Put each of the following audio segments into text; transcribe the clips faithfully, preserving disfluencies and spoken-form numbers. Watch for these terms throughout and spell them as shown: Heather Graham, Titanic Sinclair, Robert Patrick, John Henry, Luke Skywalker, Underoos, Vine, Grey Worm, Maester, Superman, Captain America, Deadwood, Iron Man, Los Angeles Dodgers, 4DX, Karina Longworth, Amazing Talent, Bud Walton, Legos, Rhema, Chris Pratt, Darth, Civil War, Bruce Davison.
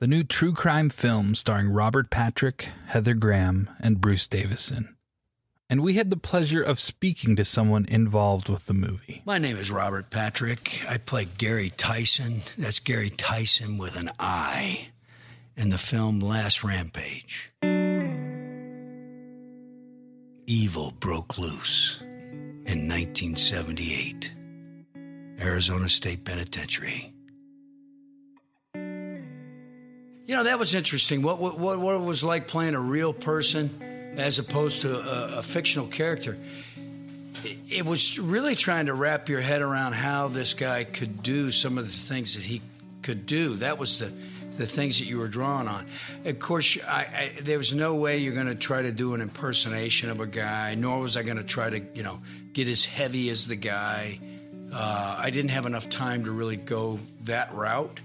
the new true crime film starring Robert Patrick, Heather Graham, and Bruce Davison. And we had the pleasure of speaking to someone involved with the movie. My name is Robert Patrick. I play Gary Tison. That's Gary Tison with an I in the film Last Rampage. Evil broke loose in nineteen seventy-eight. Arizona State Penitentiary. You know, that was interesting. What what what it was like playing a real person as opposed to a, a fictional character. It, it was really trying to wrap your head around how this guy could do some of the things that he could do. That was the, the things that you were drawing on. Of course, I, I, there was no way you're going to try to do an impersonation of a guy, nor was I going to try to, you know, get as heavy as the guy. Uh, I didn't have enough time to really go that route.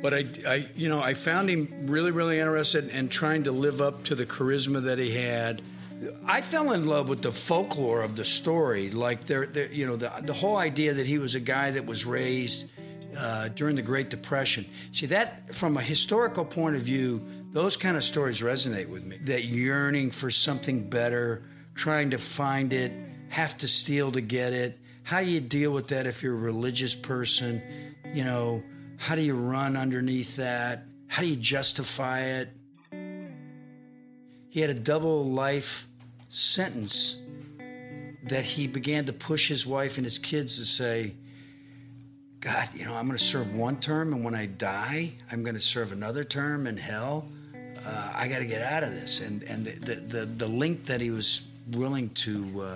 But I, I, you know, I found him really, really interested in trying to live up to the charisma that he had. I fell in love with the folklore of the story, like there, there you know, the the whole idea that he was a guy that was raised uh, during the Great Depression. See, that from a historical point of view, those kind of stories resonate with me. That yearning for something better, trying to find it, have to steal to get it. How do you deal with that if you're a religious person? You know, how do you run underneath that? How do you justify it? He had a double life sentence that he began to push his wife and his kids to say, God, you know, I'm going to serve one term, and when I die, I'm going to serve another term in hell. Uh, I got to get out of this. And and the, the, the link that he was willing to uh,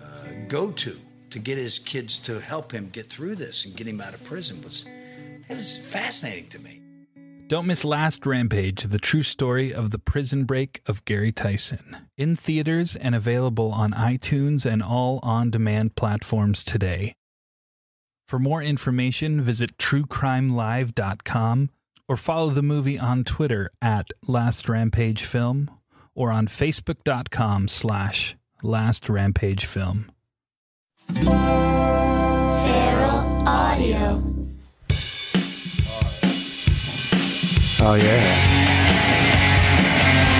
uh, go to, to get his kids to help him get through this and get him out of prison, was it was fascinating to me. Don't miss Last Rampage, the true story of the prison break of Gary Tison. In theaters and available on iTunes and all on-demand platforms today. For more information, visit true crime live dot com or follow the movie on Twitter at Last Rampage Film or on facebook dot com slash Last Rampage Film. Feral Audio. Oh, yeah.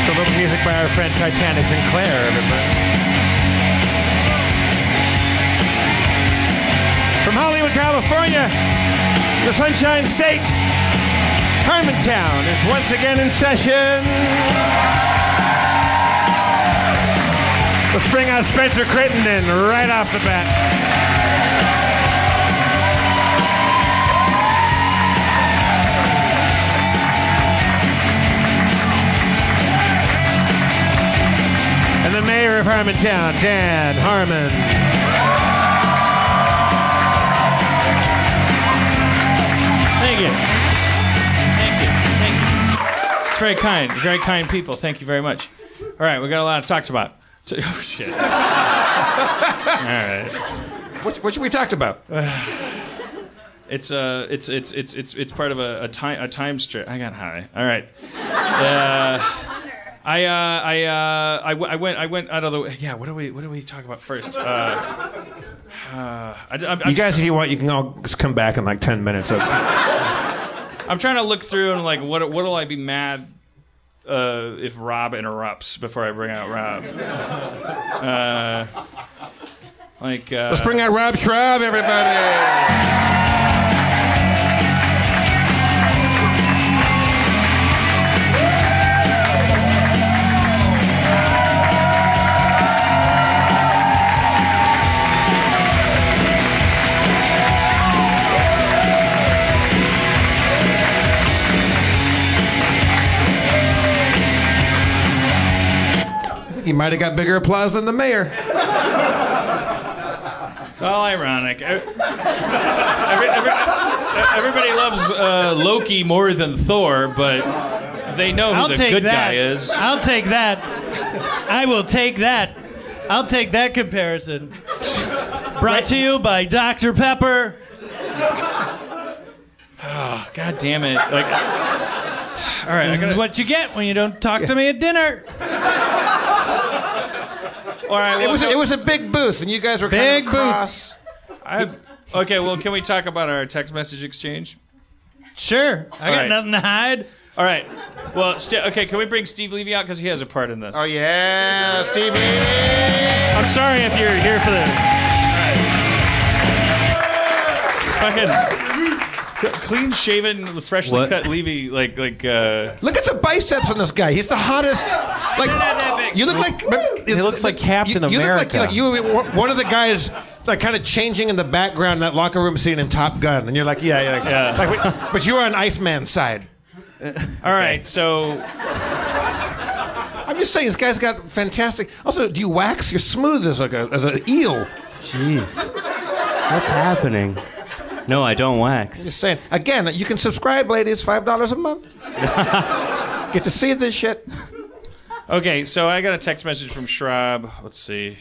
So a little music by our friend Titanic Sinclair, everybody. From Hollywood, California, the Sunshine State, Harmontown is once again in session. Let's bring out Spencer Crittenden right off the bat. And the mayor of Harmontown, Dan Harmon. Thank you. Thank you. Thank you. It's very kind. Very kind people. Thank you very much. All right, we got a lot to talk about. So, oh, shit. All right. What, what should we talk about? It's uh, it's it's it's it's it's part of a, a time a time strip. I got high. All right. Uh, I uh, I uh, I, w- I went I went out of the way. Yeah. What do we what do we talk about first? Uh, Uh, I, I'm, I'm you guys, if you want, you can all just come back in like ten minutes. I'm trying to look through and like, what what'll I be mad uh, if Rob interrupts before I bring out Rob? Uh, like, uh, let's bring out Rob Schrab, everybody. He might have got bigger applause than the mayor. It's all ironic. Every, every, everybody loves uh, Loki more than Thor, but they know who I'll the good that. guy is. I'll take that. I will take that. I'll take that comparison. Brought to you by Doctor Pepper. Oh, God damn it. Like, all right, this gotta... is what you get when you don't talk yeah. to me at dinner. All right, well, it was so, it was a big booth, and you guys were big kind of cross. I, okay, well, can we talk about our text message exchange? Sure, I All got right. nothing to hide. All right, well, st- okay, can we bring Steve Levy out because he has a part in this? Oh yeah, Steve Levy. I'm sorry if you're here for this. Fucking right. Clean-shaven, freshly what? cut Levy, like like. Uh... Look at the biceps on this guy. He's the hottest. Like. You look like he looks like, like Captain you, you America. You look like, like you, one of the guys, like kind of changing in the background in that locker room scene in Top Gun, and you're like, yeah, yeah, like, yeah. Like, but, but you are on Iceman's side. All okay. right, so I'm just saying this guy's got fantastic. Also, do you wax? You're smooth as like a as an eel. Jeez, what's happening? No, I don't wax. I'm just saying. Again, you can subscribe, ladies, five dollars a month. Get to see this shit. Okay, so I got a text message from Schraub. Let's see.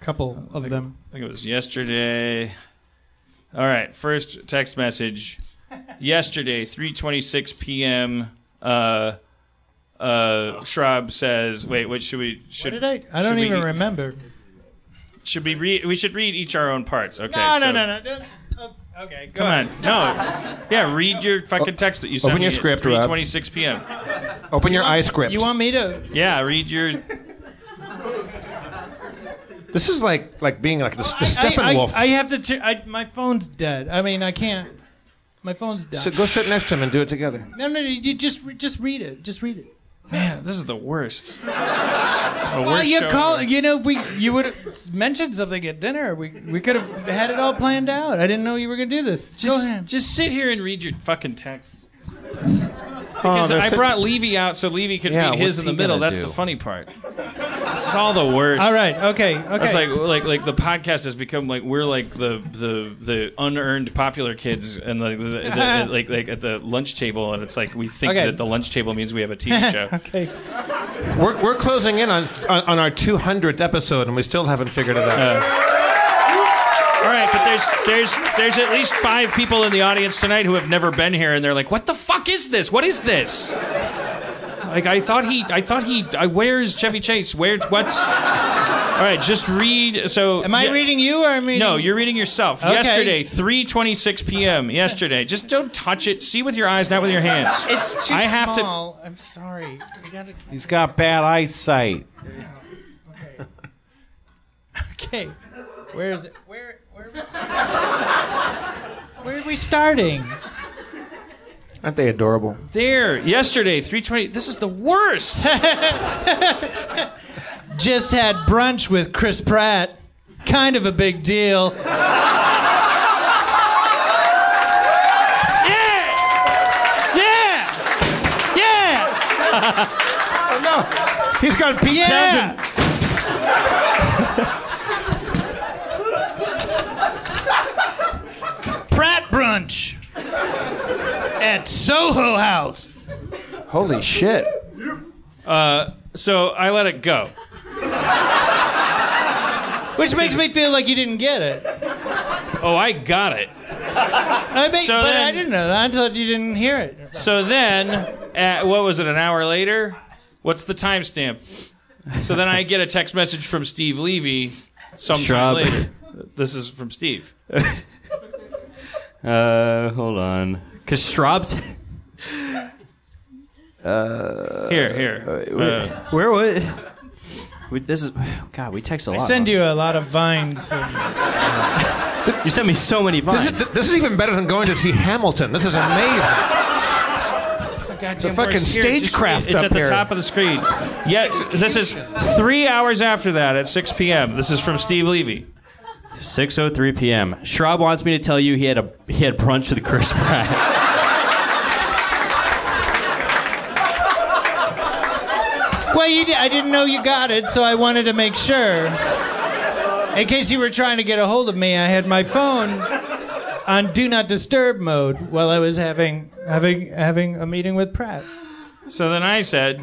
Couple of I think, them. I think it was yesterday. All right, first text message. Yesterday, three twenty-six p.m., uh, uh, Schraub says, wait, what should we... Should, what did I... I don't even we, remember. Should we read... We should read each our own parts. Okay. No, no, so, no, no, no. Okay, go Come on. on. No. Yeah, read your fucking text that you sent Open your me script, Rob. three twenty-six p.m. Open your iScript. You want me to? Yeah, read your. This is like like being like the, the Steppenwolf. I, I, I have to. T- I, my phone's dead. I mean, I can't. My phone's dead. So go sit next to him and do it together. No, no, you just just read it. Just read it. Man, this is the worst. the well, worst you call. Ever. You know, if we you would have mentioned something at dinner, we we could have had it all planned out. I didn't know you were gonna do this. Just go ahead. Just sit here and read your fucking text. Because oh, I brought a... Levy out so Levy could yeah, read his in the middle. That's do? the funny part. It's all the worst. All right. Okay. Okay. It's like like like the podcast has become like we're like the the, the unearned popular kids and like the, the, the, like like at the lunch table and it's like we think okay. that the lunch table means we have a T V show. Okay. We're we're closing in on, on on our two hundredth episode and we still haven't figured it out. Uh, All right, but there's there's there's at least five people in the audience tonight who have never been here, and they're like, "What the fuck is this? What is this?" Like, I thought he, I thought he, I, where's Chevy Chase? Where's what's? All right, just read. So, am I yeah, reading you or I'm reading? No, you're reading yourself. Okay. Yesterday, three twenty-six p m Yesterday. Just don't touch it. See with your eyes, not with your hands. It's too I have small. To... I'm sorry. We gotta... He's got bad eyesight. Okay. Okay. Where is it? Where? Where are we starting? Where are we starting? Aren't they adorable? There. Yesterday, three twenty. This is the worst. Just had brunch with Chris Pratt. Kind of a big deal. Yeah! Yeah! Yeah! Oh, no. He's got Pete yeah. Townsend. Pratt brunch at Soho House. Holy shit. Uh, so I let it go. Which makes me feel like you didn't get it. Oh, I got it. I make, so but then, I didn't know that. I thought you didn't hear it. So then, at, what was it, an hour later? What's the timestamp? So then I get a text message from Steve Levy sometime Shrub. later. This is from Steve. uh, hold on. Because Shrub's... Uh, here, here. Uh, where, uh, where was... We, this is, God, we text a lot. I send you a lot of Vines. And, uh, you send me so many Vines. This is, this is even better than going to see Hamilton. This is amazing. It's a, it's a fucking stagecraft up here. It's at the top of the screen. Yes, this is three hours after that at six p m This is from Steve Levy. six oh three p m Schraub wants me to tell you he had a he had brunch with Chris Pratt. Well, you did. I didn't know you got it, so I wanted to make sure. In case you were trying to get a hold of me, I had my phone on Do Not Disturb mode while I was having having having a meeting with Pratt. So then I said,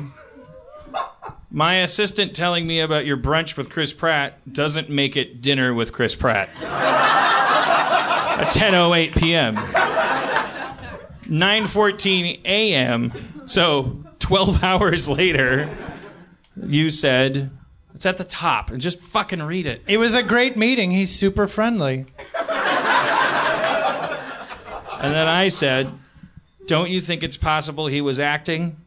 my assistant telling me about your brunch with Chris Pratt doesn't make it dinner with Chris Pratt. At ten oh eight p m nine fourteen a m So twelve hours later... You said, it's at the top, and just fucking read it. It was a great meeting. He's super friendly. And then I said, don't you think it's possible he was acting?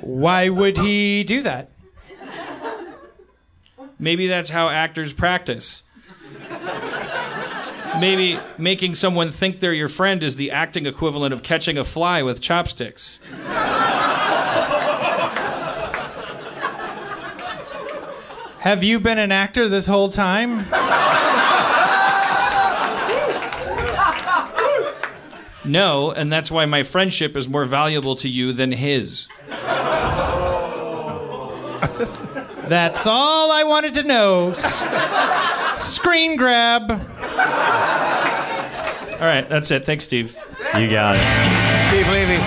Why would he do that? Maybe that's how actors practice. Maybe making someone think they're your friend is the acting equivalent of catching a fly with chopsticks. Have you been an actor this whole time? No, and that's why my friendship is more valuable to you than his. That's all I wanted to know. Screen grab. All right, that's it. Thanks, Steve. You got it. Steve Levy.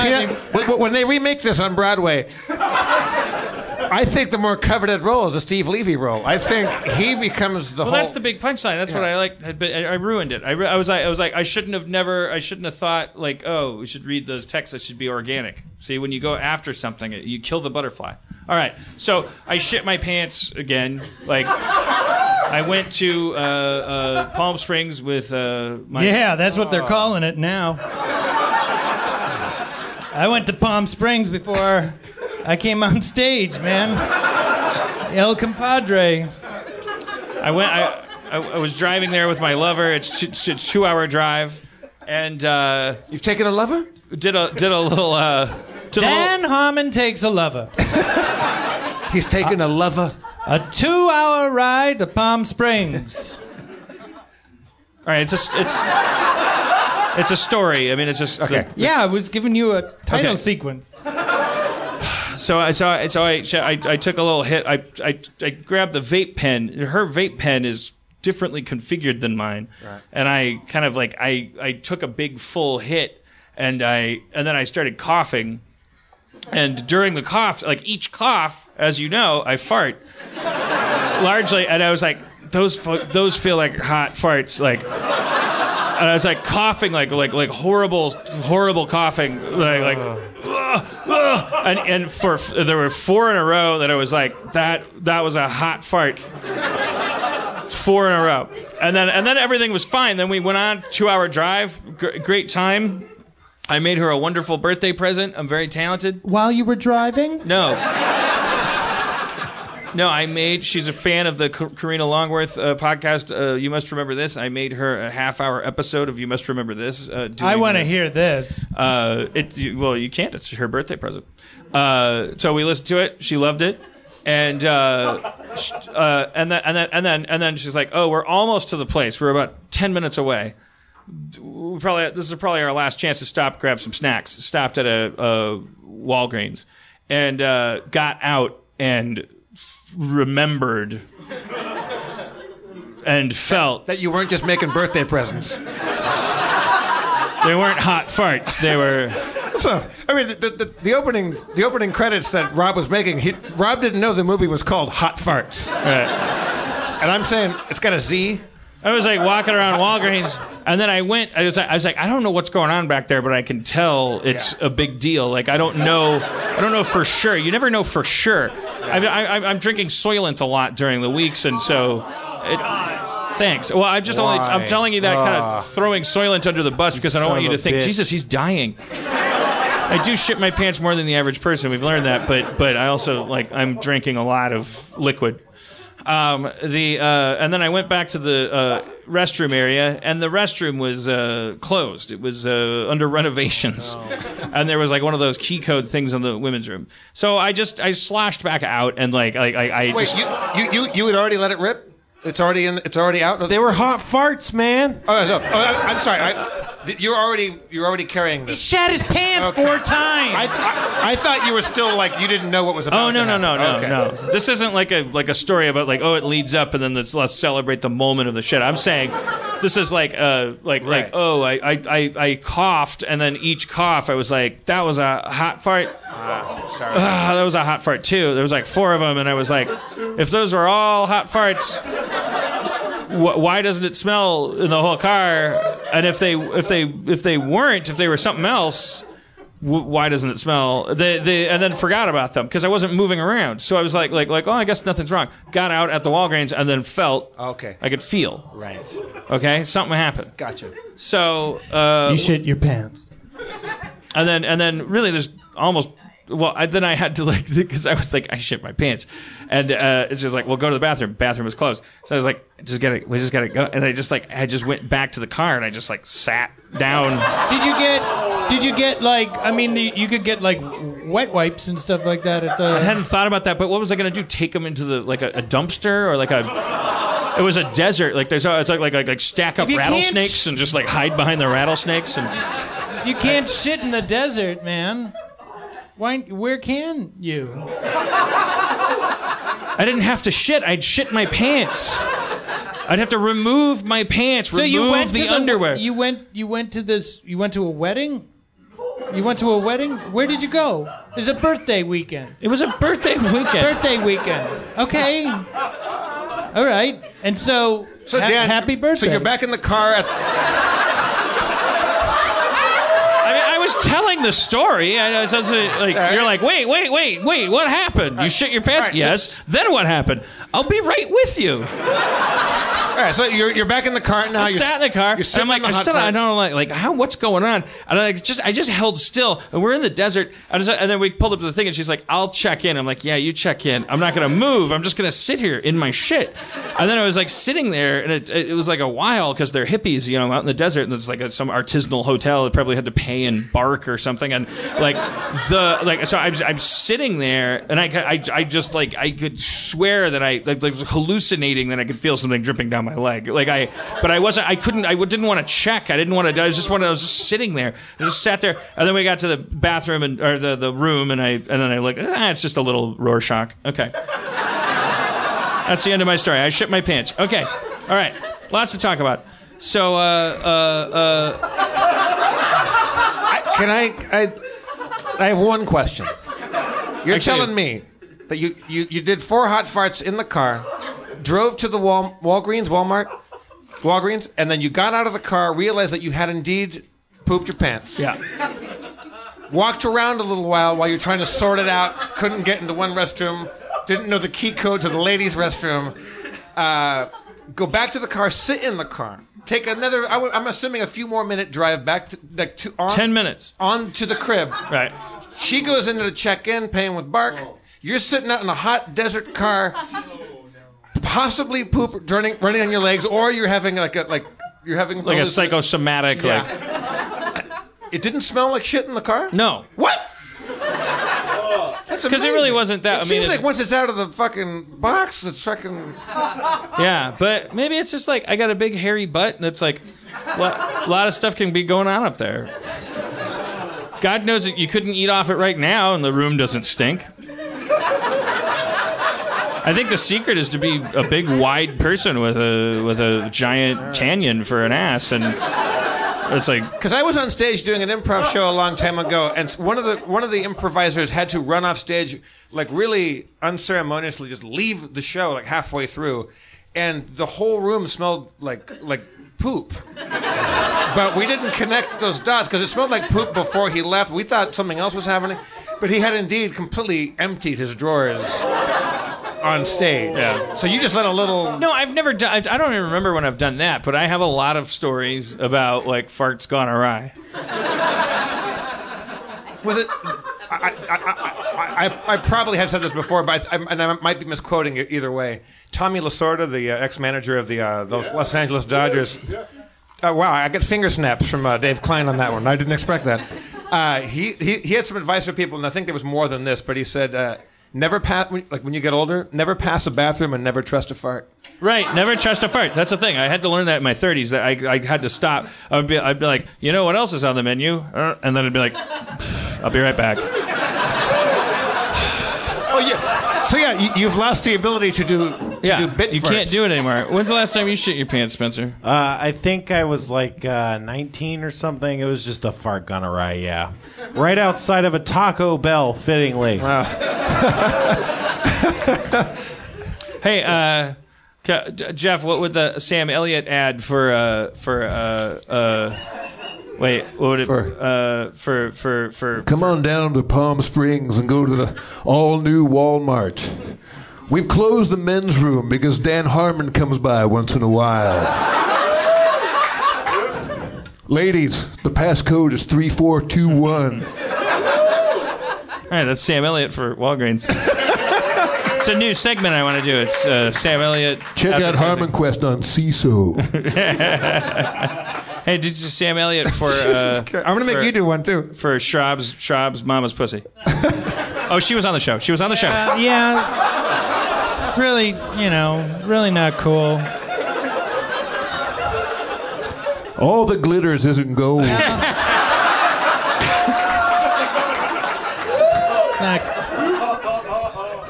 See, I, when they remake this on Broadway, I think the more coveted role is a Steve Levy role. I think he becomes the. Well, whole... that's the big punchline. That's yeah. what I like. But I ruined it. I, I was. I was like, I shouldn't have never. I shouldn't have thought like, oh, we should read those texts. It should be organic. See, when you go after something, you kill the butterfly. All right. So I shit my pants again. Like, I went to uh, uh, Palm Springs with uh, my. Yeah, that's what oh. they're calling it now. I went to Palm Springs before. I came on stage, man. El compadre. I went. I, I, I was driving there with my lover. It's two, it's two-hour drive, and uh, you've taken a lover. Did a did a little. Uh, did Dan little... Harmon takes a lover. He's taken a, a lover. A two-hour ride to Palm Springs. All right. It's a, it's. It's a story. I mean, it's just. Okay. The, yeah, I was giving you a title okay. sequence. So I so I so I, I I took a little hit. I I I grabbed the vape pen. Her vape pen is differently configured than mine, right. And I kind of like I I took a big full hit, and I and then I started coughing, and during the cough, like each cough, as you know, I fart largely, and I was like, like, those those feel like hot farts, like. And I was like coughing, like like like horrible, horrible coughing, like like. Uh. Uh, uh, and and for there were four in a row that I was like that that was a hot fart. Four in a row, and then and then everything was fine. Then we went on two-hour drive, G- great time. I made her a wonderful birthday present. I'm very talented. While you were driving? No. No, I made... She's a fan of the Karina Longworth uh, podcast, uh, You Must Remember This. I made her a half-hour episode of You Must Remember This. Uh, I want to hear this. Uh, it you, Well, you can't. It's her birthday present. Uh, so we listened to it. She loved it. And uh, she, uh, and then and then and then and then she's like, "Oh, we're almost to the place. We're about ten minutes away. We probably this is probably our last chance to stop, grab some snacks." Stopped at a, a Walgreens, and uh, got out and remembered and felt that you weren't just making birthday presents. They weren't hot farts. They were. So, I mean, the, the, the opening the opening credits that Rob was making, he, Rob didn't know the movie was called Hot Farts. Right. And I'm saying, it's got a Z. I was like walking around Walgreens, and then I went, I was like, I was like, I don't know what's going on back there, but I can tell it's yeah. a big deal. Like, I don't know, I don't know for sure. You never know for sure. I, I, I'm drinking Soylent a lot during the weeks, and so... It, Thanks. Well, I'm just only, I'm telling you that uh, kind of throwing Soylent under the bus because I don't want you to think, bitch. Jesus, he's dying. I do shit my pants more than the average person. We've learned that, but but I also like I'm drinking a lot of liquid. Um, the uh, and then I went back to the uh, restroom area, and the restroom was uh, closed. It was uh, under renovations, oh. And there was like one of those key code things in the women's room. So I just I sloshed back out and like I I, I wait just, you, you you you had already let it rip. It's already in. It's already out. They were hot farts, man. Oh, so, oh I, I'm sorry. I, you're already you're already carrying this. He shat his pants okay. four times. I, I, I thought you were still like you didn't know what was about. Oh no no no no okay. no. This isn't like a like a story about like oh it leads up and then let's, let's celebrate the moment of the shit. I'm saying this is like uh like right. like oh I, I I I coughed and then each cough I was like that was a hot fart. Ah, sorry. Uh, that was a hot fart too. There was like four of them and I was like if those were all hot farts. Why doesn't it smell in the whole car? And if they if they if they weren't, if they were something else, w- why doesn't it smell? They they and then forgot about them because I wasn't moving around. So I was like like like oh I guess nothing's wrong. Got out at the Walgreens and then felt okay. I could feel right. Okay, something happened. Gotcha. So uh, you shit your pants. And then and then really there's almost. Well, I, then I had to, like, because I was like, I shit my pants. And uh, it's just like, well, go to the bathroom. Bathroom was closed. So I was like, just gotta, we just got to go. And I just, like, I just went back to the car and I just, like, sat down. Did you get, did you get, like, I mean, you could get, like, wet wipes and stuff like that at the... I hadn't thought about that, but what was I going to do? Take them into, the like, a, a dumpster or, like, a... It was a desert. Like, there's, it's like, like, like, like stack up rattlesnakes and just, like, hide behind the rattlesnakes. And if you can't I, shit in the desert, man... Why? Where can you? I didn't have to shit. I'd shit my pants. I'd have to remove my pants. So remove you went the, to the underwear. You went. You went to this. You went to a wedding. You went to a wedding. Where did you go? It was a birthday weekend. It was a birthday weekend. Birthday weekend. Okay. All right. And so. So ha- Dan, happy birthday. So you're back in the car at. Telling the story, I, I, I, like, right. You're like, wait, wait, wait, wait, what happened? Right. You shit your pants? Right. Yes. So, then what happened? I'll be right with you. All right, so you're you're back in the car now. I you're, sat in the car. You're sitting I'm like, I, still, I don't know, like, like how what's going on? And I just I just held still. And we're in the desert. And, just, and then we pulled up to the thing, and she's like, I'll check in. I'm like, yeah, you check in. I'm not gonna move. I'm just gonna sit here in my shit. And then I was like sitting there, and it it was like a while because they're hippies, you know, out in the desert, and it's like a, some artisanal hotel that probably had to pay in bark or something. And like the like, so I'm I'm sitting there, and I I, I just like I could swear that I like, like was hallucinating that I could feel something dripping down my leg, like I, but I wasn't. I couldn't. I didn't want to check. I didn't want to. I was just wanted. I was just sitting there. I just sat there, and then we got to the bathroom and or the, the room, and I and then I looked. Ah, it's just a little Rorschach. Okay, that's the end of my story. I shit my pants. Okay, all right, lots to talk about. So, uh, uh, uh, I, can I? I, I have one question. You're actually, telling me that you, you you did four hot farts in the car. drove to the Wal- Walgreens, Walmart, Walgreens, and then you got out of the car, realized that you had indeed pooped your pants. Yeah. Walked around a little while while you're trying to sort it out, couldn't get into one restroom, didn't know the key code to the ladies' restroom. Uh, go back to the car, sit in the car. Take another, I w- I'm assuming a few more minute drive back to, like, to on, ten minutes. On to the crib. Right. She goes into the check-in, paying with Bark. Whoa. You're sitting out in a hot desert car, possibly poop running, running on your legs, or you're having like a, like, you're having like a psychosomatic, yeah. like. It didn't smell like shit in the car? No. What? Because it really wasn't that. It I seems mean, like it, once it's out of the fucking box, it's fucking. Yeah, but maybe it's just like I got a big hairy butt, and it's like a lot, lot of stuff can be going on up there. God knows that you couldn't eat off it right now, and the room doesn't stink. I think the secret is to be a big, wide person with a with a giant canyon for an ass, and. It's like because I was on stage doing an improv show a long time ago, and one of the one of the improvisers had to run off stage, like really unceremoniously, just leave the show like halfway through, and the whole room smelled like like poop. But we didn't connect those dots because it smelled like poop before he left. We thought something else was happening, but he had indeed completely emptied his drawers. On stage. Yeah. So you just let a little... No, I've never done... I don't even remember when I've done that, but I have a lot of stories about, like, farts gone awry. Was it... I I, I I I probably have said this before, but I, and I might be misquoting it either way. Tommy Lasorda, the uh, ex-manager of the, uh, the yeah. Los Angeles Dodgers... Yeah. Uh, wow, I got finger snaps from uh, Dave Klein on that one. I didn't expect that. Uh, he, he, he had some advice for people, and I think there was more than this, but he said... Uh, Never pass, like when you get older, never pass a bathroom and never trust a fart. Right, never trust a fart. That's the thing. I had to learn that in my thirties. That I, I had to stop. I would be, I'd be like, you know what else is on the menu? And then I'd be like, I'll be right back. Oh yeah. So yeah, you, you've lost the ability to do. To yeah, do bit you farts. Can't do it anymore. When's the last time you shit your pants, Spencer? Uh, I think I was like uh, nineteen or something. It was just a fart gone awry. Yeah, right outside of a Taco Bell, fittingly. Wow. Hey, uh, Jeff, what would the Sam Elliott ad for uh, for uh, uh, wait? What would it for uh, for, for for come on down to Palm Springs and go to the all new Walmart. We've closed the men's room because Dan Harmon comes by once in a while. Ladies, the passcode is three four two one. All right, that's Sam Elliott for Walgreens. It's a new segment I want to do. It's uh, Sam Elliott. Check out Harmon Quest on C I S O. Hey, did you see Sam Elliott for... Uh, I'm going to make for, you do one, too. For Schrab's, Schrab's Mama's Pussy. Oh, she was on the show. She was on the show. Uh, yeah. Really, you know, really not cool. All the glitters isn't gold. It's not...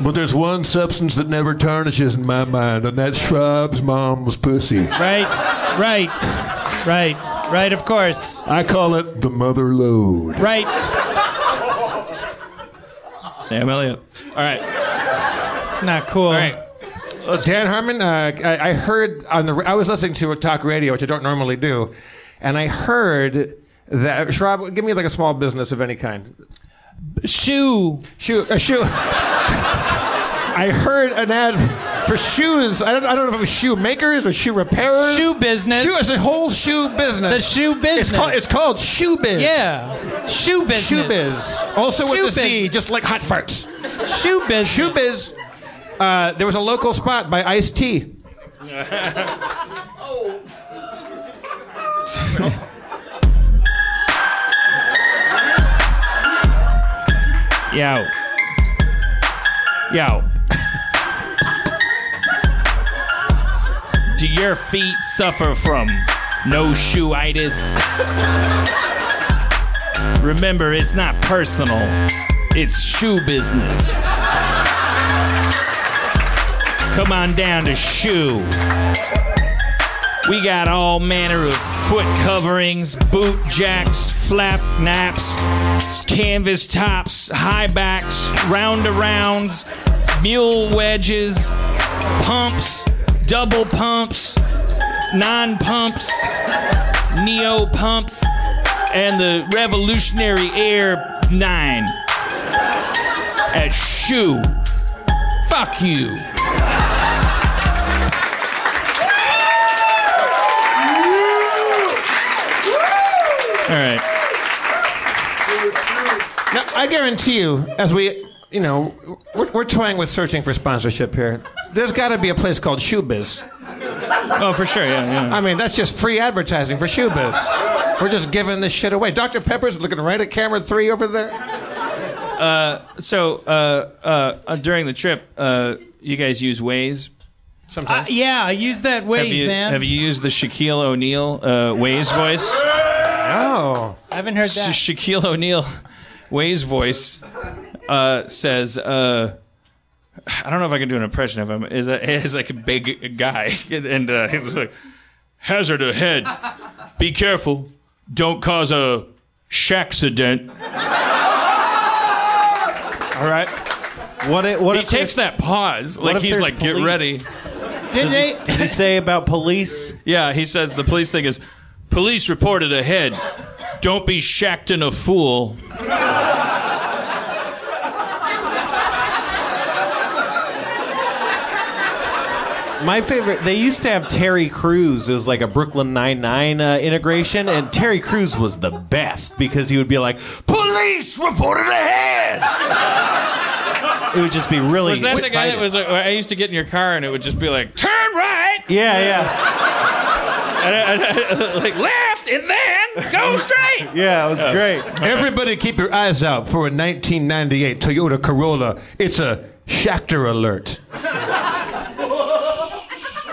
But there's one substance that never tarnishes in my mind, and that's Shrub's mom's pussy. Right, right, right, right, of course. I call it the mother load. Right. Sam Elliott. All right. It's not cool. All right. Let's Dan Harmon, uh, I, I heard on the. I was listening to a talk radio, which I don't normally do, and I heard that. Shrob, give me like a small business of any kind. Shoe. Shoe. A shoe. I heard an ad for shoes. I don't. I don't know if it was shoe makers or shoe repairers. Shoe business. Shoe, it's a whole shoe business. The shoe business. It's called, it's called shoe biz. Yeah. Shoe business. Shoe biz. Also shoe with the biz. C, just like hot farts. Shoe biz. Shoe biz. Uh, there was a local spot by Ice-T. Yo. Yo. Do your feet suffer from no-shoe-itis? Remember, it's not personal. It's shoe business. Come on down to Shoe. We got all manner of foot coverings, boot jacks, flap naps, canvas tops, high backs, round-arounds, mule wedges, pumps, double pumps, non-pumps, neo-pumps, and the Revolutionary Air nine. At shoe. Fuck you. All right. Now, I guarantee you, as we, you know, we're, we're toying with searching for sponsorship here. There's got to be a place called Shoebiz. Oh, for sure, yeah, yeah. I mean, that's just free advertising for Shoebiz. We're just giving this shit away. Doctor Pepper's looking right at camera three over there. Uh, so, uh, uh, uh, during the trip, uh, you guys use Waze? Sometimes. Uh, yeah, I use that Waze, have you, man. Have you used the Shaquille O'Neal uh, Waze voice? No. I haven't heard that. Sha- Shaquille O'Neal Waze voice uh, says, uh, I don't know if I can do an impression of him. Is is like a big guy. And uh, he was like, hazard ahead. Be careful. Don't cause a shack-cident. All right. What it, what he if takes that pause. Like he's like, police? Get ready. Does he, does he say about police? Yeah, he says the police thing is, police reported ahead. Don't be shacked in a fool. My favorite, they used to have Terry Crews as like a Brooklyn Nine-Nine uh, integration, and Terry Crews was the best because he would be like, police reported ahead. It would just be really exciting. Was that excited. The guy that was like, I used to get in your car and it would just be like, turn right. Yeah, yeah. And I, and I, like left and then go straight. Yeah, it was yeah. great. Everybody keep your eyes out for a nineteen ninety-eight Toyota Corolla. It's a Shachter alert.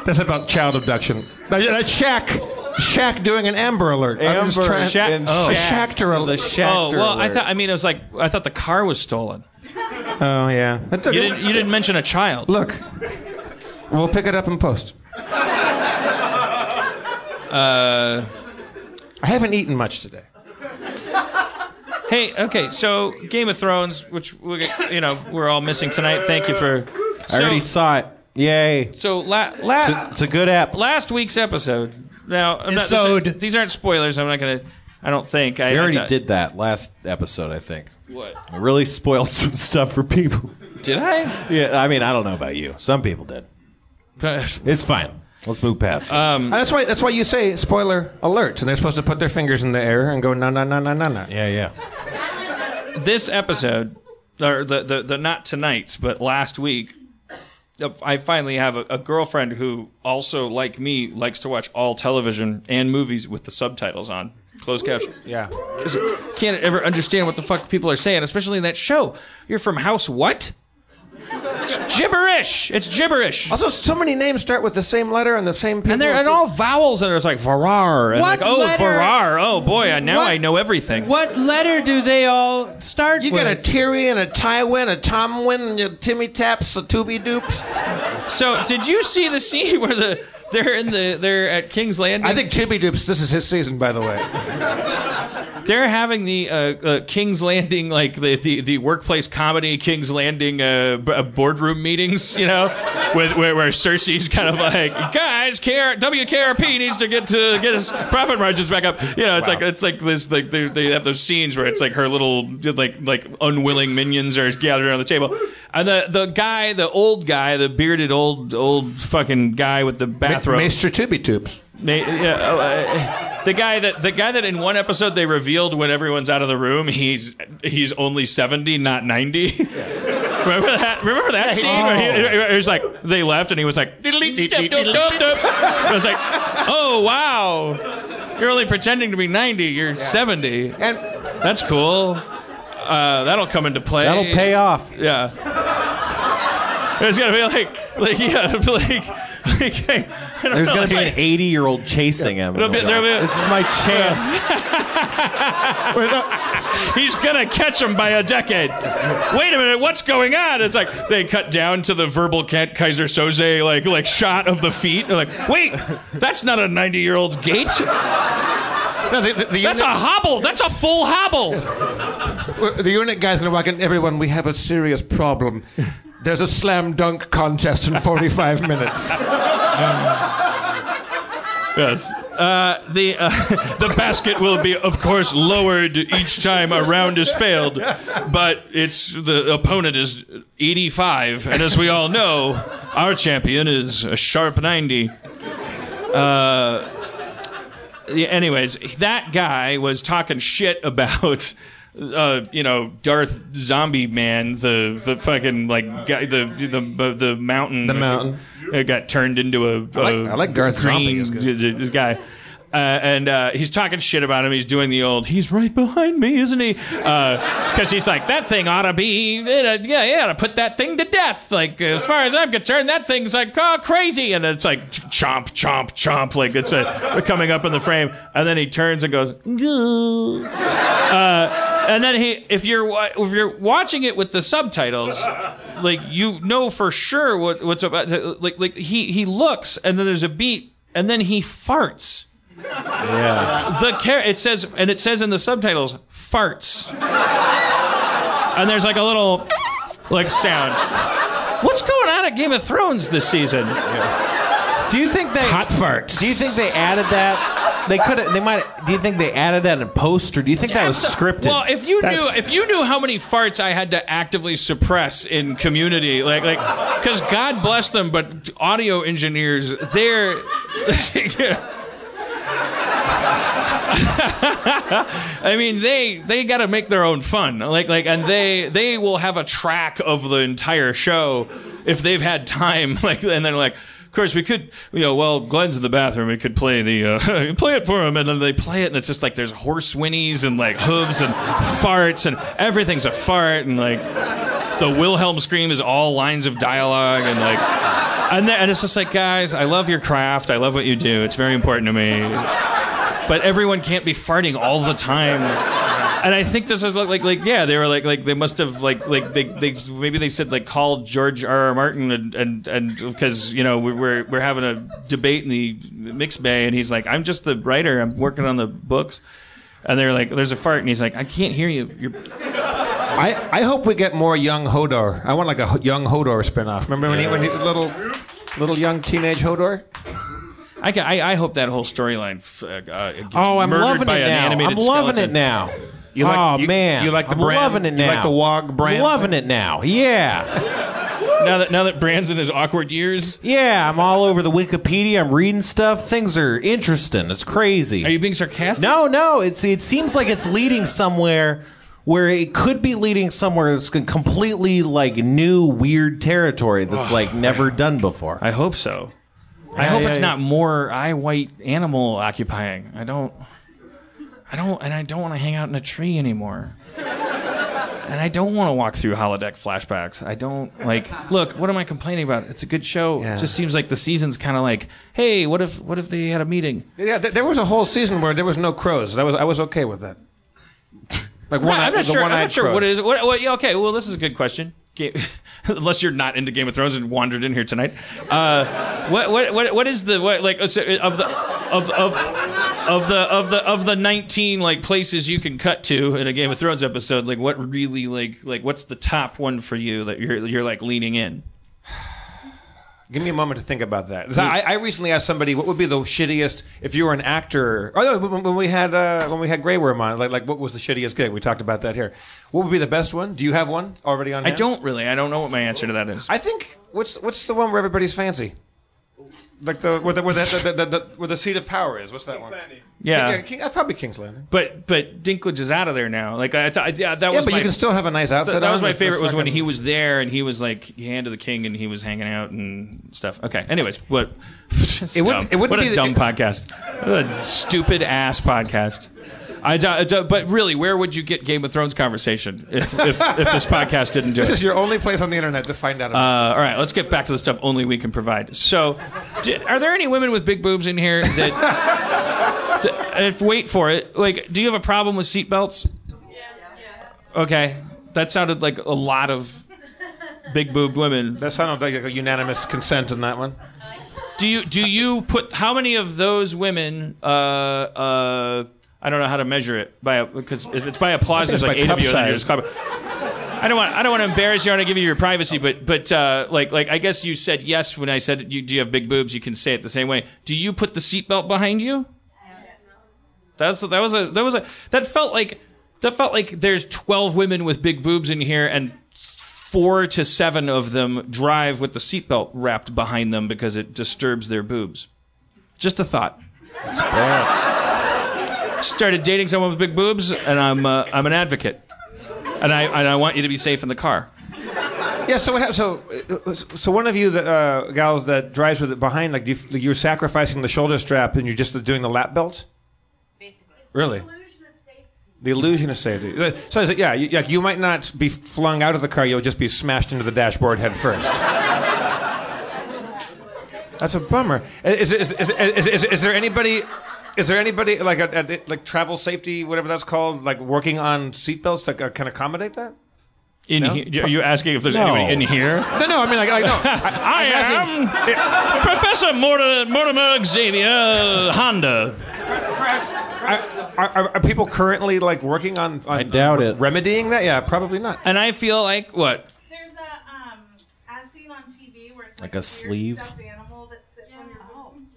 That's about child abduction. That's Shaq. Shaq doing an Amber alert. Amber trying, Sha- and oh. a Shachter alert. A Shachter oh well, alert. I thought. I mean, it was like I thought the car was stolen. Oh yeah. You didn't, you didn't mention a child. Look, we'll pick it up in post. Uh, I haven't eaten much today. Hey, okay, so Game of Thrones, which we, you know we're all missing tonight. Thank you for. So, I already saw it. Yay! So la, la, it's, a, it's a good app. Last week's episode. Now, I'm not, these, are, these aren't spoilers. I'm not gonna. I don't think. I we already I did that last episode. I think. What? I really spoiled some stuff for people. Did I? Yeah. I mean, I don't know about you. Some people did. It's fine. Let's move past it. Um, that's why That's why you say spoiler alert, and they're supposed to put their fingers in the air and go, no, no, no, no, no, no. Yeah, yeah. This episode, or the, the, the not tonight's, but last week, I finally have a, a girlfriend who also, like me, likes to watch all television and movies with the subtitles on. Closed caption. Yeah. Can't ever understand what the fuck people are saying, especially in that show. You're from House What? It's gibberish. It's gibberish. Also, so many names start with the same letter and the same people. And they're and all vowels, and it's like Varar. And what like, oh, letter? Varar. Oh, boy, I, now what, I know everything. What letter do they all start you with? You got a Tyrion, a Tywin, a Tomwin, a Timmy Taps, a Tooby Doops. So, did you see the scene where the they're in the they're at King's Landing? I think Tooby Doops, this is his season, by the way. They're having the uh, uh, King's Landing, like the, the, the workplace comedy King's Landing uh, b- boardroom meetings, you know, with, where, where Cersei's kind of like, guys, K R- W K R P needs to get to get his profit margins back up. You know, it's wow. like it's like this like they, they have those scenes where it's like her little like like unwilling minions are gathered around the table, and the, the guy, the old guy, the bearded old old fucking guy with the bathrobe, Maester Tooby Toops. They, yeah, oh, uh, the guy that the guy that in one episode they revealed when everyone's out of the room, he's he's only seventy, not ninety. Remember that? Remember that scene? Oh. Where he, he was like, they left, and he was like, I was like, oh wow, you're only pretending to be ninety. You're yeah. seventy, and that's cool. Uh, that'll come into play. That'll pay off. Yeah, it's gonna be like, like yeah, like. Like, there's going to be like, an eighty-year-old chasing him. Be, be, this is my chance. He's going to catch him by a decade. Wait a minute, what's going on? It's like they cut down to the verbal cat Kaiser Soze like like shot of the feet. They're like, wait, that's not a ninety-year-old's gait. No, the, the, the that's unit, a hobble. That's a full hobble. The unit guy's going to walk in. Everyone, we have a serious problem. there's a slam dunk contest in forty-five minutes. Um, yes. Uh, the uh, the basket will be, of course, lowered each time a round is failed, but it's the opponent is eighty-five, and as we all know, our champion is a sharp ninety. Uh, anyways, that guy was talking shit about, uh, you know, Darth Zombie Man, the the fucking like guy, the the the mountain, the mountain. It got turned into a, a I like, I like Darth Zombie. This guy, uh, and uh, he's talking shit about him. He's doing the old, he's right behind me, isn't he? Because uh, he's like, that thing ought to be, yeah, yeah, ought to put that thing to death. Like, as far as I'm concerned, that thing's like, oh, crazy, and it's like chomp, chomp, chomp, like it's a, coming up in the frame, and then he turns and goes, uh, and then he, if you're if you're watching it with the subtitles, like you know for sure what what's about. To, like like he he looks, and then there's a beat, and then he farts. Yeah. The car- it says and it says in the subtitles farts, and there's like a little like sound. What's going on at Game of Thrones this season? Yeah. Do you think they hot farts? Do you think they added that? They could. They might. Do you think they added that in post, or do you think that was scripted? Well, if you That's... knew, if you knew how many farts I had to actively suppress in Community, like, like, because God bless them, but audio engineers, they're. I mean, they they got to make their own fun, like, like, and they they will have a track of the entire show if they've had time, like, and they're like. Of course, we could, you know, well, Glenn's in the bathroom. We could play the, uh, play it for him. And then they play it, and it's just like there's horse whinnies and, like, hooves and farts, and everything's a fart. And, like, the Wilhelm scream is all lines of dialogue. And, like, and, then, and it's just like, guys, I love your craft. I love what you do. It's very important to me. But everyone can't be farting all the time. And I think this is like, like, like, yeah, they were like, like, they must have, like, like, they, they, maybe they said, like, call George R. R. Martin and, and, and, because, you know, we're, we're having a debate in the mix bay, and he's like, I'm just the writer, I'm working on the books. And they're like, there's a fart, and he's like, I can't hear you. You're... I, I hope we get more young Hodor. I want, like, a young Hodor spinoff. Remember when he, when he, little, little young teenage Hodor? I, can, I, I hope that whole storyline uh, gets oh, I'm murdered by an animated skeleton. I'm loving it now. You like, oh, you, man. You like the I'm brand, loving it now. You like the Wog brand? I'm loving it now. Yeah. now that now that Brand's in his awkward years? Yeah, I'm all over the Wikipedia. I'm reading stuff. Things are interesting. It's crazy. Are you being sarcastic? No, no. It's It seems like it's leading somewhere where it could be leading somewhere that's completely like new, weird territory that's oh, like never done before. I hope so. Yeah, I hope yeah, it's yeah. not more I white animal occupying. I don't... I don't, and I don't want to hang out in a tree anymore. And I don't want to walk through holodeck flashbacks. I don't, like, look, what am I complaining about? It's a good show. Yeah. It just seems like the season's kind of like, hey, what if what if they had a meeting? Yeah, th- there was a whole season where there was no crows. I was I was okay with that. Like one, right, I'm not sure, I'm not sure what is it. What, what, okay, well, this is a good question. Game, unless you're not into Game of Thrones and wandered in here tonight. Uh, what what what what is the what like of the of of of the of the of the nineteen like places you can cut to in a Game of Thrones episode? Like what really like like what's the top one for you that you're you're like leaning in? Give me a moment to think about that. I, I recently asked somebody what would be the shittiest if you were an actor. Oh, no, when we had uh, when we had Grey Worm on, like like what was the shittiest gig? We talked about that here. What would be the best one? Do you have one already on? I hand? Don't really. I don't know what my answer to that is. I think what's what's the one where everybody's fancy, like the where the where the, the, the, the, where the seat of power is. What's that King's one? Landing. Yeah, King, yeah King, uh, probably King's Landing. But but Dinklage is out of there now. Like I, I yeah, that yeah, was. But my, you can still have a nice outfit. Th- that was my favorite. Was when he was there and he was like hand of the king and he was hanging out and stuff. Okay. Anyways, what? It wouldn't. It wouldn't what be a the, dumb it, podcast. What a stupid ass podcast. I do, I do, but really, where would you get Game of Thrones conversation if if, if this podcast didn't do this it? This is your only place on the internet to find out about uh, this. All right, let's get back to the stuff only we can provide. So, do, are there any women with big boobs in here that... to, if, wait for it. Like, do you have a problem with seatbelts? Yeah. yeah. Okay. That sounded like a lot of big-boobed women. That sounded like a unanimous consent on that one. Do you, do you put... How many of those women... Uh, uh, I don't know how to measure it by because it's by applause. There's like eight of you. And you're just clapping. I don't want. I don't want to embarrass you. I want to give you your privacy. But but uh, like like I guess you said yes when I said you, do you have big boobs? You can say it the same way. Do you put the seatbelt behind you? Yes. That's that was a that was a that felt like that felt like there's twelve women with big boobs in here and four to seven of them drive with the seatbelt wrapped behind them because it disturbs their boobs. Just a thought. That's bad. Started dating someone with big boobs, and I'm uh, I'm an advocate, and I and I want you to be safe in the car. Yeah. So what? So so one of you that uh, gals that drives with it behind, like, do you, like you're sacrificing the shoulder strap, and you're just doing the lap belt. Basically. Really. The illusion of safety. So, yeah, you, like you might not be flung out of the car. You'll just be smashed into the dashboard head first. That's a bummer. Is, is, is, is, is, is there anybody? Is there anybody like a, a, like travel safety, whatever that's called, like working on seatbelts that uh, can accommodate that? In no? here? Are you asking if there's no. anybody in here? No, no. I mean, like, like no. I, I am asking, Professor Mortimer, Mortimer Xavier Honda. Are, are, are people currently like working on, on I doubt on, it. remedying that? Yeah, probably not. And I feel like what? There's a um, as seen on T V where it's like, like a, a sleeve stuffed animal that sits yeah. on your bones.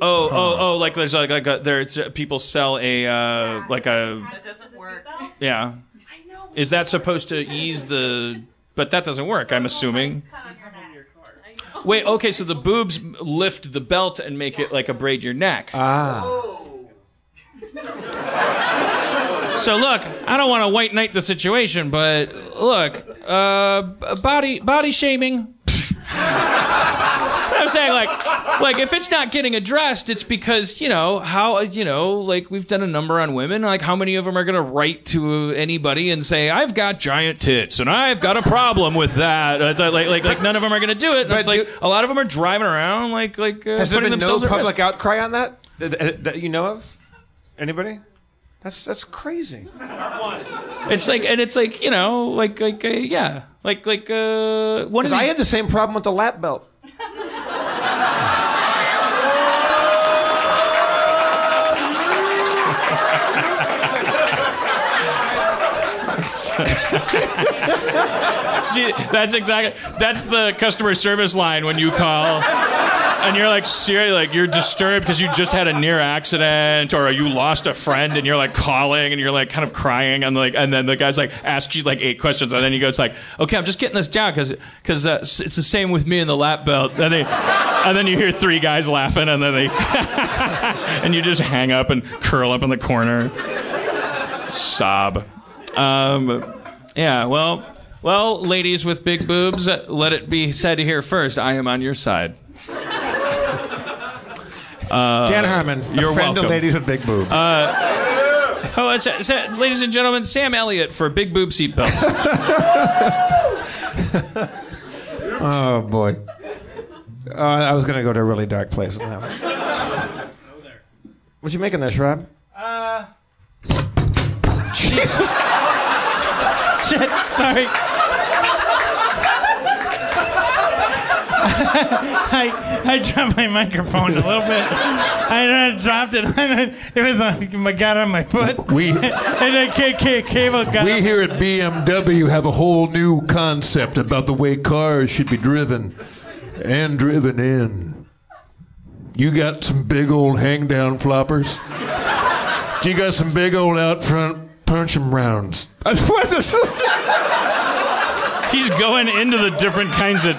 Oh, oh, oh! Like there's like, like a, there's uh, people sell a uh, yeah, like a. That doesn't work. Yeah. I know. Is that supposed to ease the? But that doesn't work. So I'm assuming. Like Wait. Okay. So the boobs lift the belt and make yeah. it like a braid your neck. Ah. Oh. So look, I don't want to white knight the situation, but look, uh, body body shaming. I'm saying like, like if it's not getting addressed, it's because you know how you know like we've done a number on women. Like how many of them are gonna write to anybody and say I've got giant tits and I've got a problem with that? Like like like none of them are gonna do it. And it's like you, a lot of them are driving around like like uh, has putting there been themselves no public outcry on that that, that you know of? Anybody? That's that's crazy. It's like and it's like you know like like uh, yeah like like uh. One of these... I had the same problem with the lap belt. See, that's exactly that's the customer service line when you call. And you're like, seriously, like you're disturbed because you just had a near accident, or you lost a friend, and you're like calling, and you're like kind of crying, and like, and then the guy's like asks you like eight questions, and then he goes like, okay, I'm just getting this down because because uh, it's the same with me in the lap belt, and they, and then you hear three guys laughing, and then they, and you just hang up and curl up in the corner, sob, um, yeah, well. Well, ladies with big boobs, let it be said here first, I am on your side. Uh, Dan Harmon, you're a friend welcome. of ladies with big boobs. Uh, oh, it's, it's, ladies and gentlemen, Sam Elliott for big boob seatbelts. Oh, boy. Uh, I was going to go to a really dark place on that one. What you making there, Shrab? Uh... Jesus Christ. Shit, sorry. I, I dropped my microphone a little bit. I dropped it. It was on, my, got on my foot. We and a k- k- cable got we here at B M W have a whole new concept about the way cars should be driven and driven in. You got some big old hang down floppers. You got some big old out front. Punch him rounds. He's going into the different kinds of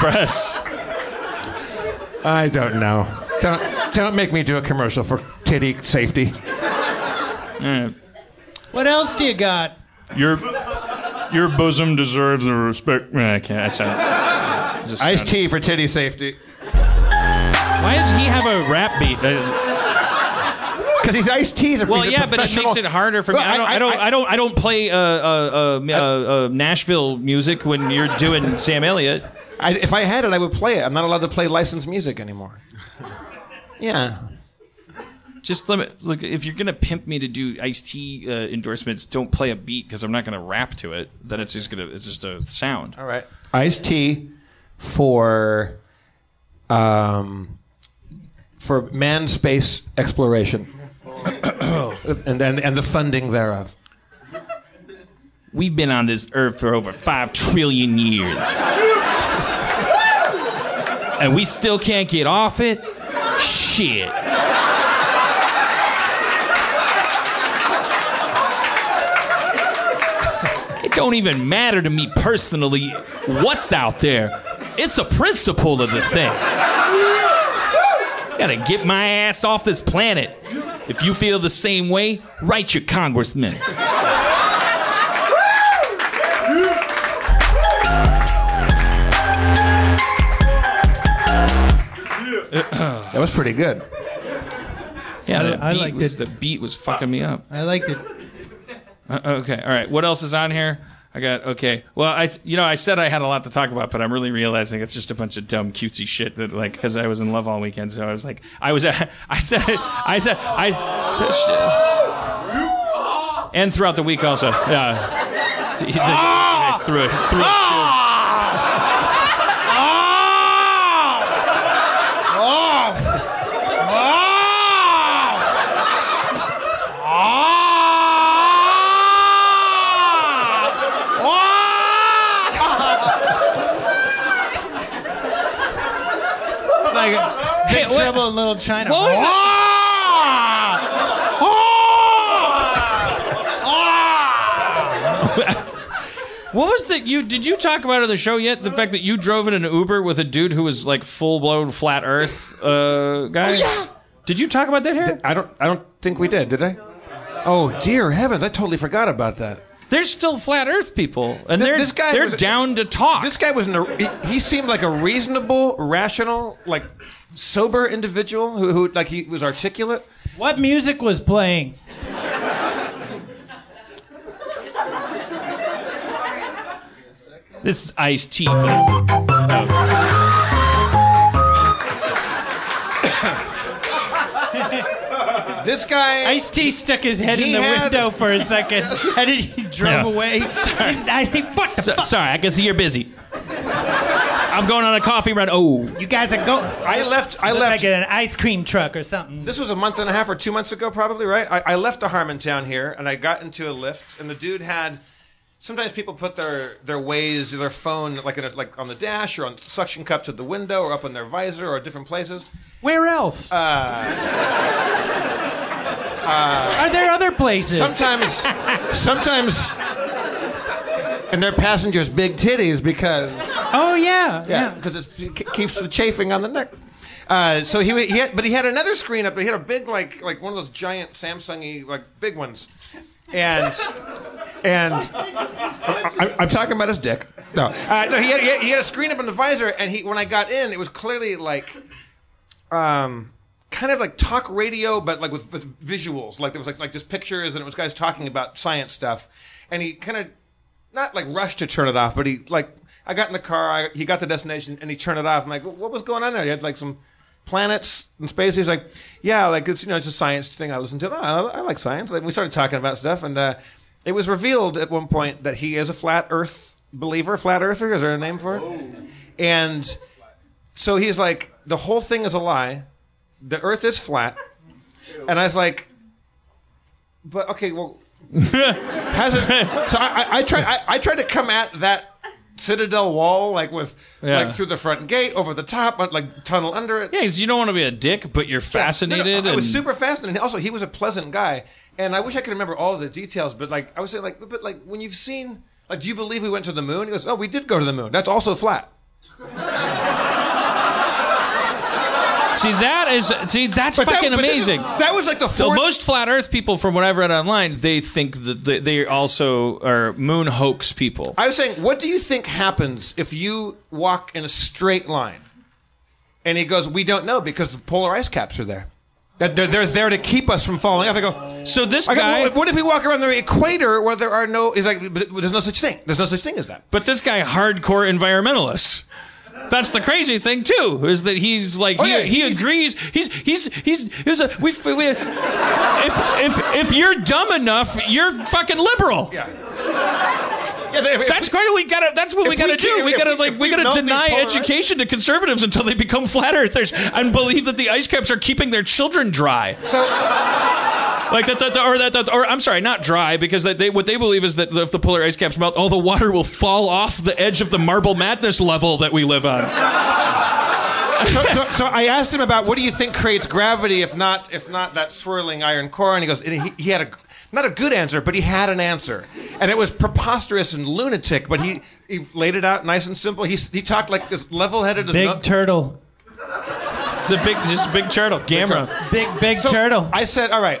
breasts. I don't know. Don't don't make me do a commercial for titty safety. Right. What else do you got? Your your bosom deserves the respect. I can't. I sound, just Iced tea for titty safety. Why does he have a rap beat? I, Because he's iced teas. Well, he's yeah, but it makes it harder for me. Well, I, I, don't, I, I don't, I don't, I don't play uh, uh, uh, uh, uh, Nashville music when you're doing Sam Elliott. I, if I had it, I would play it. I'm not allowed to play licensed music anymore. Yeah. Just limit. Look, if you're gonna pimp me to do iced tea uh, endorsements, don't play a beat because I'm not gonna rap to it. Then it's just gonna, it's just a sound. All right. Iced tea for. Um. For manned space exploration. and, and and the funding thereof. We've been on this earth for over five trillion years. And we still can't get off it? Shit. It don't even matter to me personally what's out there. It's the principle of the thing. Gotta get my ass off this planet. If you feel the same way, write your congressman. That was pretty good. Yeah, the, I, I beat liked was, it. The beat was fucking me up. I liked it. Uh, okay, all right. What else is on here? I got, okay. Well, I, you know, I said I had a lot to talk about, but I'm really realizing it's just a bunch of dumb cutesy shit that, like, because I was in love all weekend, so I was like, I was, I said, I said, I, and throughout the week also, yeah, the, the, I threw it, threw it. Trouble in Little China. What was ah! Ah! Ah! What was the you? Did you talk about it on the show yet? The fact that you drove in an Uber with a dude who was like full blown flat Earth uh, guy. Oh, yeah. Did you talk about that here? I don't. I don't think we did. Did I? Oh dear heavens! I totally forgot about that. There's still flat Earth people, and Th- they're this guy they're was, down to talk. This guy was an, he, he seemed like a reasonable, rational, like. Sober individual who, who, like, he was articulate. What music was playing? This is Ice-T. Oh. This guy. Ice-T stuck his head he in the had... window for a second, and then he drove no. away. Sorry. Ice-T, what the so, fuck? Sorry, I can see you're busy. I'm going on a coffee run. Oh, you guys are going. I left. I left. Like an ice cream truck or something. This was a month and a half or two months ago, probably, right? I, I left a Harmontown here, and I got into a Lyft, and the dude had. Sometimes people put their their Waze, their phone, like in a, like on the dash or on suction cups at the window or up on their visor or different places. Where else? Uh, uh, are there other places? Sometimes, sometimes. And their passengers' big titties because... Oh, yeah. Yeah, because yeah. it keeps the chafing on the neck. Uh, so he, he had, But he had another screen up. But he had a big, like, like one of those giant Samsung-y, like, big ones. And... and I, I'm talking about his dick. No, uh, no he, had, he, had, he had a screen up in the visor, and he when I got in, it was clearly, like... Um, kind of like talk radio, but like with, with visuals. Like, there was, like, like just pictures, and it was guys talking about science stuff. And he kind of... Not like rushed to turn it off, but he like I got in the car. I, he got to destination and he turned it off. I'm like, what was going on there? He had like some planets and space. He's like, yeah, like it's you know it's a science thing. I listen to. Oh, I, I like science. Like we started talking about stuff, and uh, it was revealed at one point that he is a flat Earth believer, flat Earther. Is there a name for it? Oh. And so he's like, the whole thing is a lie. The Earth is flat. And I was like, but okay, well. Hasn't, so I, I, I tried. I, I tried to come at that citadel wall, like with, yeah. like through the front gate, over the top, but like tunnel under it. Yeah, because you don't want to be a dick, but you're fascinated. Yeah, no, no, and... I was super fascinated. Also, he was a pleasant guy, and I wish I could remember all of the details. But like I was saying, like, but like when you've seen, like, do you believe we went to the moon? He goes, oh, we did go to the moon. That's also flat. See that is see that's but fucking that, amazing. Is, that was like the fourth... so most flat Earth people, from what I've read online, they think that they, they also are moon hoax people. I was saying, what do you think happens if you walk in a straight line? And he goes, we don't know because the polar ice caps are there. That they're, they're there to keep us from falling off. I go. So this I guy. Go, what if we walk around the equator where there are no? He's like, there's no such thing. There's no such thing as that. But this guy, hardcore environmentalist. That's the crazy thing too, is that he's like oh, he, yeah, he he's, agrees. He's he's he's he's a we, we if if if you're dumb enough, you're fucking liberal. Yeah. Yeah. If, if that's great. We gotta. That's what we gotta we do. Can, we gotta we, like we, we gotta deny education to conservatives until they become flat earthers and believe that the ice caps are keeping their children dry. So. Like that, that, that, or that, that, or I'm sorry, not dry, because that they, what they believe is that if the polar ice caps melt, all the water will fall off the edge of the marble madness level that we live on. so, so, so I asked him about what do you think creates gravity, if not, if not that swirling iron core, and he goes, he, he had a not a good answer, but he had an answer, and it was preposterous and lunatic, but he, he laid it out nice and simple. He he talked like as level-headed as big no- turtle. It's a big, just a big turtle, Gamera. Big, big, big so turtle. I said, all right.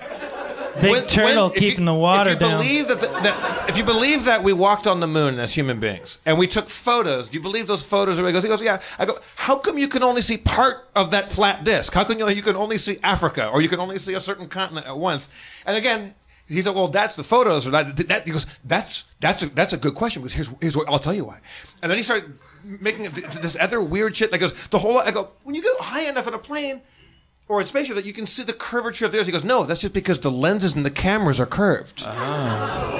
Big when, turtle when, keeping you, the water if you down. Believe that the, that, if you believe that we walked on the moon as human beings and we took photos, do you believe those photos? Everybody goes, he goes, yeah. I go, how come you can only see part of that flat disc? How come you, you can only see Africa, or you can only see a certain continent at once? And again, he said, well, that's the photos. Or that, that, he goes, that's, that's, a, that's a good question, because here's, here's what, I'll tell you why. And then he started making this other weird shit that goes, the whole, I go, when you go high enough in a plane, or in spaceship, that you can see the curvature of the earth. He goes, no, that's just because the lenses and the cameras are curved. Ah.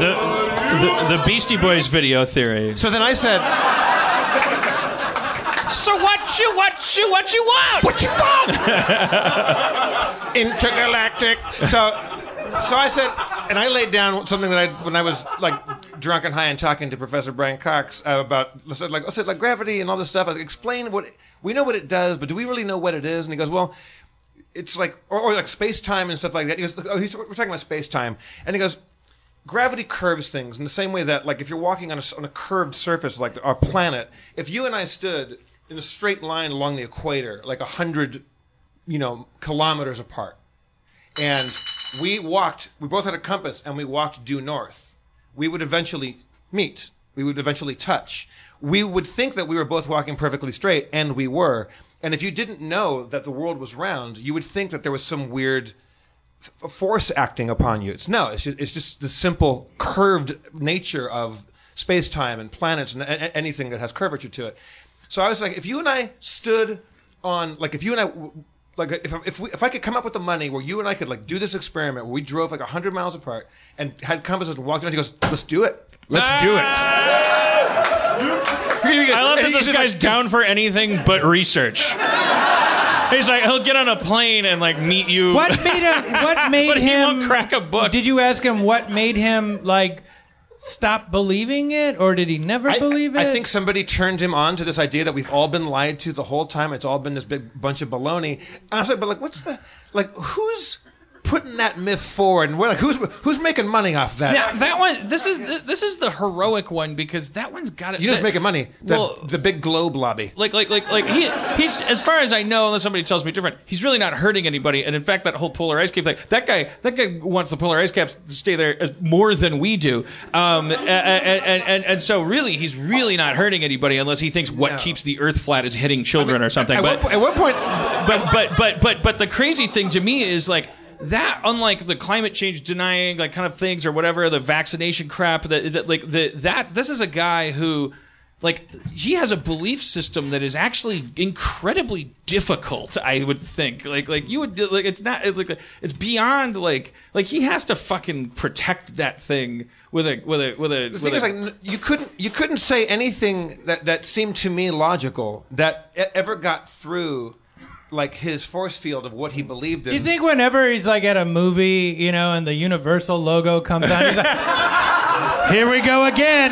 The, the the Beastie Boys video theory. So then I said, so what you, what you, what you want? What you want? Intergalactic. So, so I said, and I laid down something that I, when I was like drunk and high and talking to Professor Brian Cox uh, about, I said, like, I said, like gravity and all this stuff. I explained what. It, We know what it does, but do we really know what it is? And he goes, well, it's like, or, or like space-time and stuff like that. He goes, oh, he's, we're talking about space-time. And he goes, gravity curves things in the same way that, like, if you're walking on a, on a curved surface, like our planet, if you and I stood in a straight line along the equator, like one hundred, you know, kilometers apart, and we walked, we both had a compass, and we walked due north, we would eventually meet. We would eventually touch. We would think that we were both walking perfectly straight, and we were. And if you didn't know that the world was round, you would think that there was some weird f- force acting upon you. It's, no, it's just, it's just the simple curved nature of space-time and planets and a- anything that has curvature to it. So I was like, if you and I stood on, like if you and I, like if if, we, if I could come up with the money where you and I could like do this experiment where we drove like one hundred miles apart and had compasses and walked around, he goes, let's do it. Let's do it. I love that this guy's like, down for anything but research. He's like, he'll get on a plane and like meet you. What made him? What made but he him? Won't crack a book. Did you ask him what made him like stop believing it, or did he never I, believe it? I think somebody turned him on to this idea that we've all been lied to the whole time. It's all been this big bunch of baloney. And I was like, but like, what's the like? Who's putting that myth forward, and we're like, who's who's making money off that? Yeah, that one. This is this is the heroic one, because that one's got it. You just making money. The, well, the big globe lobby. Like like like like he he's as far as I know, unless somebody tells me different, he's really not hurting anybody. And in fact, that whole polar ice cap thing. That guy that guy wants the polar ice caps to stay there as, more than we do. Um, and, and and and so really, he's really not hurting anybody, unless he thinks what no. keeps the Earth flat is hitting children I mean, or something. At, but at what point? But but but but but the crazy thing to me is like. That, unlike the climate change denying like kind of things or whatever, the vaccination crap, that, that like the that this is a guy who, like, he has a belief system that is actually incredibly difficult. I would think like like you would like it's not it's like it's beyond like like he has to fucking protect that thing with a with a with a. The thing is, like, you couldn't you couldn't say anything that that seemed to me logical that ever got through. Like his force field of what he believed in. You think whenever he's like at a movie, you know, and the Universal logo comes on, he's like, here we go again.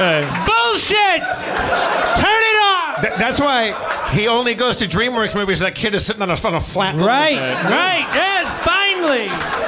Hey. Bullshit! Turn it off! Th- that's why he only goes to DreamWorks movies. That kid is sitting on a, on a flat. Right, right, right, yes, finally.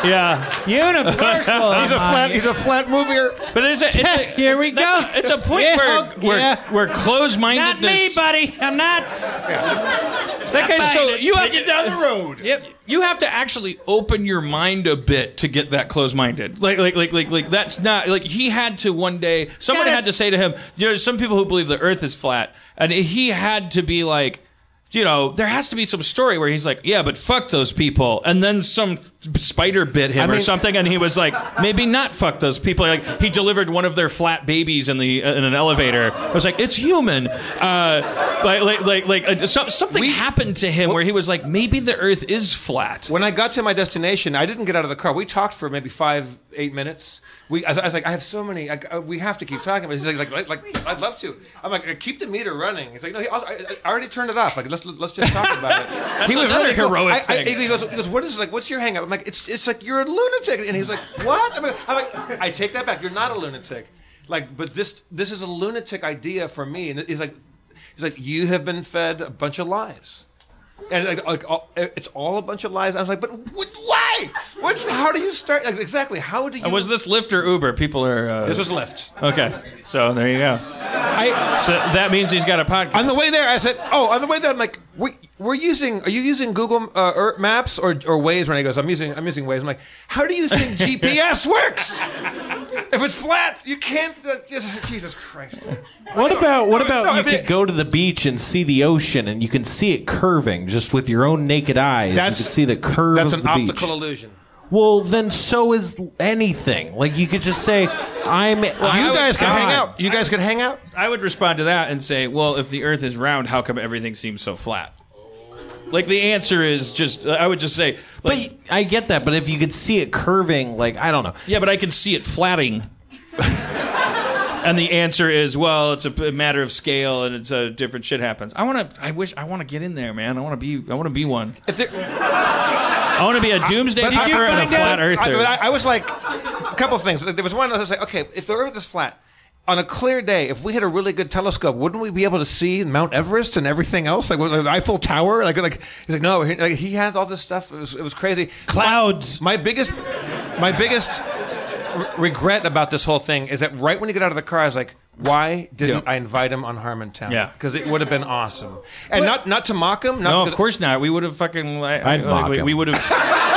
Yeah. Universal. he's, a flat, he's a flat movier. But it's a, it's a, here it's, we go. It's a point yeah, where, where, yeah. where close-mindedness... Not me, buddy. I'm not... Yeah. That guy's so... You have Take to, it down the road. Yep. You have to actually open your mind a bit to get that close-minded. Like, like, like, like, like that's not... Like, he had to one day... Somebody had to say to him, you know, there's some people who believe the Earth is flat, and he had to be like, you know, there has to be some story where he's like, yeah, but fuck those people, and then some... spider bit him I or mean, something, and he was like, maybe not fuck those people. Like, he delivered one of their flat babies in the in an elevator. I was like, it's human. Uh, like like like, like uh, so, something we, happened to him well, where he was like, maybe the Earth is flat. When I got to my destination, I didn't get out of the car. We talked for maybe five eight minutes. We I was, I was like, I have so many. I, I, we have to keep talking. But he's like, like, like, I'd love to. I'm like, keep the meter running. He's like, no, he, I, I already turned it off. Like, let's let's just talk about it. That's he was another really heroic cool. thing. I, I, he goes, he goes, what is like? What's your hang up? I'm like, it's it's like you're a lunatic, and he's like, what? I'm like, I'm like, I take that back. You're not a lunatic, like, but this this is a lunatic idea for me. And he's like, he's like, you have been fed a bunch of lies, and like, like all, it's all a bunch of lies. I was like, but what, why? What's how do you start? Like, exactly, how do you? And was this Lyft or Uber? People are. Uh... This was Lyft. Okay, so there you go. I, so that means he's got a podcast. On the way there, I said, oh, on the way there, I'm like. We, we're using. Are you using Google uh, Earth Maps or or Waze? When he goes, I'm using. I'm using Waze. I'm like, how do you think G P S works? If it's flat, you can't. Uh, Jesus Christ. What about what about no, you I mean, could go to the beach and see the ocean, and you can see it curving just with your own naked eyes. You can see the curve. That's of an the optical beach. Illusion. Well, then so is anything. Like, you could just say, I'm... Well, you guys could hang out. You guys could hang out. I would respond to that and say, well, if the Earth is round, how come everything seems so flat? Like, the answer is just... I would just say... Like, but I get that, but if you could see it curving, like, I don't know. Yeah, but I can see it flatting. And the answer is, well, it's a matter of scale, and it's a different shit happens. I want to... I wish... I want to get in there, man. I want to be... I want to be one. If there... I want to be a doomsday I, did you find and a flat out, earther. I, I, I was like, a couple things. There was one that was like, okay, if the Earth is flat, on a clear day, if we had a really good telescope, wouldn't we be able to see Mount Everest and everything else, like the Eiffel Tower? Like, like he's like, no, he, like, he had all this stuff. It was, it was crazy. Clouds. My, my biggest, my biggest r- regret about this whole thing is that right when you get out of the car, I was like, why didn't yeah. I invite him on Harmontown? Yeah, because it would have been awesome, and what? not not to mock him. Not no, of course not. We would have fucking. Like, I'd like, mock we, him. We would have.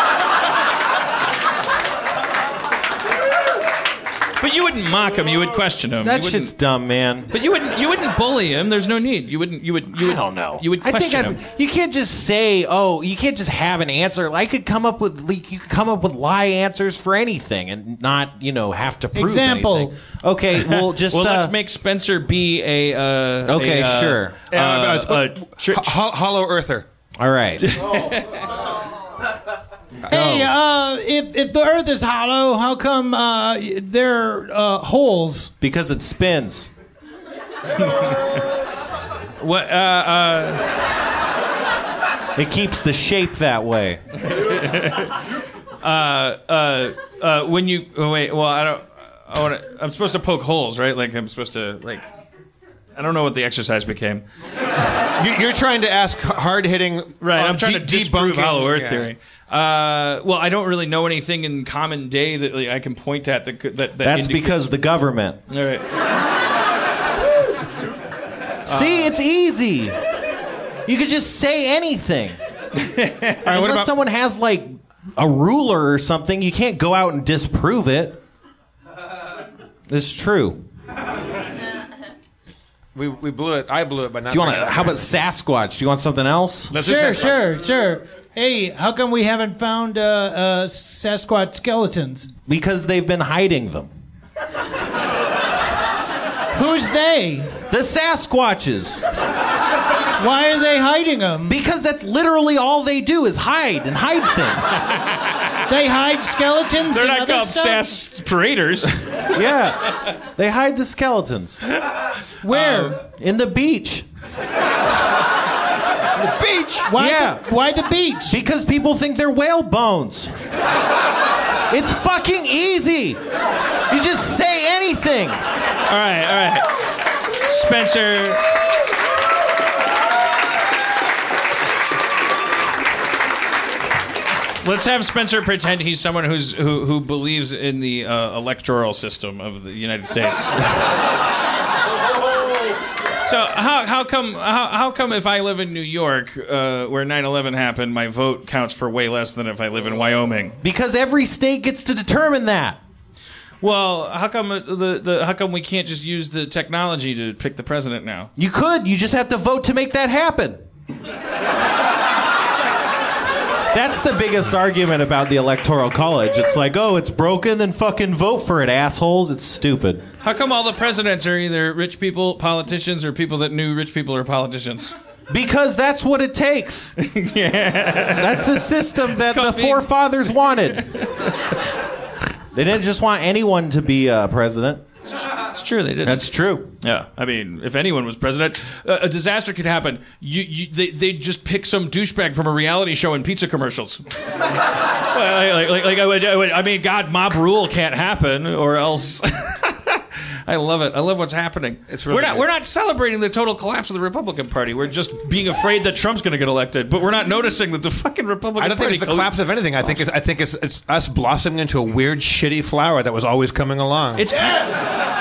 But you wouldn't mock him. You would question him. That shit's dumb, man. But you wouldn't. You wouldn't bully him. There's no need. You wouldn't. You would. You would I don't know. You would question I think him. You can't just say, oh, you can't just have an answer. I could come up with. Like, you could come up with lie answers for anything, and not, you know, have to prove Example. anything. Example. Okay, well, just well, uh, let's make Spencer be a. Uh, okay, a, sure. Uh, uh, uh, uh, ch- ho- hollow earther. All right. Hey, uh, if if the Earth is hollow, how come uh, there are uh, holes? Because it spins. What? Uh, uh... It keeps the shape that way. uh, uh, uh, when you oh, wait, well, I don't. I wanna, I'm supposed to poke holes, right? Like, I'm supposed to, like... I don't know what the exercise became. you, you're trying to ask hard-hitting... Right, I'm trying de- to disprove hollow earth yeah. theory. Uh, well, I don't really know anything in common day that like, I can point at that... that, that That's indicates... because the government. All right. uh, See, it's easy. You could just say anything. All right, unless what about... someone has, like, a ruler or something, you can't go out and disprove it. It's true. We we blew it. I blew it by not. Do you want to? How about Sasquatch? Do you want something else? Let's sure, sure, sure. Hey, how come we haven't found uh, uh, Sasquatch skeletons? Because they've been hiding them. Who's they? The Sasquatches. Why are they hiding them? Because that's literally all they do is hide and hide things. They hide skeletons? They're and not called Sasquatchers. Yeah. They hide the skeletons. Where? Um, in the beach. The beach? Why yeah. The, why the beach? Because people think they're whale bones. It's fucking easy. You just say anything. All right, all right. Spencer... Let's have Spencer pretend he's someone who's who who believes in the uh, electoral system of the United States. So how how come how, how come if I live in New York, uh, where nine eleven happened, my vote counts for way less than if I live in Wyoming? Because every state gets to determine that. Well, how come the, the how come we can't just use the technology to pick the president now? You could. You just have to vote to make that happen. That's the biggest argument about the Electoral College. It's like, oh, it's broken, then fucking vote for it, assholes. It's stupid. How come all the presidents are either rich people, politicians, or people that knew rich people or politicians? Because that's what it takes. Yeah. That's the system that the forefathers wanted. They didn't just want anyone to be uh, president. It's true, they didn't. That's true. Yeah, I mean, if anyone was president, uh, a disaster could happen. You, you, they, they just pick some douchebag from a reality show and pizza commercials. like, like, like I, would, I, would, I mean, God, mob rule can't happen, or else. I love it. I love what's happening. It's really we're not. We're not celebrating the total collapse of the Republican Party. We're just being afraid that Trump's going to get elected. But we're not noticing that the fucking Republican Party. I don't Party think it's the collapse of anything. I think it's. I think it's. It's us blossoming into a weird, shitty flower that was always coming along. It's yes! kind of,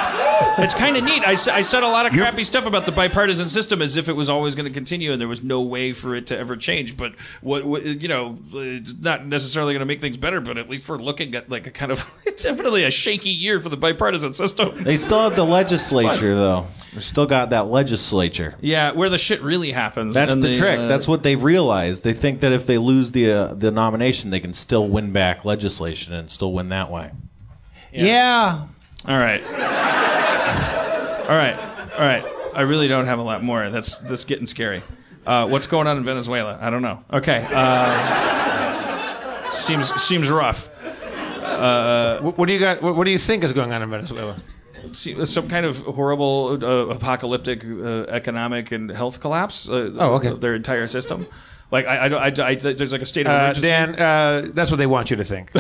It's kind of neat. I, I said a lot of You're, crappy stuff about the bipartisan system as if it was always going to continue and there was no way for it to ever change. But what, what you know, it's not necessarily going to make things better. But at least we're looking at like a kind of. It's definitely a shaky year for the bipartisan system. They still have the legislature, though. We still got that legislature. Yeah, where the shit really happens. That's the, the trick. Uh, That's what they've realized. They think that if they lose the uh, the nomination, they can still win back legislation and still win that way. Yeah. yeah. All right. All right. All right. I really don't have a lot more. That's that's getting scary. Uh, what's going on in Venezuela? I don't know. Okay. Uh, seems seems rough. Uh, what, what do you got? What, what do you think is going on in Venezuela? See, some kind of horrible uh, apocalyptic uh, economic and health collapse. Uh, oh, okay. Their entire system. Like, I, I, I, I there's like a state of uh, emergency. Dan, uh, that's what they want you to think.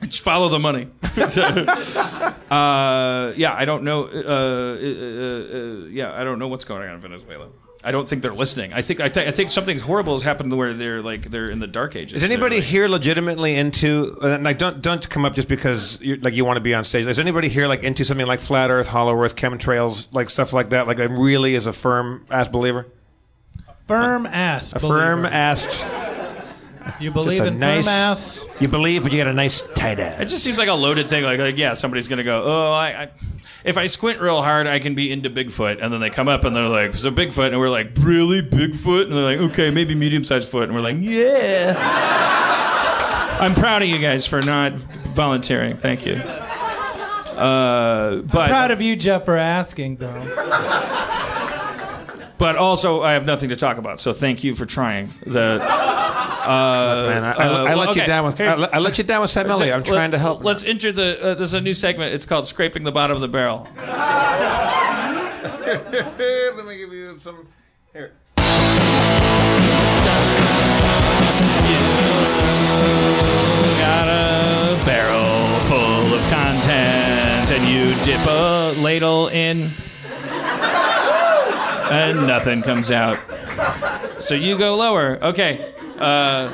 Just follow the money. uh, yeah, I don't know. Uh, uh, uh, yeah, I don't know what's going on in Venezuela. I don't think they're listening. I think I, th- I think something horrible has happened where they're like they're in the dark ages. Is anybody like, here legitimately into like don't don't come up just because you're, like you want to be on stage? Is anybody here like into something like flat Earth, hollow Earth, chemtrails, like stuff like that? Like I really is a firm ass believer. A firm ass. A believer. firm ass. If you believe in nice, firm ass, you believe, but you got a nice tight ass. It just seems like a loaded thing. Like, like yeah, somebody's gonna go. Oh, I. I If I squint real hard, I can be into Bigfoot. And then they come up and they're like, so Bigfoot. And we're like, really? Bigfoot? And they're like, okay, maybe medium-sized foot. And we're like, yeah. I'm proud of you guys for not volunteering. Thank you. Uh, but, I'm proud of you, Jeff, for asking, though. But also, I have nothing to talk about, so thank you for trying. The, uh, Look, man, I, uh, I, I, let well, okay. with, I, I let you down with Samelli. I'm trying to help. Let's enter the. Uh, this is a new segment. It's called Scraping the Bottom of the Barrel. Let me give you some. Here. You got a barrel full of content, and you dip a ladle in. And nothing comes out. So you go lower. Okay. Uh,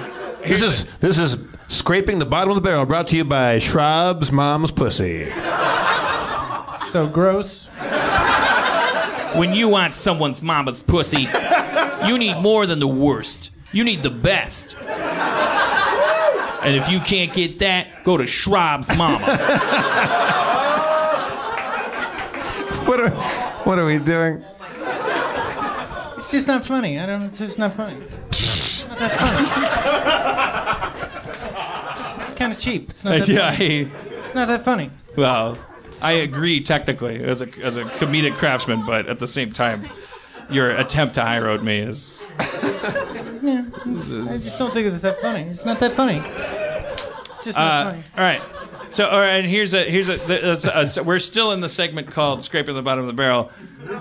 this is this is Scraping the Bottom of the Barrel, brought to you by Schrab's Mom's Pussy. So gross. When you want someone's mama's pussy, you need more than the worst. You need the best. And if you can't get that, go to Schrab's Mama. What are, what are we doing? It's just not funny. I don't. It's just not funny. It's not that funny. It's kind of cheap. It's not that yeah, funny. I, it's not that funny. Well, I agree technically as a as a comedic craftsman, but at the same time, your attempt to high road me is. Yeah, I just don't think it's that funny. It's not that funny. It's just not uh, funny. All right. So, all right, here's a here's a, a, a, a. We're still in the segment called "Scraping the Bottom of the Barrel."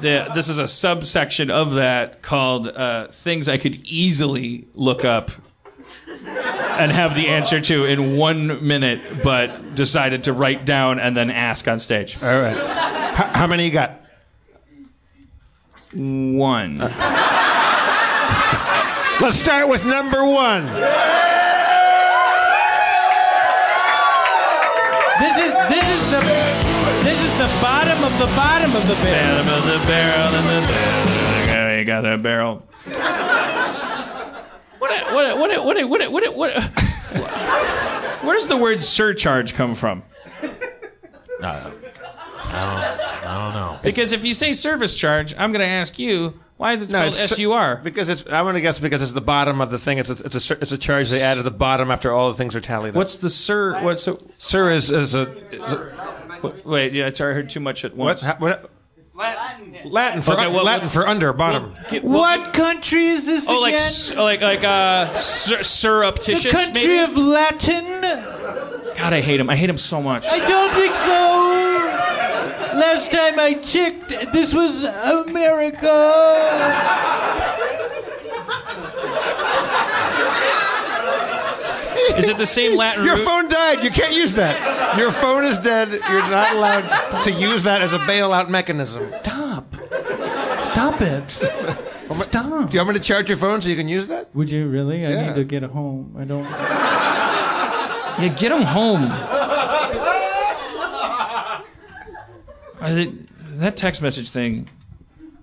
The, this is a subsection of that called uh, "Things I Could Easily Look Up and Have the Answer to in One Minute," but decided to write down and then ask on stage. All right, how, how many you got? One. Uh, let's start with number one. Yeah! This is this is the this is the bottom of the bottom of the barrel. Bottom of the barrel and the barrel. You got that barrel. What a, what a, what a, what a, what a, what a, what? A, where does the word surcharge come from? No, I don't, I don't know. Because if you say service charge, I'm going to ask you. Why is it spelled no, S U R? Because it's, I'm going to guess because it's the bottom of the thing. It's a, it's a, it's a charge they add at the bottom after all the things are tallied up. What's the sir? What's a, sir is, is, a, is a... Wait, yeah, sorry, I heard too much at once. What? What? Latin. Latin for, okay, well, Latin for under, bottom. Well, get, well, what country is this oh, again? Oh, like, like, like, uh, sur- surreptitious, The country maybe? Of Latin? God, I hate him. I hate him so much. I don't think so. Last time I checked, this was America. Is it the same Latin Your root? Phone died. You can't use that. Your phone is dead. You're not allowed to use that as a bailout mechanism. Stop. Stop it. Stop. Do you want me to charge your phone so you can use that? Would you really? I yeah. need to get home. I don't... Yeah, get him home. I think that text message thing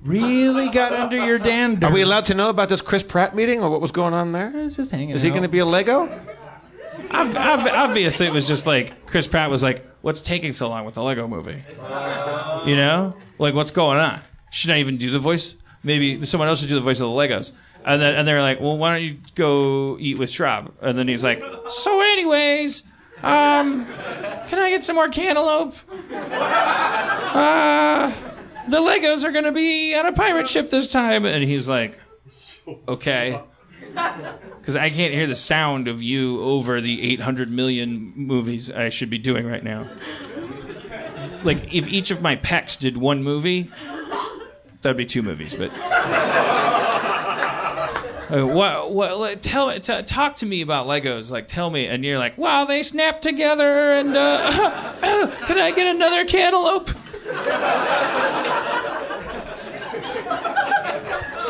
really got under your dander. Are we allowed to know about this Chris Pratt meeting or what was going on there? I was just hanging out. Is he going to be a Lego? I've, I've, obviously, it was just like Chris Pratt was like, "What's taking so long with the Lego movie? You know, like what's going on? Should I even do the voice? Maybe someone else should do the voice of the Legos." And then and they're like, "Well, why don't you go eat with Schraub?" And then he's like, "So, anyways, um, can I get some more cantaloupe? Uh, the Legos are gonna be on a pirate ship this time." And he's like, "Okay." Because I can't hear the sound of you over the eight hundred million movies I should be doing right now. Like, if each of my pecs did one movie, that'd be two movies, but... Uh, what, what, tell, t- talk to me about Legos, like, tell me, and you're like, wow, they snap together, and, uh, could I get another cantaloupe?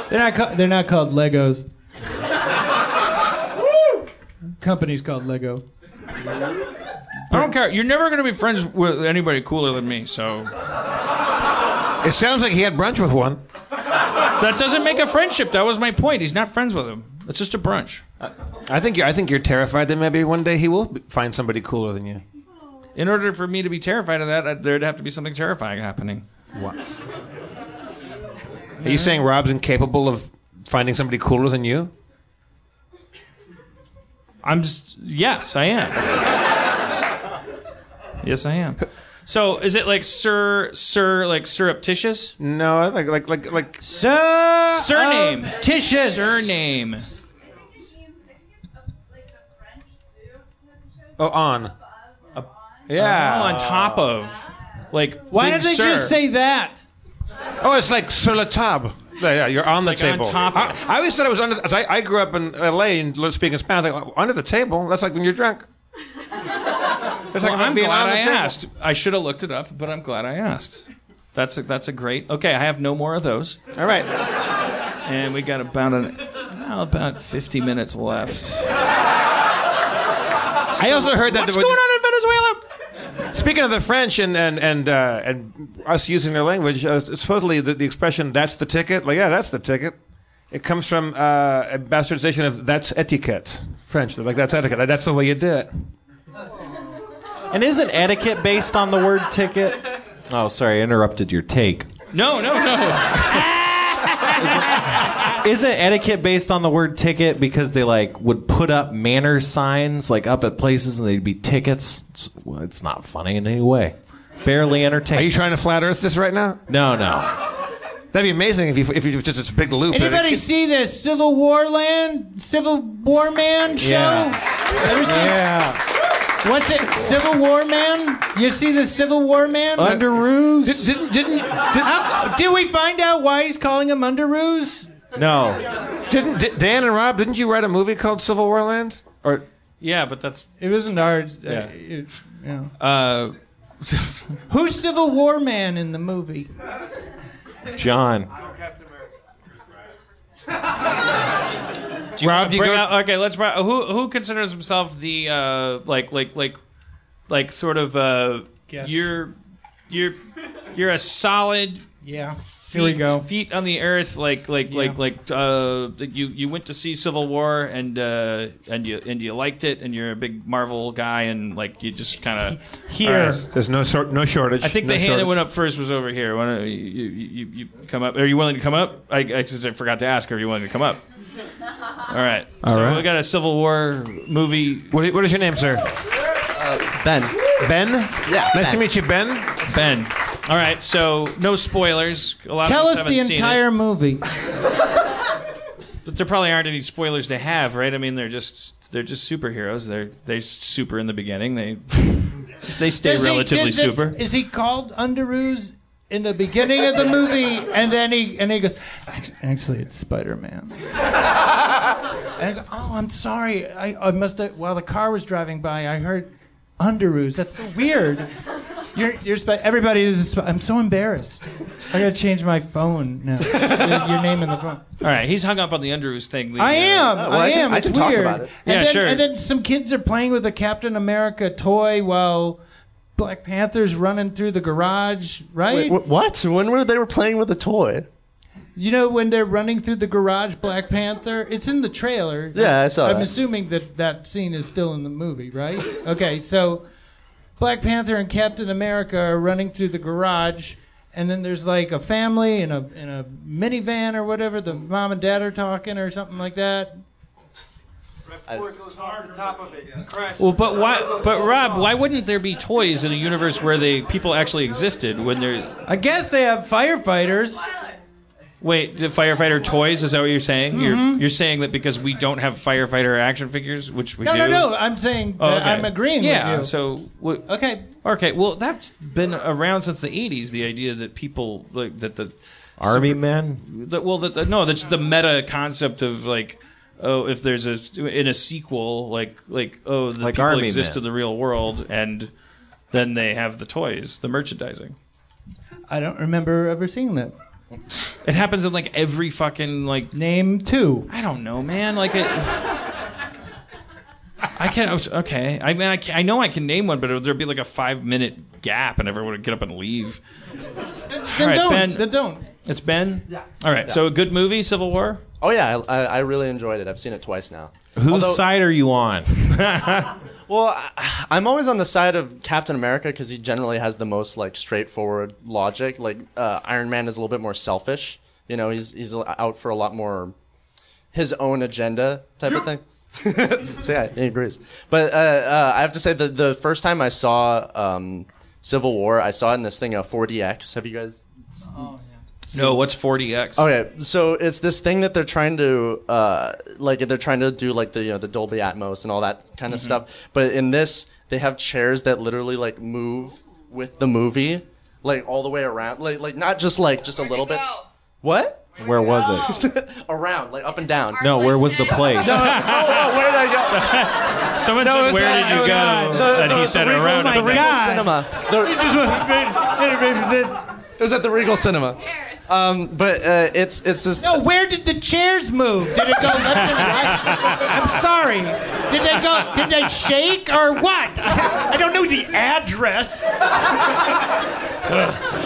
They're not ca- they're not called Legos. Company's called Lego. I don't care. You're never going to be friends with anybody cooler than me, so... It sounds like he had brunch with one. That doesn't make a friendship. That was my point. He's not friends with him. It's just a brunch. I, I think you're, I think you're terrified that maybe one day he will find somebody cooler than you. In order for me to be terrified of that, I, there'd have to be something terrifying happening. What? Are you saying Rob's incapable of finding somebody cooler than you? I'm just, yes, I am. Yes, I am. So, is it like sir, sir, like surreptitious? No, like, like, like, like, sir, surname. Surreptitious. Surname. Oh, on. A, yeah. Oh, on top of. Like, why did they sir. just say that? Oh, it's like sur la table. Yeah, you're on the like table. On top of I, I always thought it was under. The, I, I grew up in L A and speaking Spanish. Like, under the table. That's like when you're drunk. That's well, like I'm being glad on the I table. asked. I should have looked it up, but I'm glad I asked. That's a, that's a great. Okay, I have no more of those. All right. And we got about an oh, about fifty minutes left. So, I also heard that what's there was, going on in Venezuela? Speaking of the French and and and, uh, and us using their language, uh, supposedly the, the expression "that's the ticket," like yeah, that's the ticket. It comes from uh, a bastardization of "that's etiquette." French, like that's etiquette. Like, that's the way you do it. And isn't etiquette based on the word ticket? Oh, sorry, I interrupted your take. No, no, no. Isn't etiquette based on the word ticket because they like would put up manner signs like up at places and they'd be tickets? It's, well, it's not funny in any way. Barely entertaining. Are you trying to flat earth this right now? No, no. That'd be amazing if you if you just it's a big loop. Anybody see the Civil War land Civil War Man show? Yeah. Ever seen? Yeah. What's it? Civil War Man? You see the Civil War Man? Underoos. Did, didn't didn't did, How, did we find out why he's calling him Underoos? No, didn't d- Dan and Rob? Didn't you write a movie called Civil War Land? Or yeah, but that's it wasn't ours. Uh, yeah. It, yeah. Uh, who's Civil War Man in the movie? John. I'm Captain America. Do you Rob, do you go? Out, okay, let's. Who who considers himself the uh, like like like like sort of uh, you're you're you're a solid yeah. Here we go. Feet on the earth, like like yeah. like like uh, you you went to see Civil War and uh, and you and you liked it, and you're a big Marvel guy, and like you just kind of here. Right. There's no sort no shortage. I think no the shortage. hand that went up first was over here. Why don't you, you, you come up? Are you willing to come up? I, I just I forgot to ask her if you wanted to come up. All right. All so right. we got a Civil War movie. What, what is your name, sir? Uh, Ben. Ben. Yeah. Nice Ben. to meet you, Ben. Ben. All right, so no spoilers. A lot Tell of us, us the entire it. movie. But there probably aren't any spoilers to have, right? I mean, they're just they're just superheroes. They're they super in the beginning. They they stay does relatively he, super. It, is he called Underoos in the beginning of the movie, and then he and he goes, actually, it's Spider-Man. And I go, oh, I'm sorry. I, I must have, while the car was driving by, I heard Underoos. That's so weird. You're, you're sp- everybody is. Sp- I'm so embarrassed. I gotta change my phone now. your, your name in the phone. All right, he's hung up on the Underoos thing. Lee. I am. Oh, well, I, I am. Can, it's I can weird. Talk about it. And yeah, then, sure. And then some kids are playing with a Captain America toy while Black Panther's running through the garage. Right? Wait, what? When were they were playing with a toy? You know, when they're running through the garage, Black Panther. It's in the trailer. Yeah, I saw I'm that. I'm assuming that that scene is still in the movie, right? Okay, so. Black Panther and Captain America are running through the garage, and then there's like a family in a in a minivan or whatever. The mom and dad are talking or something like that. Right before it goes off the top of it, yeah. Crash. Well, but why? But Rob, why wouldn't there be toys in a universe where they people actually existed? When they're I guess they have firefighters. Wait, the firefighter toys? Is that what you're saying? Mm-hmm. You're you're saying that because we don't have firefighter action figures, which we no, do. No, no, no. I'm saying oh, okay. I'm agreeing yeah, with you. So w- okay, okay. Well, that's been around since the eighties. The idea that people like that the army super, men. The, well, that the, no, that's the meta concept of like. Oh, if there's a in a sequel, like like oh, the like people army exist men. in the real world, and then they have the toys, the merchandising. I don't remember ever seeing that. It happens in like every fucking like name two. I don't know, man. Like it, I can't. Okay, I mean, I, I know I can name one, but there'd be like a five minute gap, and everyone would get up and leave. Then, then right, don't. Ben, then don't. It's Ben. Yeah. All right. Yeah. So a good movie, Civil War. Oh yeah, I, I really enjoyed it. I've seen it twice now. Whose Although, side are you on? Well, I, I'm always on the side of Captain America because he generally has the most like straightforward logic. Like uh, Iron Man is a little bit more selfish. You know, he's he's out for a lot more his own agenda type of thing. So yeah, he agrees. But uh, uh, I have to say that the first time I saw um, Civil War, I saw it in this thing, uh, four D X. Have you guys? Oh, yeah. No, what's four D X? Okay, so it's this thing that they're trying to, uh, like, they're trying to do, like, the you know the Dolby Atmos and all that kind of mm-hmm. stuff. But in this, they have chairs that literally, like, move with the movie, like, all the way around. Like, like not just, like, just a little bit. What? Where, where was it? Around, like, up and down. No, where was the place? no, oh, oh, where did I go? Someone no, said, where not, did you go? The, and the, he the, said, the around. The, the Regal God. Cinema. The, it was at the Regal Cinema. Um, but uh, it's it's this. No, where did the chairs move? Did it go left and right? I'm sorry. Did they go? Did they shake or what? I don't know the address.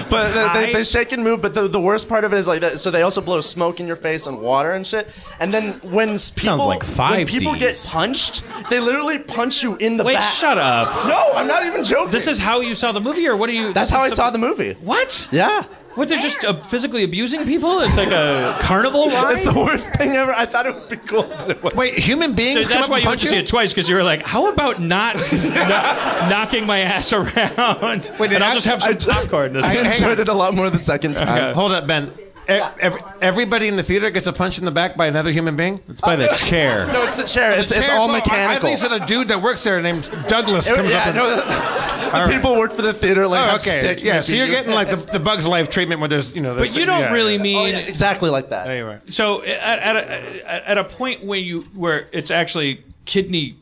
But uh, they, they shake and move. But the, the worst part of it is like that. So they also blow smoke in your face and water and shit. And then when people sounds like five when people Ds. Get punched, they literally punch you in the Wait, back. Wait, shut up. No, I'm not even joking. This is how you saw the movie, or what are you? That's how I saw the movie. What? Yeah. What, they're just uh, physically abusing people? It's like a carnival ride? It's the worst thing ever. I thought it would be cool, but it wasn't. Wait, human beings so come that's up why and you went to see it twice, because you were like, how about not no- knocking my ass around? Wait, did and I, I'll just have some I, popcorn. This I enjoyed it a lot more the second time. Okay. Hold up, Ben. Every, everybody in the theater gets a punch in the back by another human being? It's by oh, the no. chair. No, it's the chair. It's, the chair, it's all mechanical. I, I think so the dude that works there named Douglas it, comes yeah, up. No, and, the, the people right. work for the theater like oh, okay. sticks. Yeah, so you're getting like the, the Bug's Life treatment where there's, you know. There's but you don't yeah, really yeah. mean. Oh, yeah, exactly like that. Anyway. So at, at, a, at a point where, you, where it's actually kidney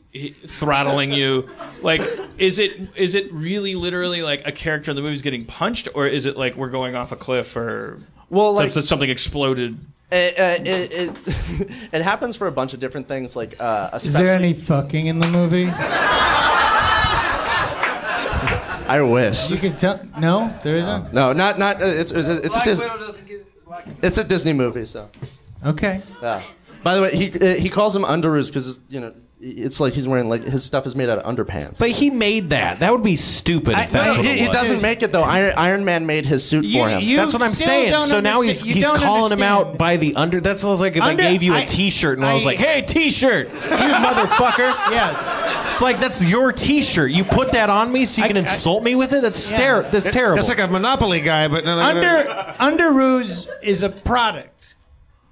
throttling you, like, is it is it really literally like a character in the movie is getting punched, or is it like we're going off a cliff or... Well, like, so something exploded. It, uh, it, it, it happens for a bunch of different things. Like, uh, is there any fucking in the movie? I wish. You can tell. No, there isn't. No, not not. Uh, it's it's, it's Black a Dis- Widow doesn't get It's a Disney movie, so. Okay. Yeah. By the way, he uh, he calls them Underoos because, you know, it's like he's wearing, like, his stuff is made out of underpants. But he made that. That would be stupid if that's what it was. He doesn't make it, though. Iron, Iron Man made his suit for him. That's what I'm saying. So now he's he's calling him out by the under... That's like if I gave you a T-shirt and I was like, hey, T-shirt, you motherfucker. Yes. It's like, that's your T-shirt. You put that on me so you can insult me with it? That's terrible. That's terrible. That's like a Monopoly guy, but... Underoos is a product.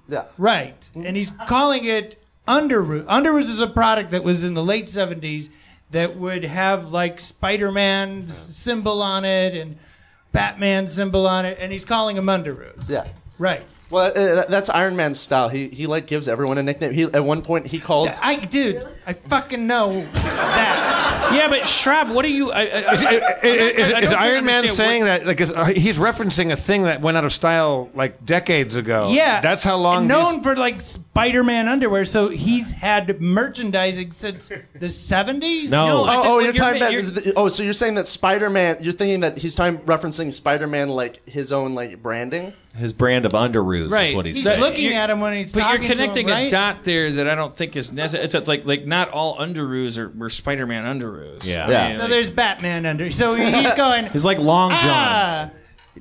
Yeah. Right. And he's calling it... Underoos. Underoos is a product that was in the late seventies that would have like Spider-Man's yeah. symbol on it and Batman's symbol on it, and he's calling them Underoos. Yeah. Right. Well, uh, that's Iron Man's style. He he like gives everyone a nickname. He at one point he calls. I dude, I fucking know that. Yeah, but Schrab, what are you? I, I, is, I, I, is, I, I is Iron Man saying that? Like, is, uh, he's referencing a thing that went out of style like decades ago. Yeah, that's how long. And known these... for like Spider-Man underwear, so he's had merchandising since the seventies. No, no oh, oh, you're, you're talking about. You're... Oh, so you're saying that Spider-Man? You're thinking that he's time referencing Spider-Man like his own like branding. His brand of Underoos right. is what he's, he's saying. He's looking you're, at him when he's but talking to But you're connecting him, right? a dot there that I don't think is necessary. It's like like not all Underoos are were Spider-Man Underoos. Yeah. yeah. I mean, so like, there's Batman Underoos. So he's going... He's like Long Johns. Ah,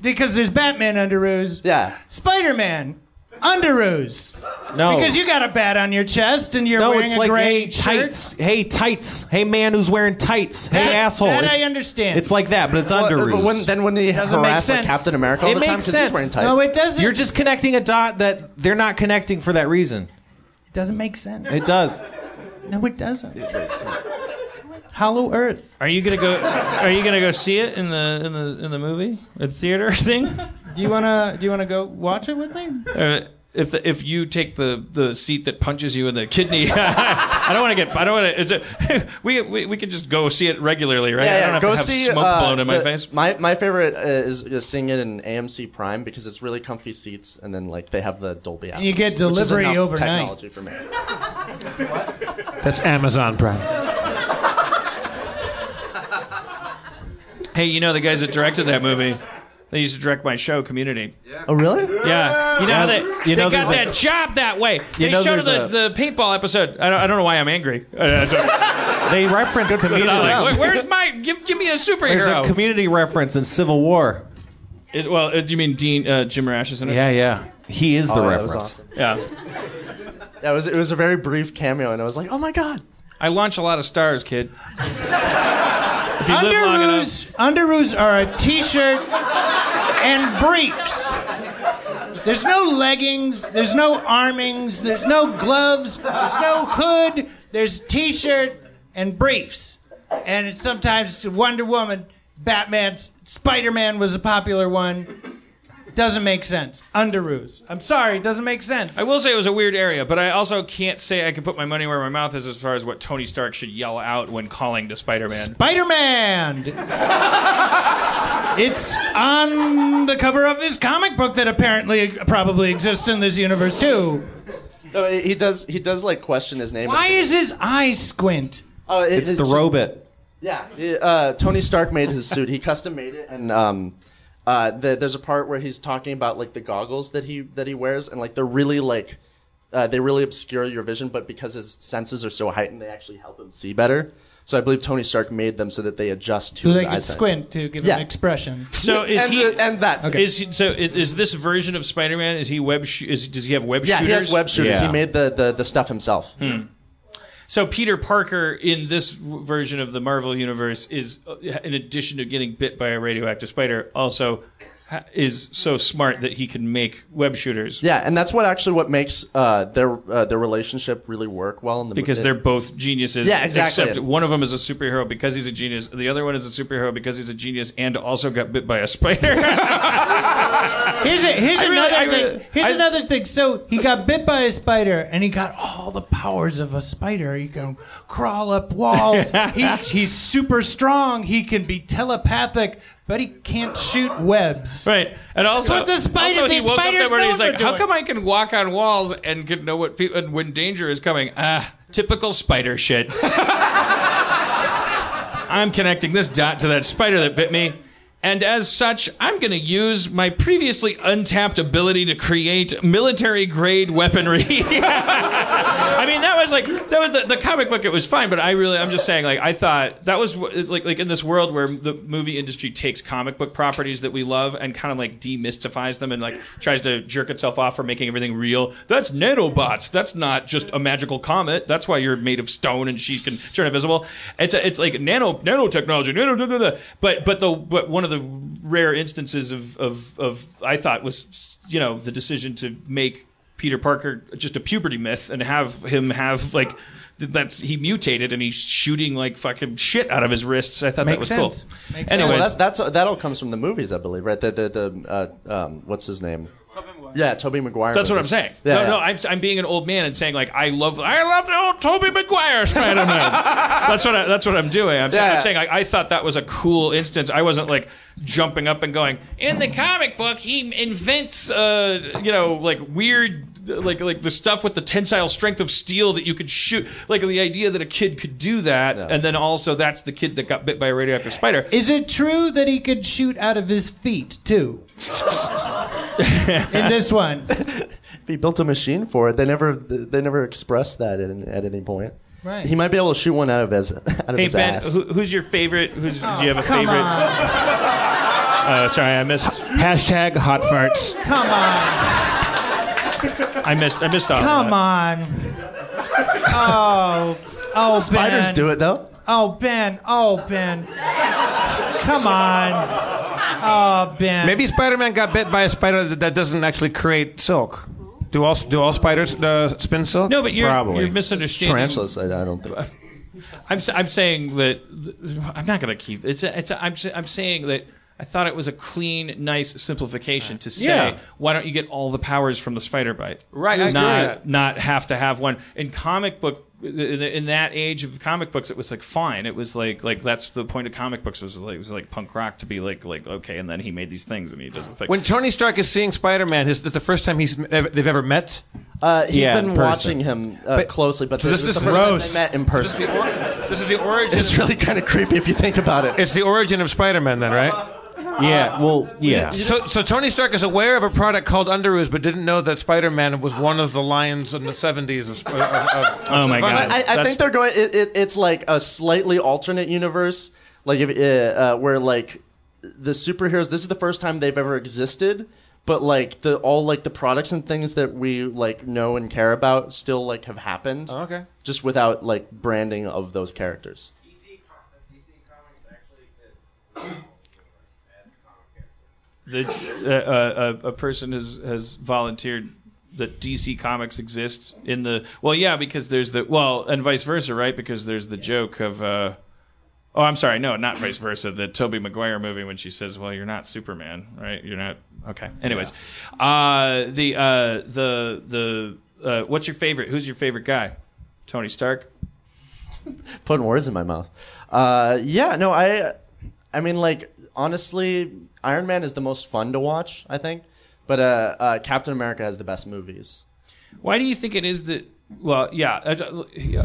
because there's Batman Underoos. Yeah. Spider-Man Underoos. No. Because you got a bat on your chest and you're no, wearing it's a like, gray hey, tights. Hey, tights. Hey, man who's wearing tights. That, hey, asshole. That it's, I understand. It's like that, but it's well, Underoos. But when, then when he harass like Captain America all it the time because he's wearing tights. No, it doesn't. You're just connecting a dot that they're not connecting for that reason. It doesn't make sense. It does. No, it doesn't. It doesn't. Hollow Earth. Are you gonna go? Are you gonna go see it in the in the in the movie, the theater thing? Do you wanna Do you wanna go watch it with me? Uh, if the, if you take the, the seat that punches you in the kidney, I don't want to get. I don't want to. We we we can just go see it regularly, right? Yeah, yeah. I don't have go to have see, smoke uh, blown in my the, face. My my favorite is, is seeing it in A M C Prime because it's really comfy seats, and then like they have the Dolby Atmos. And you get delivery which is overnight. Technology for me. What? That's Amazon Prime. Hey, you know the guys that directed that movie? They used to direct my show, Community. Yeah. Oh, really? Yeah. You know well, they, you know they got that a, job that way. They you know showed the, a, the paintball episode. I don't, I don't know why I'm angry. They referenced Community. Like, where's my? Give, give me a superhero. There's a Community reference in Civil War. It, well, it, you mean Dean uh, Jim Rash, isn't it? Yeah, yeah. He is the oh, reference. Awesome. Yeah. That was it. Was a very brief cameo, and I was like, oh my god. I launch a lot of stars, kid. Underoos, Underoos are a T-shirt and briefs. There's no leggings. There's no armings. There's no gloves. There's no hood. There's T-shirt and briefs. And it's sometimes Wonder Woman, Batman, Spider-Man was a popular one. Doesn't make sense. Underoos. I'm sorry, doesn't make sense. I will say it was a weird area, but I also can't say I can put my money where my mouth is as far as what Tony Stark should yell out when calling to Spider-Man. Spider-Man! It's on the cover of his comic book that apparently probably exists in this universe, too. No, he does, he does like, question his name. Why is his eyes squint? Oh, it, it's it, the just, robot. Yeah. Uh, Tony Stark made his suit. He custom made it, and... Um, Uh, the, there's a part where he's talking about like the goggles that he that he wears, and like they're really like uh, they really obscure your vision, but because his senses are so heightened, they actually help him see better. So I believe Tony Stark made them so that they adjust to so his eyesight. So they can squint to give yeah. him expression. So is and, he uh, and that okay. is he, so is, is this version of Spider-Man? Is he web? Sh is does he have web yeah, shooters? Yeah, he has web shooters. Yeah. He made the, the the stuff himself. Hmm. So Peter Parker in this version of the Marvel Universe is, in addition to getting bit by a radioactive spider, also is so smart that he can make web shooters. Yeah, and that's what actually what makes uh, their uh, their relationship really work well in the movie. Because they're both geniuses. Yeah, exactly. Except one of them is a superhero because he's a genius. The other one is a superhero because he's a genius and also got bit by a spider. Here's, a, here's another really, thing. Really, here's I, another thing. So he got bit by a spider, and he got all the powers of a spider. He can crawl up walls. he, he's super strong. He can be telepathic, but he can't shoot webs. Right, and also, so the spider, also he woke up that morning. He's like, "How come I can walk on walls and can know what people and when danger is coming?" Ah, typical spider shit. I'm connecting this dot to that spider that bit me. And as such, I'm going to use my previously untapped ability to create military-grade weaponry. I mean, that was like, that was the, the comic book, it was fine, but I really, I'm just saying, like, I thought that was, it's like, like in this world where the movie industry takes comic book properties that we love and kind of like demystifies them and like tries to jerk itself off for making everything real. That's nanobots. That's not just a magical comet. That's why you're made of stone and she can turn invisible. It's a, it's like nano, nanotechnology, nano, da, da, da. But, but the, but one of the rare instances of, of, of I thought was, you know, the decision to make Peter Parker just a puberty myth and have him have like that's he mutated and he's shooting like fucking shit out of his wrists. I thought Makes that was sense. cool. Makes Anyways, sense. Well, that, that's that all comes from the movies, I believe, right? The the, the uh, um, what's his name? Yeah, Tobey Maguire. That's movies. what I'm saying. Yeah, no, yeah. no, I'm I'm being an old man and saying like I love I love the old Tobey Maguire Spider-Man. that's what I, that's what I'm doing. I'm, yeah, saying, yeah. I'm saying like, I thought that was a cool instance. I wasn't like jumping up and going in the comic book he invents uh you know like weird like like the stuff with the tensile strength of steel that you could shoot. Like the idea that a kid could do that, yeah. and then also that's the kid that got bit by a radioactive spider. Is it true that he could shoot out of his feet too? In this one, he built a machine for it. They never, they never expressed that in, at any point. Right. He might be able to shoot one out of his, out of hey, his Ben, ass. Who, who's your favorite? Who's, oh, do you have a come favorite? On. Oh, sorry, I missed. Hashtag hot farts. Come on. I missed. I missed all. Come on. Oh, oh, Ben. Spiders do it though. Oh, Ben. Oh, Ben. Come on. Oh, Ben. Maybe Spider-Man got bit by a spider that doesn't actually create silk. Do all do all spiders uh, spin silk? No, but you're, Probably. you're misunderstanding. Tarantulas, I, I don't think. I'm I'm saying that I'm not going to keep it's a, it's a, I'm I'm saying that I thought it was a clean, nice simplification to say, yeah. why don't you get all the powers from the spider bite? Right, I not agree. Not have to have one in comic book. In that age of comic books, it was like fine. It was like like that's the point of comic books. It was like it was like punk rock to be like like okay, and then he made these things and he does the thing. When Tony Stark is seeing Spider-Man, is this the first time he's they've ever met? Uh, he's yeah, been watching him uh, but, closely, but so this, this is the first time they met in person. So this, is the or, this is the origin. It's really kind of creepy if you think about it. It's the origin of Spider-Man, then, right? Uh, Yeah, uh, well, yeah. So, so Tony Stark is aware of a product called Underoos, but didn't know that Spider-Man was one of the lions in the seventies. Of, of, of, oh my God! I, I think they're going. It, it, it's like a slightly alternate universe, like if, uh, where like the superheroes. This is the first time they've ever existed, but like the all like the products and things that we like know and care about still like have happened. Oh, okay. Just without like branding of those characters. D C, D C Comics actually exists. The, uh, uh, a person has, has volunteered that D C Comics exists in the... Well, yeah, because there's the... Well, and vice versa, right? Because there's the yeah. joke of... Uh, oh, I'm sorry. No, not vice versa. The Tobey Maguire movie when she says, well, you're not Superman, right? You're not... Okay. Anyways. Yeah. Uh, the... Uh, the... the uh, what's your favorite? Who's your favorite guy? Tony Stark? Putting words in my mouth. Uh, yeah, no, I... I mean, like, honestly... Iron Man is the most fun to watch, I think, but uh, uh, Captain America has the best movies. Why do you think it is that? Well, yeah. Uh,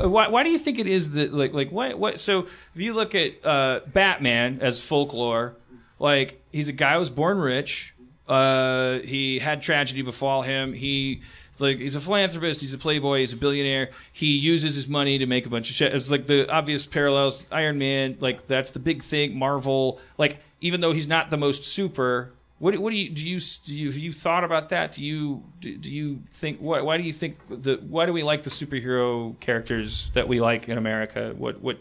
why, why do you think it is that? Like, like what? What? So if you look at uh, Batman as folklore, like he's a guy who was born rich. Uh, he had tragedy befall him. He. It's like he's a philanthropist, he's a playboy, he's a billionaire. He uses his money to make a bunch of shit. It's like the obvious parallels. Iron Man, like that's the big thing. Marvel, like even though he's not the most super, what what do you do you do you, have you thought about that? Do you do, do you think what why do you think the why do we like the superhero characters that we like in America? What what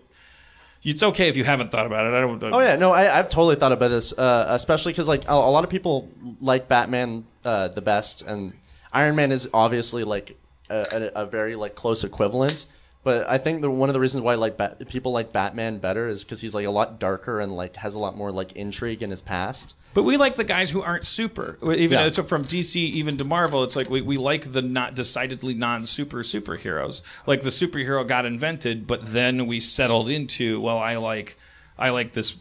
It's okay if you haven't thought about it. I don't. I, oh yeah, no, I, I've totally thought about this, uh, especially because like a, a lot of people like Batman uh, the best and. Iron Man is obviously like a, a, a very like close equivalent, but I think the, one of the reasons why like ba- people like Batman better is because he's like a lot darker and like has a lot more like intrigue in his past. But we like the guys who aren't super. Even yeah. though it's from D C even to Marvel, it's like we, we like the not decidedly non super superheroes. Like the superhero got invented, but then we settled into well, I like. I like this,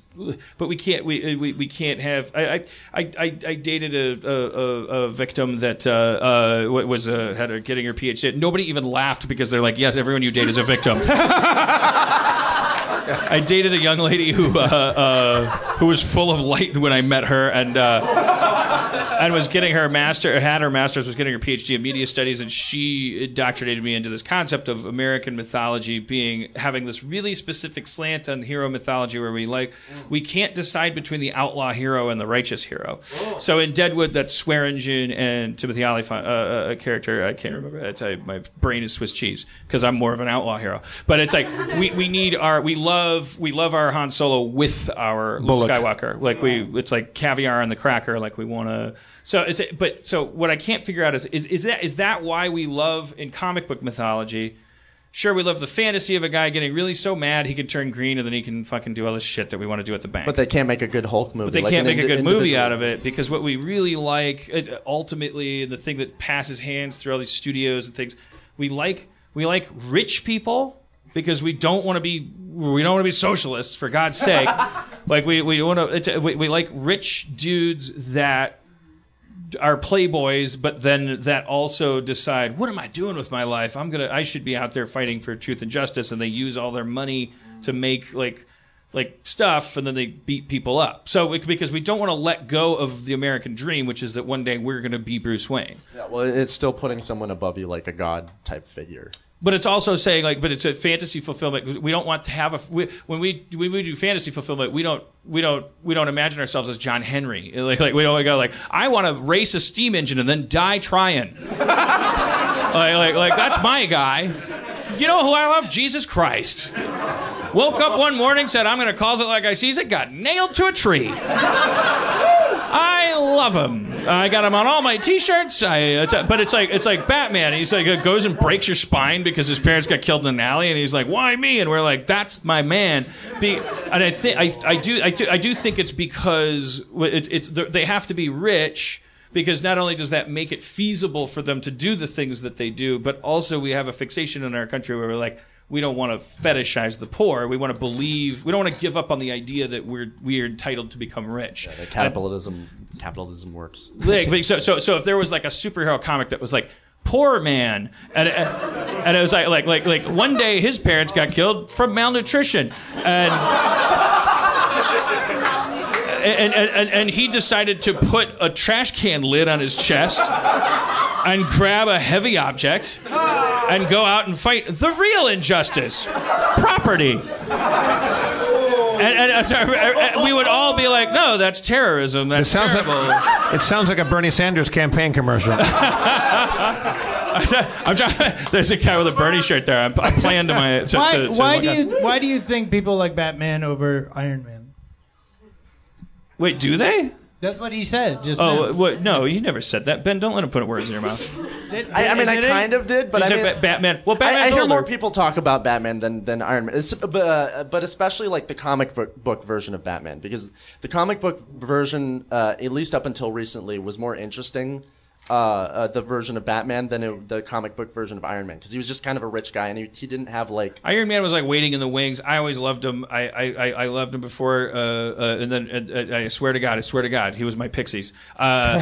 but we can't. We we, we can't have. I I, I, I dated a, a a victim that uh, uh, was uh, had a, getting her P H D. Nobody even laughed because they're like, "Yes, everyone you date is a victim." I dated a young lady who uh, uh, who was full of light when I met her, and uh, and was getting her master, had her master's, was getting her P H D in media studies, and she indoctrinated me into this concept of American mythology being having this really specific slant on hero mythology where we like we can't decide between the outlaw hero and the righteous hero. So in Deadwood, that's Swearingen and Timothy Olyphant, uh, a character I can't remember. It's, I, my brain is Swiss cheese because I'm more of an outlaw hero. But it's like we, we need our we love we love our Han Solo with our Bullock. Luke Skywalker. Like we it's like caviar on the cracker. Like we want to. So it's but so what I can't figure out is is is that is that why we love in comic book mythology? Sure, we love the fantasy of a guy getting really so mad he can turn green and then he can fucking do all this shit that we want to do at the bank. But they can't make a good Hulk movie. But they like can't make ind- a good movie out of it because what we really like, ultimately, the thing that passes hands through all these studios and things, we like we like rich people because we don't want to be we don't want to be socialists for God's sake. Like we we want to it's, we, we like rich dudes that. Are playboys, but then that also decide, what am I doing with my life? I'm gonna, I should be out there fighting for truth and justice, and they use all their money to make like, like stuff, and then they beat people up. So it, because we don't want to let go of the American dream, which is that one day we're gonna be Bruce Wayne. Yeah, well, it's still putting someone above you, like a god type figure. But it's also saying like, but it's a fantasy fulfillment. We don't want to have a we, when we when we do fantasy fulfillment. We don't we don't we don't imagine ourselves as John Henry. Like like we don't go like I want to race a steam engine and then die trying. like, like like that's my guy. You know who I love? Jesus Christ. Woke up one morning, said I'm gonna cause it like I sees it. Got nailed to a tree. I love him. I got him on all my T-shirts. I, it's, but it's like it's like Batman. He's like uh, goes and breaks your spine because his parents got killed in an alley, and he's like, "Why me?" And we're like, "That's my man." Be, and I think I, I do I do I do think it's because it's it's they have to be rich because not only does that make it feasible for them to do the things that they do, but also we have a fixation in our country where we're like. We don't want to fetishize the poor. We want to believe. We don't want to give up on the idea that we're we're entitled to become rich. Yeah, capitalism, uh, capitalism works. Like, so, so, so if there was like a superhero comic that was like poor man, and and it was like like like like one day his parents got killed from malnutrition, and. And, and, and, and he decided to put a trash can lid on his chest and grab a heavy object and go out and fight the real injustice, property. And, and, and, and we would all be like, no, that's terrorism. That's it sounds terrible. Like, it sounds like a Bernie Sanders campaign commercial. I'm trying, there's a guy with a Bernie shirt there. I'm, I'm playing to my... To, why, to, to why, do you, why do you think people like Batman over Iron Man? Wait, do they? That's what he said. Just oh, what, no, you never said that, Ben. Don't let him put words in your mouth. did, did, I, I mean, I kind it? of did, but These I mean, ba- Batman. Well, Batman's I, I hear older. more people talk about Batman than, than Iron Man, it's, uh, but especially like the comic book version of Batman, because the comic book version, uh, at least up until recently, was more interesting. Uh, uh, the version of Batman than it, the comic book version of Iron Man, because he was just kind of a rich guy and he, he didn't have like Iron Man was like waiting in the wings. I always loved him. I I, I loved him before, uh, uh, and then uh, I swear to God, I swear to God, he was my Pixies. Uh,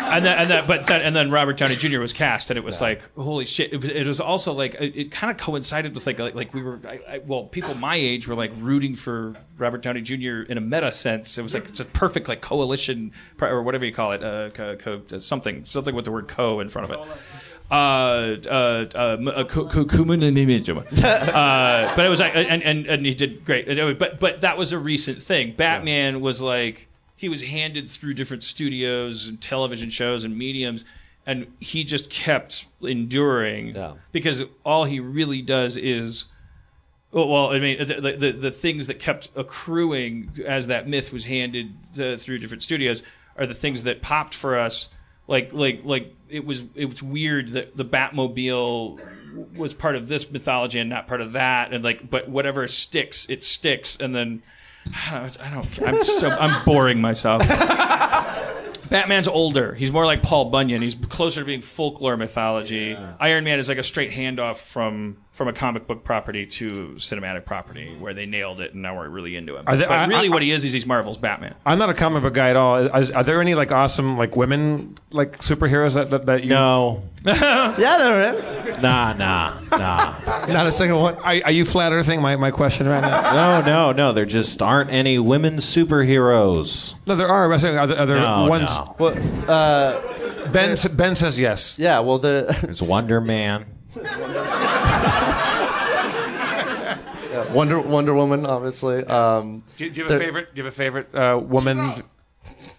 and then and that but that, and then Robert Downey Junior was cast, and it was yeah. like holy shit. It, it was also like it, it kind of coincided with like like, like we were I, I, well people my age were like rooting for Robert Downey Junior in a meta sense. It was like it's a perfect like coalition or whatever you call it. Uh, co- co- some Something, something with the word "co" in front of it. Uh, uh, uh, uh, but it was like, and, and and he did great. But but that was a recent thing. Batman was like he was handed through different studios and television shows and mediums, and he just kept enduring yeah. because all he really does is. Well, I mean, the, the the things that kept accruing as that myth was handed uh, through different studios are the things that popped for us. Like, like, like, it was, it was weird that the Batmobile was part of this mythology and not part of that, and like, but whatever sticks, it sticks, and then I don't, I don't I'm so, I'm boring myself. Batman's older; he's more like Paul Bunyan. He's closer to being folklore mythology. Yeah. Iron Man is like a straight handoff from from a comic book property to cinematic property, where they nailed it, and now we're really into him. Are there, but I, really, I, what he is is he's Marvel's Batman. I'm not a comic book guy at all. Are, are there any like awesome like women like superheroes that that, that you? No. Yeah, there is. Nah, nah, nah. Not a single one. Are, are you flat earthing my, my question right now? No, no, no. There just aren't any women superheroes. No, there are. Are there, are there no, ones? No. Well, uh, Ben Ben says yes. Yeah. Well, the there's Wonder Man. Yeah, Wonder Wonder Woman, obviously. Um, do, do you have a favorite? Do you have a favorite uh, woman? No.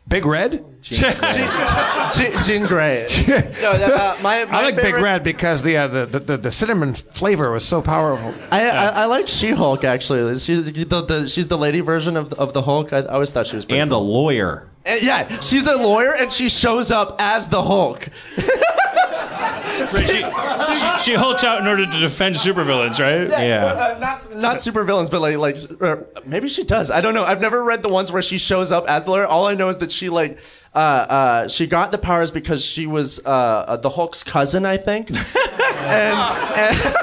Big Red? Jean Grey. Jean Grey. No, uh, my, my I like favorite... Big Red because the, uh, the, the the cinnamon flavor was so powerful. I yeah. I, I like She-Hulk actually. She's the, the she's the lady version of the, of the Hulk. I, I always thought she was pretty and cool. A lawyer. And, yeah, she's a lawyer and she shows up as the Hulk. She, she, she, she hulks out in order to defend supervillains, right? Yeah, yeah. Uh, not not supervillains, but like like uh, maybe she does. I don't know. I've never read the ones where she shows up as the lawyer. All I know is that she like uh, uh, she got the powers because she was uh, uh, the Hulk's cousin, I think, and. and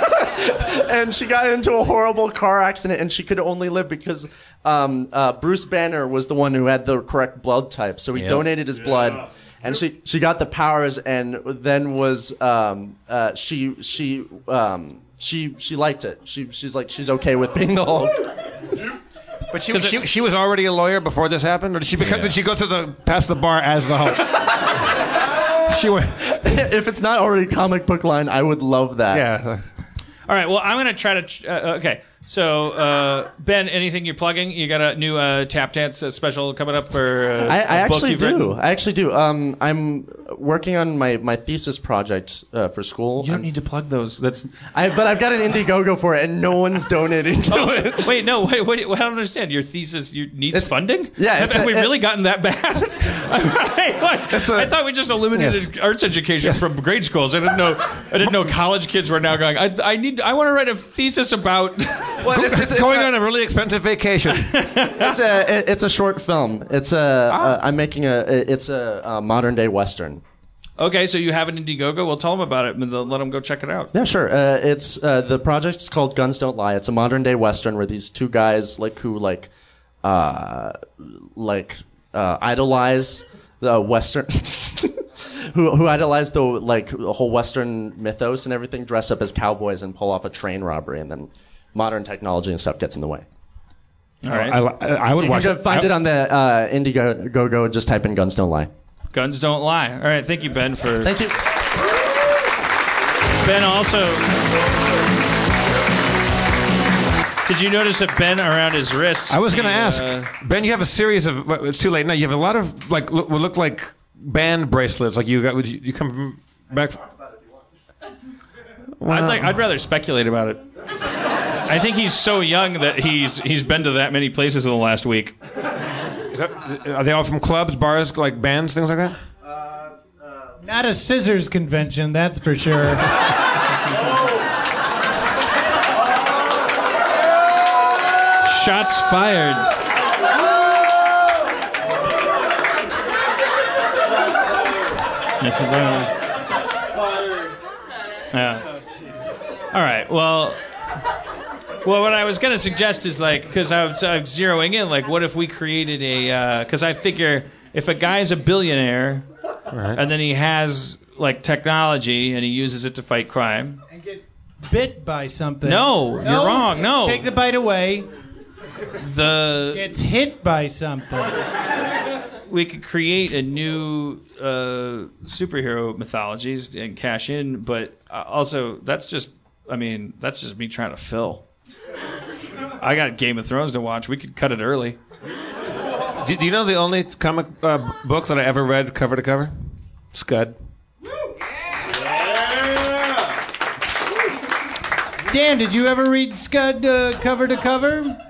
and she got into a horrible car accident, and she could only live because um, uh, Bruce Banner was the one who had the correct blood type, so he yep. donated his yeah. blood. And she, she got the powers, and then was um, uh, she she um, she she liked it. She she's like she's okay with being the Hulk. But she she, it, she was already a lawyer before this happened, or did she become? Yeah. Did she go to the past the bar as the Hulk? She went. If it's not already comic book line, I would love that. Yeah. All right. Well, I'm gonna try to. Uh, okay. So, uh, Ben, anything you're plugging? You got a new uh, tap dance uh, special coming up? Or uh, I, I a book actually you've do. Written? I actually do. Um, I'm working on my, my thesis project uh, for school. You don't I'm, need to plug those. That's. I but I've got an Indiegogo for it, and no one's donating to oh, it. Wait, no, wait, wait, I don't understand. Your thesis you needs it's, funding? Yeah. Have, have we really gotten that bad? I, I thought we just eliminated yes. arts education yes. from grade schools. I didn't know. I didn't know college kids were now going. I I need. I want to write a thesis about. Well, it's, it's, it's going a, on a really expensive vacation. It's a it's a short film. It's a ah. uh, I'm making a it's a, a modern day western. Okay, so you have an Indiegogo. We'll tell them about it and let them go check it out. Yeah, sure. Uh, it's uh, the project is called Guns Don't Lie. It's a modern day western where these two guys like who like uh, like uh, idolize the western. Who who idolize the like the whole western mythos and everything dress up as cowboys and pull off a train robbery and then. Modern technology and stuff gets in the way. All right. I, I, I would you watch can it. Find I, it on the uh, Indiegogo. Just type in Guns Don't Lie. Guns Don't Lie. All right. Thank you, Ben, for... Thank you. Ben also... Did you notice a Ben around his wrists? I was going to ask. Uh, Ben, you have a series of... It's too late now. You have a lot of like look, look like band bracelets. Like you got... Would you, you come back... Wow. I'd, like, I'd rather speculate about it. I think he's so young that he's he's been to that many places in the last week. Is that, are they all from clubs, bars, like bands, things like that? Uh, uh, Not a scissors convention, that's for sure. Shots fired. Yes, fired. Yeah. All right. Well, well, what I was gonna suggest is like, because I, I was zeroing in, like, what if we created a? Because uh, I figure if a guy's a billionaire, right. and then he has like technology and he uses it to fight crime, and gets bit by something. No, no you're wrong. No, take the bite away. The gets hit by something. We could create a new uh, superhero mythologies and cash in, but also that's just. I mean, that's just me trying to fill. I got Game of Thrones to watch. We could cut it early. Do, do you know the only comic uh, book that I ever read cover to cover? Scud. Yeah. Dan, did you ever read Scud uh, cover to cover?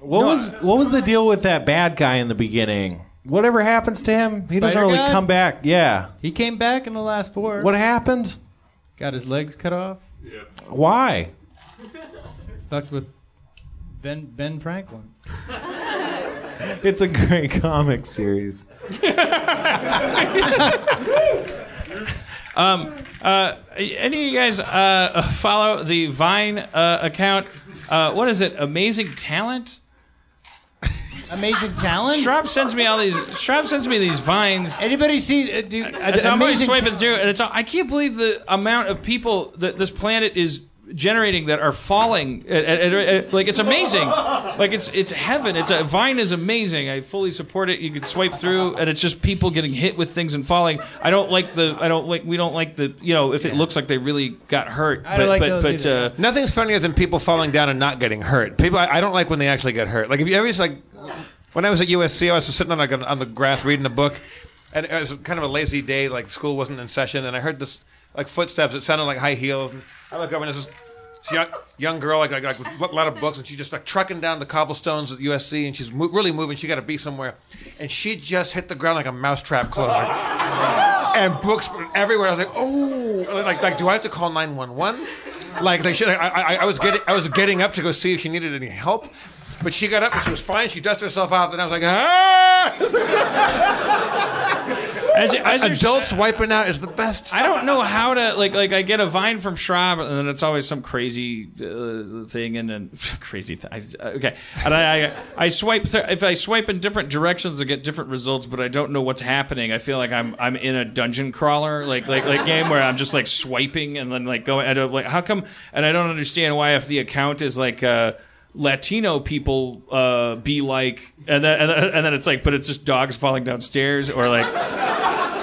What no, was what was the deal with that bad guy in the beginning? Whatever happens to him, he Spider doesn't really God? Come back. Yeah. He came back in the last four. What happened? Got his legs cut off. Yeah. Why? Fucked with Ben Ben Franklin. It's a great comic series. Um, uh, any of you guys uh, follow the Vine uh, account? Uh, what is it? Amazing Talent? Amazing Talent? Schraub sends me all these. Schraub sends me these vines. Anybody see? Uh, do, uh, it's almost swiping through, and it's. All, I can't believe the amount of people that this planet is generating that are falling. At, at, at, at, like it's amazing. Like it's it's heaven. It's a, Vine is amazing. I fully support it. You can swipe through, and it's just people getting hit with things and falling. I don't like the. I don't like. We don't like the. You know, if it looks like they really got hurt. I don't but, like but, those but, either. Uh, Nothing's funnier than people falling down and not getting hurt. People. I, I don't like when they actually get hurt. Like if you ever just like. When I was at U S C, I was sitting on, like, on the grass reading a book, and it was kind of a lazy day, like school wasn't in session, and I heard this, like, footsteps. It sounded like high heels. And I look up, and there's this young, young girl, like, like, like, with a lot of books, and she's just, like, trucking down the cobblestones at U S C, and she's mo- really moving. She got to be somewhere. And she just hit the ground like a mousetrap closer. And books everywhere. I was like, oh. Like, like do I have to call nine one one? Like, they should. I, I, I was getting, I was getting up to go see if she needed any help. But she got up and she was fine. She dusted herself off, and I was like, ah! as, as Adults wiping out is the best. I don't know how to like like I get a Vine from Schraub, and then it's always some crazy uh, thing, and then crazy thing. I, okay, and I I, I swipe th- if I swipe in different directions, I get different results, but I don't know what's happening. I feel like I'm I'm in a dungeon crawler like like like game where I'm just like swiping and then like going. I don't like how come, and I don't understand why if the account is like. Uh, Latino people uh, be like, and then, and then and then it's like, but it's just dogs falling downstairs or like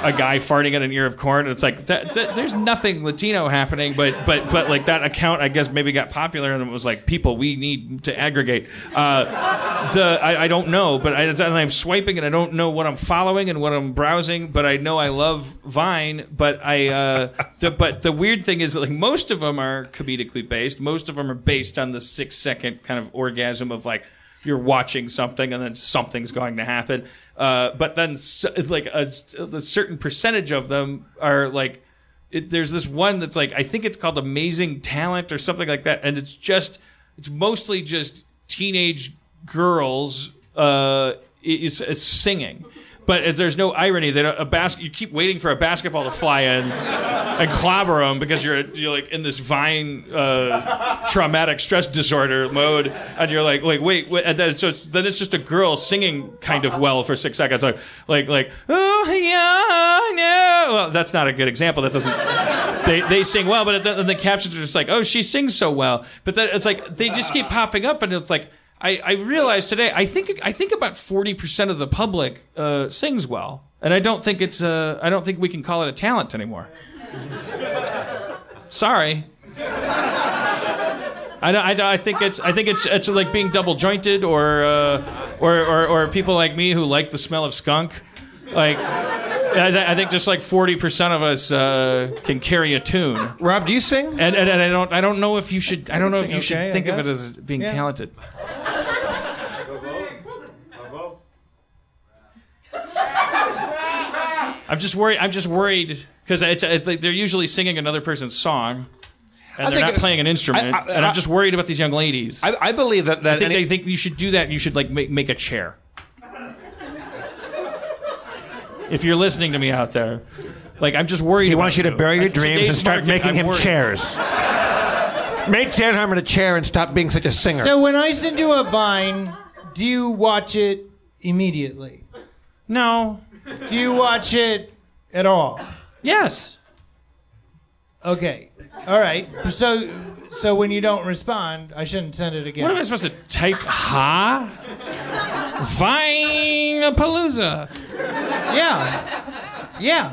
a guy farting at an ear of corn. And it's like that, that, there's nothing Latino happening, but but but like that account, I guess maybe got popular and it was like people we need to aggregate. Uh, the I, I don't know, but I, and I'm swiping and I don't know what I'm following and what I'm browsing, but I know I love Vine. But I uh, the, but the weird thing is that like most of them are comedically based. Most of them are based on the six second kind of Of orgasm of like you're watching something and then something's going to happen, uh, but then so, like a, a certain percentage of them are like it, there's this one that's like I think it's called Amazing Talent or something like that, and it's just it's mostly just teenage girls uh, it's, it's singing. But it's, there's no irony that a, a bas- you keep waiting for a basketball to fly in and clobber them because you're you're like in this Vine uh, traumatic stress disorder mode, and you're like like wait, wait and then so it's, then it's just a girl singing kind of well for six seconds like like like oh yeah no well that's not a good example that doesn't they they sing well but then the captions are just like oh she sings so well but then it's like they just keep popping up and it's like. I, I realized today. I think I think about forty percent of the public uh, sings well, and I don't think it's. Uh, I don't think we can call it a talent anymore. Sorry. I, I, I think it's. I think it's. It's like being double jointed, or, uh, or or or people like me who like the smell of skunk. Like, I, th- I think just like forty percent of us uh, can carry a tune. Rob, do you sing? And, and and I don't. I don't know if you should. I don't know if you okay, should think of it as being yeah. talented. I'm just worried. I'm just worried because it's, it's like they're usually singing another person's song, and I they're not playing an instrument. I, I, I, and I'm just worried about these young ladies. I, I believe that. that I think any... they think you should do that. You should like make, make a chair. If you're listening to me out there, like I'm just worried. He wants you to bury your dreams and start making him chairs. Make Dan Harmon a chair and stop being such a singer. So when I send you a Vine, do you watch it immediately? No. Do you watch it at all? Yes. Okay. All right. So so when you don't respond, I shouldn't send it again. What am I supposed to type? Ha? Vine-a-palooza. Yeah. Yeah.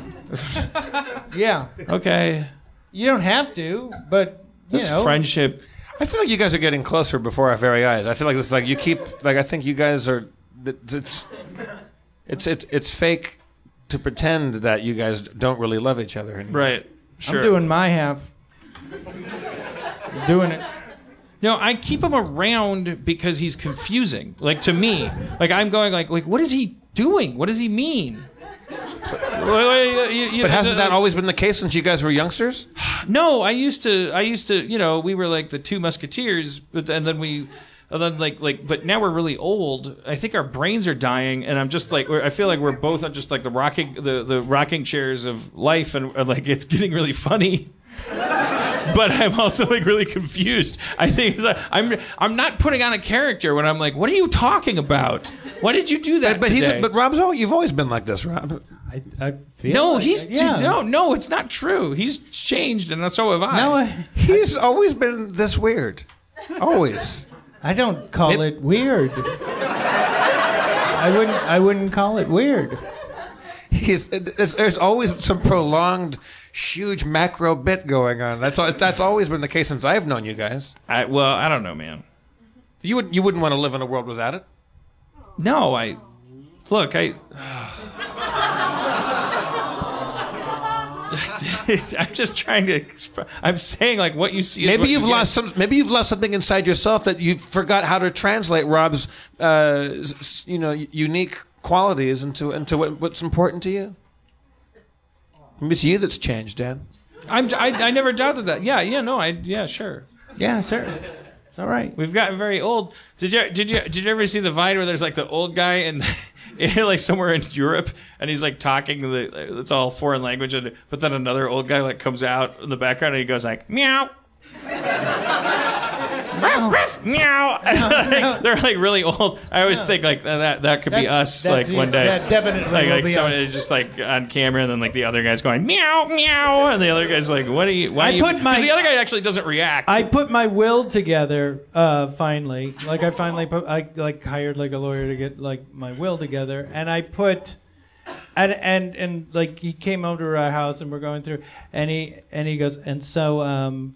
Yeah. Okay. You don't have to, but, you this know. This friendship. I feel like you guys are getting closer before our very eyes. I feel like it's like you keep, like I think you guys are, it's... It's it's it's fake to pretend that you guys don't really love each other. Anymore. Right. Sure. I'm doing my half. I'm doing it. No, I keep him around because he's confusing. Like to me, like I'm going like like what is he doing? What does he mean? But, you, you, but hasn't that always been the case since you guys were youngsters? No, I used to I used to you know we were like the two musketeers, but and then we. And then like like, but now we're really old. I think our brains are dying, and I'm just like, we're, I feel like we're both on just like the rocking the, the rocking chairs of life, and, and like it's getting really funny. But I'm also like really confused. I think I'm I'm not putting on a character when I'm like, what are you talking about? Why did you do that? But, but today? He's but Rob's all, you've always been like this, Rob. I, I feel no, like he's I, yeah. no, no, it's not true. He's changed, and so have I. No, I, he's I, always been this weird. Always. I don't call it, it weird. I wouldn't. I wouldn't call it weird. He's, it's, there's always some prolonged, huge macro bit going on. That's that's always been the case since I've known you guys. I, well, I don't know, man. You wouldn't. You wouldn't want to live in a world without it. No, I. Look, I. I'm just trying to. Exp- I'm saying like what you see. Is maybe what you've you lost get. some. Maybe you've lost something inside yourself that you forgot how to translate Rob's, uh, you know, unique qualities into into what, what's important to you. Maybe it's you that's changed, Dan. I'm. I, I never doubted that. Yeah. Yeah. No. I. Yeah. Sure. Yeah. Sure. It's all right. We've gotten very old. Did you? Did you? Did you ever see the Vine where there's like the old guy and. Like somewhere in Europe, and he's like talking. The, it's all foreign language, and but then another old guy like comes out in the background, and he goes like meow, ruff, ruff, meow. Like, they're like really old. I always no. think like that. That could that, be us. Like easy. One day, that definitely like, like someone is just like on camera, and then like the other guy's going meow, meow, and the other guy's like, "What are you? Why?" I you, put my, the other guy actually doesn't react. I put my will together uh, finally. Like I finally put, I like hired like a lawyer to get like my will together. And I put, and and and like he came over to our house and we're going through, and he and he goes, and so um,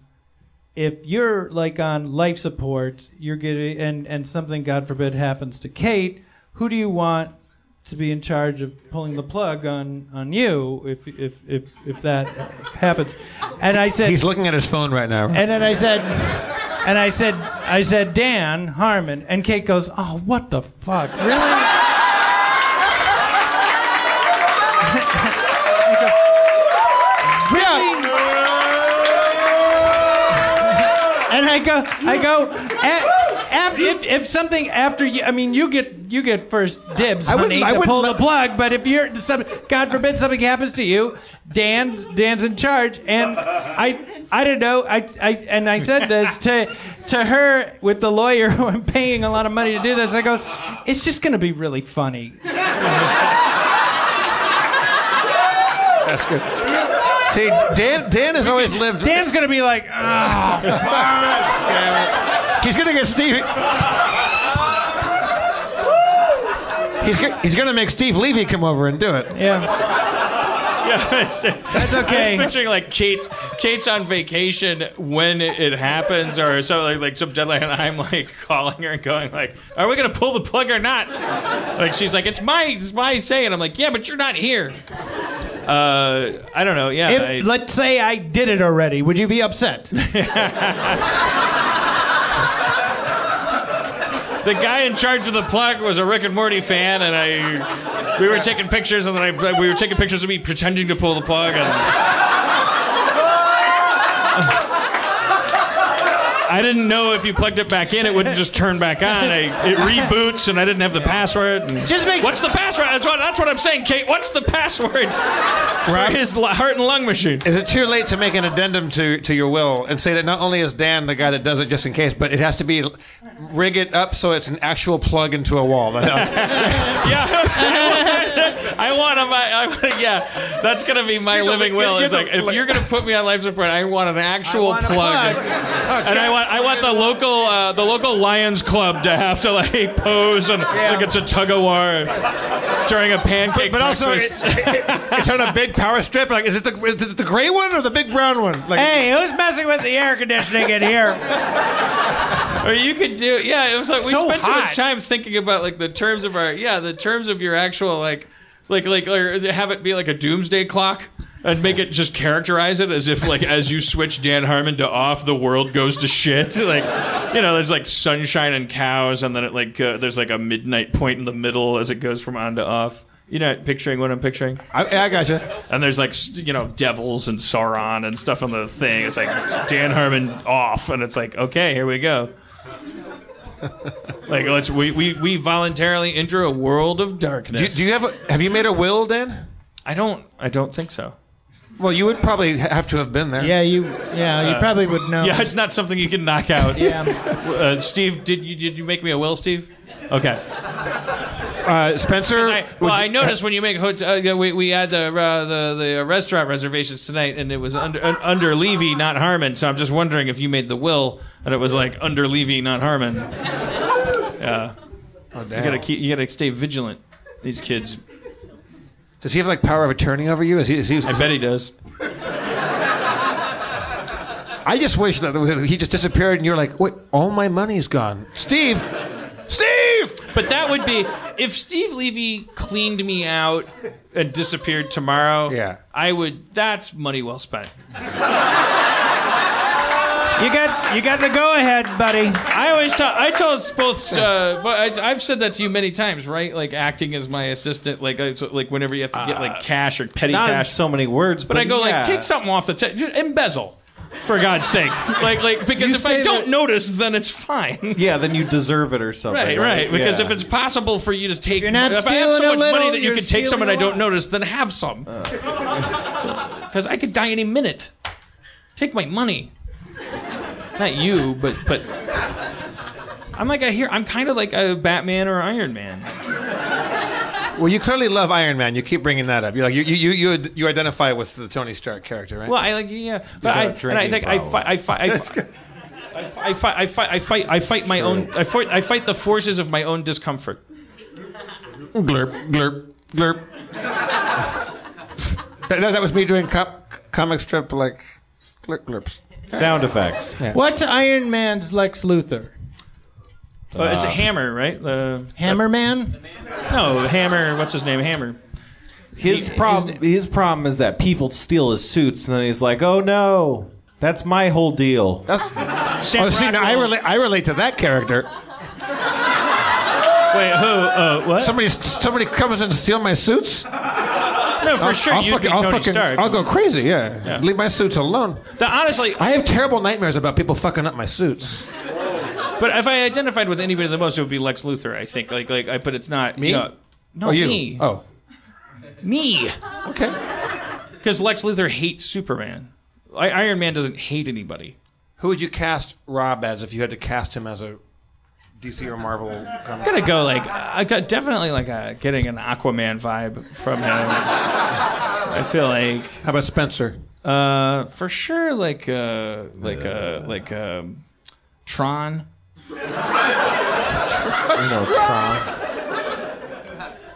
if you're like on life support, you're getting, and and something God forbid happens to Kate, who do you want to be in charge of pulling the plug on, on you if if if if that happens? And I said, he's looking at his phone right now. Right? And then I said. And I said, I said, Dan Harmon. And Kate goes, oh, what the fuck? Really? Really? And I go, I go, af, if, if something after you, I mean, you get you get first dibs, honey, I would, I to pull let... the plug. But if you're, some, God forbid, something happens to you, Dan's Dan's in charge. And I. I don't know. I, I and I said this to to her with the lawyer who I'm paying a lot of money to do this. I go, it's just going to be really funny. That's good. See, Dan Dan has always lived. Dan's going to be like, ah, oh, fuck, damn it. He's going to get Steve. He's go, he's going to make Steve Levy come over and do it. Yeah. That's okay. I was picturing like Kate's Kate's on vacation when it, it happens, or something like, like some deadline. And I'm like calling her and going like, "Are we gonna pull the plug or not?" Like she's like, "It's my it's my say," and I'm like, "Yeah, but you're not here." Uh, I don't know. Yeah. If, I, let's say I did it already. Would you be upset? The guy in charge of the plug was a Rick and Morty fan, and I, we were taking pictures, and then I, we were taking pictures of me pretending to pull the plug. And I didn't know if you plugged it back in, it wouldn't just turn back on. I, it reboots, and I didn't have the password. And, just make what's the password? That's what, that's what I'm saying, Kate. What's the password right. for his heart and lung machine? Is it too late to make an addendum to, to your will and say that not only is Dan the guy that does it just in case, but it has to be rig it up so it's an actual plug into a wall? Yeah, I want to. I want, yeah, that's gonna be my you're living the, will. It's like the, if like, you're gonna put me on life support, I want an actual want plug, plug. Okay. And I want. I want the local uh, the local Lions Club to have to like pose and yeah. like it's a tug of war during a pancake. But, but also, it's, it, it's on a big power strip. Like, is it the is it the gray one or the big brown one? Like, hey, who's messing with the air conditioning in here? Or you could do yeah. It was like so we spent hot. so much time thinking about like the terms of our yeah the terms of your actual like like like or have it be like a doomsday clock. And make it just characterize it as if, like, as you switch Dan Harmon to off, the world goes to shit. Like, you know, there's like sunshine and cows, and then it like uh, there's like a midnight point in the middle as it goes from on to off. You know, picturing what I'm picturing. I, I gotcha. And there's like you know devils and Sauron and stuff on the thing. It's like Dan Harmon off, and it's like okay, here we go. Like, let's we, we, we voluntarily enter a world of darkness. Do, do you have a, have you made a will, Dan? I don't I don't think so. Well, you would probably have to have been there. Yeah, you. Yeah, you uh, probably would know. Yeah, it's not something you can knock out. Yeah. Uh, Steve, did you did you make me a will, Steve? Okay. Uh, Spencer. I, well, you, I noticed uh, when you make hotel, uh, we we had the uh, the the restaurant reservations tonight, and it was under uh, under Levy, not Harmon. So I'm just wondering if you made the will, and it was like under Levy, not Harmon. Yeah. Oh, damn. You gotta keep, you gotta stay vigilant. These kids. Does he have like power of attorney over you? Is he? Is he? I bet he does. I just wish that he just disappeared and you're like, wait, all my money's gone, Steve. Steve. But that would be if Steve Levy cleaned me out and disappeared tomorrow. Yeah. I would. That's money well spent. You got, you got the go-ahead, buddy. I always tell, I tell both, uh, but I, I've said that to you many times, right? Like acting as my assistant, like I, so, like whenever you have to get like cash or petty not cash. Not so many words, but, but I go yeah. like, take something off the table, embezzle, for God's sake. Like, like because you if I don't that, notice, then it's fine. Yeah, then you deserve it or something. Right, right. right. Because yeah. if it's possible for you to take, you're not if I have so much little, money that you can take some and I don't notice, then have some. Because uh. I could die any minute. Take my money. Not you, but but I'm like I hear I'm kind of like a Batman or Iron Man. Well, you clearly love Iron Man. You keep bringing that up. You like you you you you identify with the Tony Stark character, right? Well, I like yeah, but I and I think I fight I fight I fight I fight I fight I fight, I fight my true. own I fight I fight the forces of my own discomfort. Glurp glurp glurp. that, that was me doing cop, comic strip like glurp glurps. Sound effects. Yeah. What's Iron Man's Lex Luthor? Oh, it's a hammer, right? Uh, hammer Man? No, Hammer. What's his name? Hammer. His problem. His problem is that people steal his suits, and then he's like, "Oh no, that's my whole deal." That's oh, see, now I relate. I relate to that character. Wait, who? Uh, what? Somebody, somebody comes in to steal my suits. No, for I'll, sure. I'll, you'd fucking, be Tony I'll, fucking, Stark. I'll go crazy. Yeah. yeah, leave my suits alone. The, honestly, I have terrible nightmares about people fucking up my suits. But if I identified with anybody the most, it would be Lex Luthor. I think. Like, like, I, but it's not me. No, no oh, you. me. Oh, me. Okay. Because Lex Luthor hates Superman. I, Iron Man doesn't hate anybody. Who would you cast Rob as if you had to cast him as a D C or Marvel comic? I'm gonna go like I got definitely like a, getting an Aquaman vibe from him. I feel like. How about Spencer? Uh, for sure, like uh, like uh, uh, like um, Tron. You know, Tron.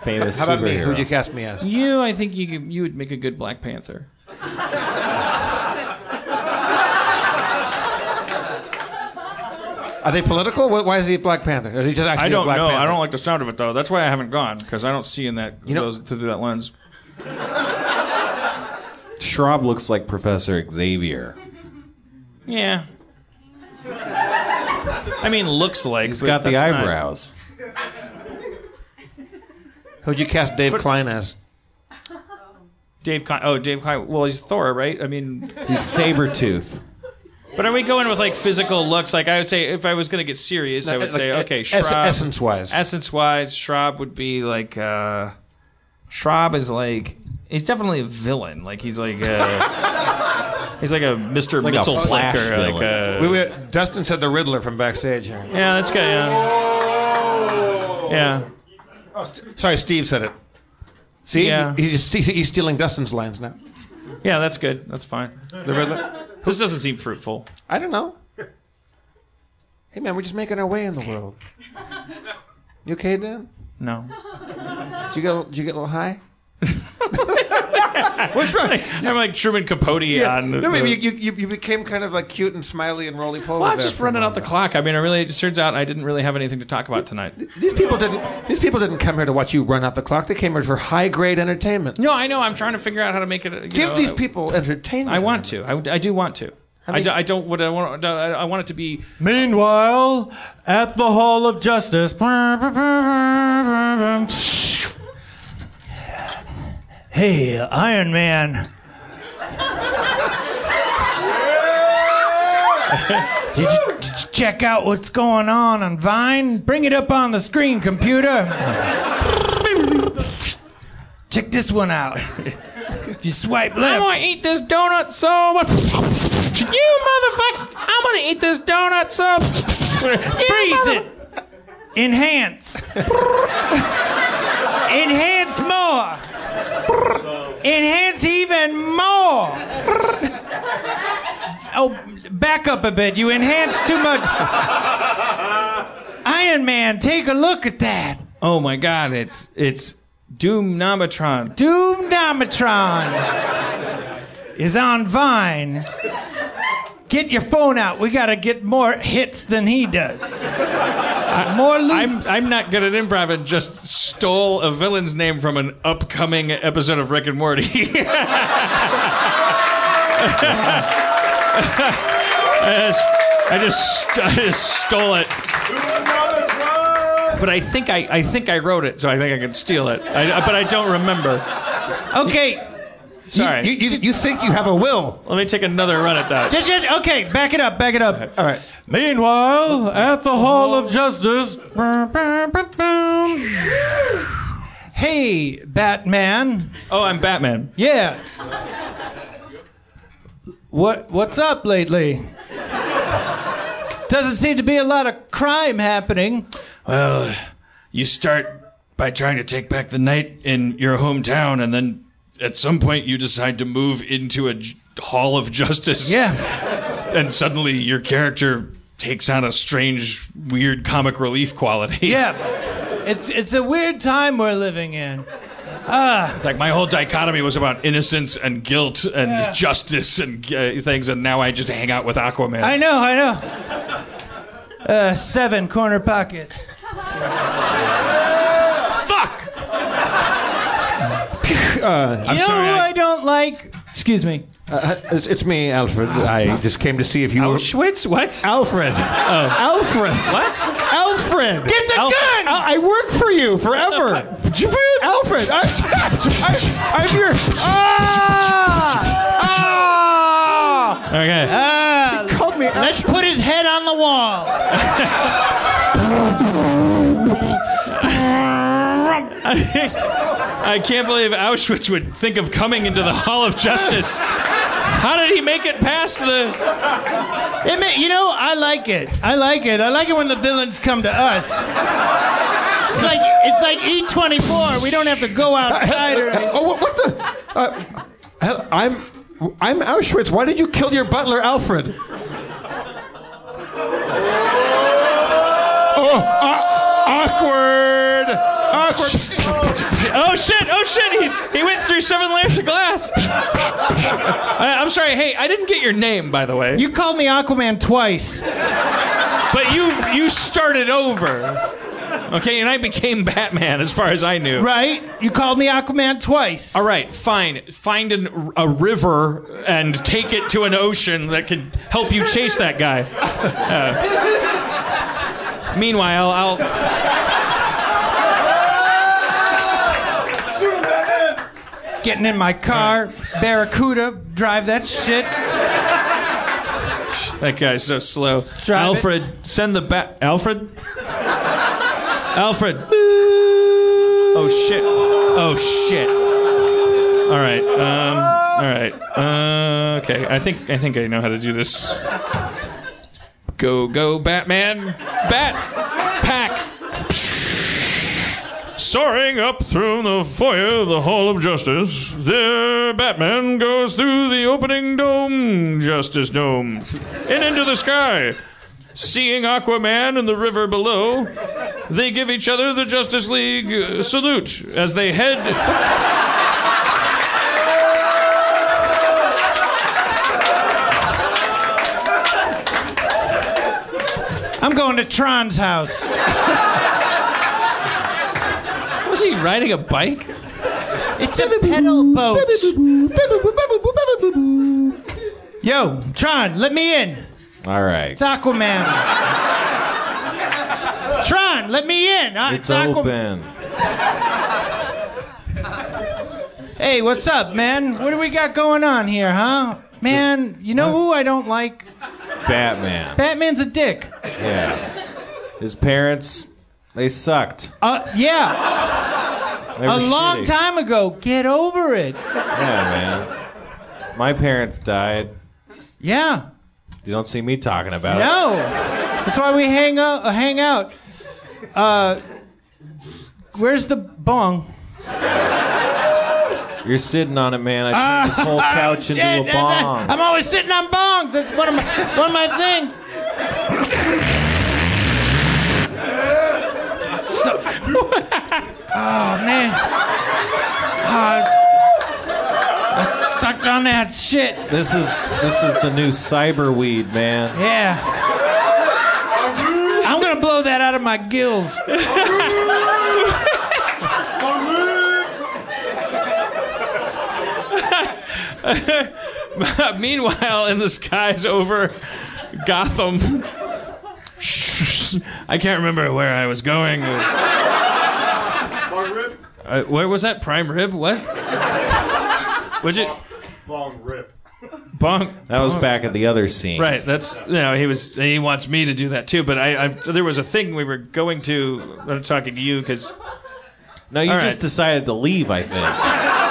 Famous. How about superhero. Me? Who'd you cast me as? You, I think you could, you would make a good Black Panther. Are they political? Why is he Black Panther? Is he just actually I don't a Black know. Panther? I don't like the sound of it though. That's why I haven't gone because I don't see in that you know, those, through that lens. Schraub looks like Professor Xavier. Yeah. I mean, looks like he's got the eyebrows. Not... Who'd you cast Dave but... Klein as? Dave Klein. Oh, Dave Klein. Well, he's Thor, right? I mean, he's Sabretooth. But are we going with like physical looks? Like I would say, if I was going to get serious, I would like, say, okay, Schraub. Essence-wise. Essence-wise, Schraub would be like, uh, Schraub is like, he's definitely a villain. Like he's like, uh, he's like a Mister Like Mitzel Flash. Like a, we were, Dustin said the Riddler from backstage here. Yeah, that's good. Yeah. yeah. Oh, st sorry, Steve said it. See, yeah. he, he's, he's stealing Dustin's lines now. Yeah, that's good. That's fine. The Riddler. This doesn't seem fruitful. I don't know. Hey, man, we're just making our way in the world. You okay, Dan? No. Did you get, did you get a little high? What's wrong? I'm like, like Truman Capote yeah. on. No, the, maybe you, you, you became kind of like cute and smiley and roly-poly. Well, I'm just running out the clock. I mean, I really, it just turns out I didn't really have anything to talk about tonight. These people didn't. These people didn't come here to watch you run out the clock. They came here for high-grade entertainment. No, I know. I'm trying to figure out how to make it. You Give know, these people entertainment. I want to. I, I do want to. I, mean, I, do, I don't. What I want. I want it to be. Meanwhile, at the Hall of Justice. Hey, Iron Man. Did you, did you check out what's going on on Vine? Bring it up on the screen, computer. Check this one out. If you swipe left... I'm gonna eat this donut so much. You motherfucker! I'm gonna eat this donut so... Freeze mother- it! Enhance. Enhance more. Enhance even more. Oh, back up a bit. You enhance too much. Iron Man, take a look at that. Oh my God, it's... it's Doomnometron. Doomnometron is on Vine. Get your phone out. We gotta get more hits than he does. I, more loops. I'm, I'm not good at improv and just stole a villain's name from an upcoming episode of Rick and Morty. I, just, I, just, I just stole it. But I think I, I think I wrote it, so I think I can steal it. I, but I don't remember. Okay. Sorry. You, you, you think you have a will. Let me take another run at that. Did you, okay, back it up, back it up. All right. All right. Meanwhile, at the Hall of Justice... Hey, Batman. Oh, I'm Batman. Yes. What What's up lately? Doesn't seem to be a lot of crime happening. Well, you start by trying to take back the night in your hometown, and then at some point you decide to move into a j- hall of justice. Yeah. And suddenly your character takes on a strange, weird comic relief quality. Yeah. It's it's a weird time we're living in. Uh, it's like my whole dichotomy was about innocence and guilt and yeah. justice and uh, things, and now I just hang out with Aquaman. I know, I know. Uh, seven, corner pocket. Fuck! Uh, I'm you know sorry, who I... I don't like? Excuse me. Uh, it's, it's me, Alfred. I just came to see if you Auschwitz? Were... What? Alfred. Oh. Alfred. What? Alfred. Get the Al- gun! Al- I work for you forever. Alfred. I, I, I'm your... Ah! Ah! Okay. Ah! He called me Alfred. Let's put his head on the wall. I can't believe Auschwitz would think of coming into the Hall of Justice. How did he make it past the... It may, you know, I like it. I like it. I like it when the villains come to us. It's like it's like E twenty-four. We don't have to go outside. Or... Oh, what the? Uh, I'm I'm Auschwitz. Why did you kill your butler, Alfred? Oh, uh, awkward. Awkward. Oh shit! Oh shit! He's he went through seven layers of glass. I, I'm sorry. Hey, I didn't get your name, by the way. You called me Aquaman twice, but you you started over. Okay, and I became Batman, as far as I knew. Right? You called me Aquaman twice. All right, fine. Find an, a river and take it to an ocean that can help you chase that guy. Uh, meanwhile, I'll. Getting in my car, Barracuda, drive that shit. That guy's so slow. Drive Alfred, it. Send the bat. Alfred? Alfred. Oh, shit. Oh, shit. All right. Um, all right. Uh, okay. I think I think I know how to do this. Go, go, Batman. Bat. Pack. Soaring up through the foyer of the Hall of Justice, there Batman goes through the opening dome, Justice Dome, and into the sky. Seeing Aquaman in the river below, they give each other the Justice League salute as they head... I'm going to Tron's house. Is he riding a bike? It's a pedal boat. Yo, Tron, let me in. All right. It's Aquaman. Tron, let me in. Uh, it's it's Aquaman. Hey, what's up, man? What do we got going on here, huh? Man, Just, you know what? Who I don't like? Batman. Batman's a dick. Yeah. His parents, they sucked. Uh, yeah. They were a shitty. long time ago. Get over it. Yeah, man. My parents died. Yeah. You don't see me talking about no. it. No. That's why we hang out. Uh, hang out. Uh, where's the bong? You're sitting on it, man. I turned uh, this whole couch into a bong. I'm always sitting on bongs. That's one of my, one of my things. So, oh, man. Oh, I sucked on that shit. This is, this is the new cyber weed, man. Yeah. I'm going to blow that out of my gills. Meanwhile, in the skies over Gotham, I can't remember where I was going. Bong rip. Uh, where was that? Prime rib? What? Would you? Bong rip. Bong. That was bong. Back at the other scene. Right. That's you know he was he wants me to do that too. But I, I there was a thing we were going to. I'm talking to you because. No, you All just right. decided to leave. I think.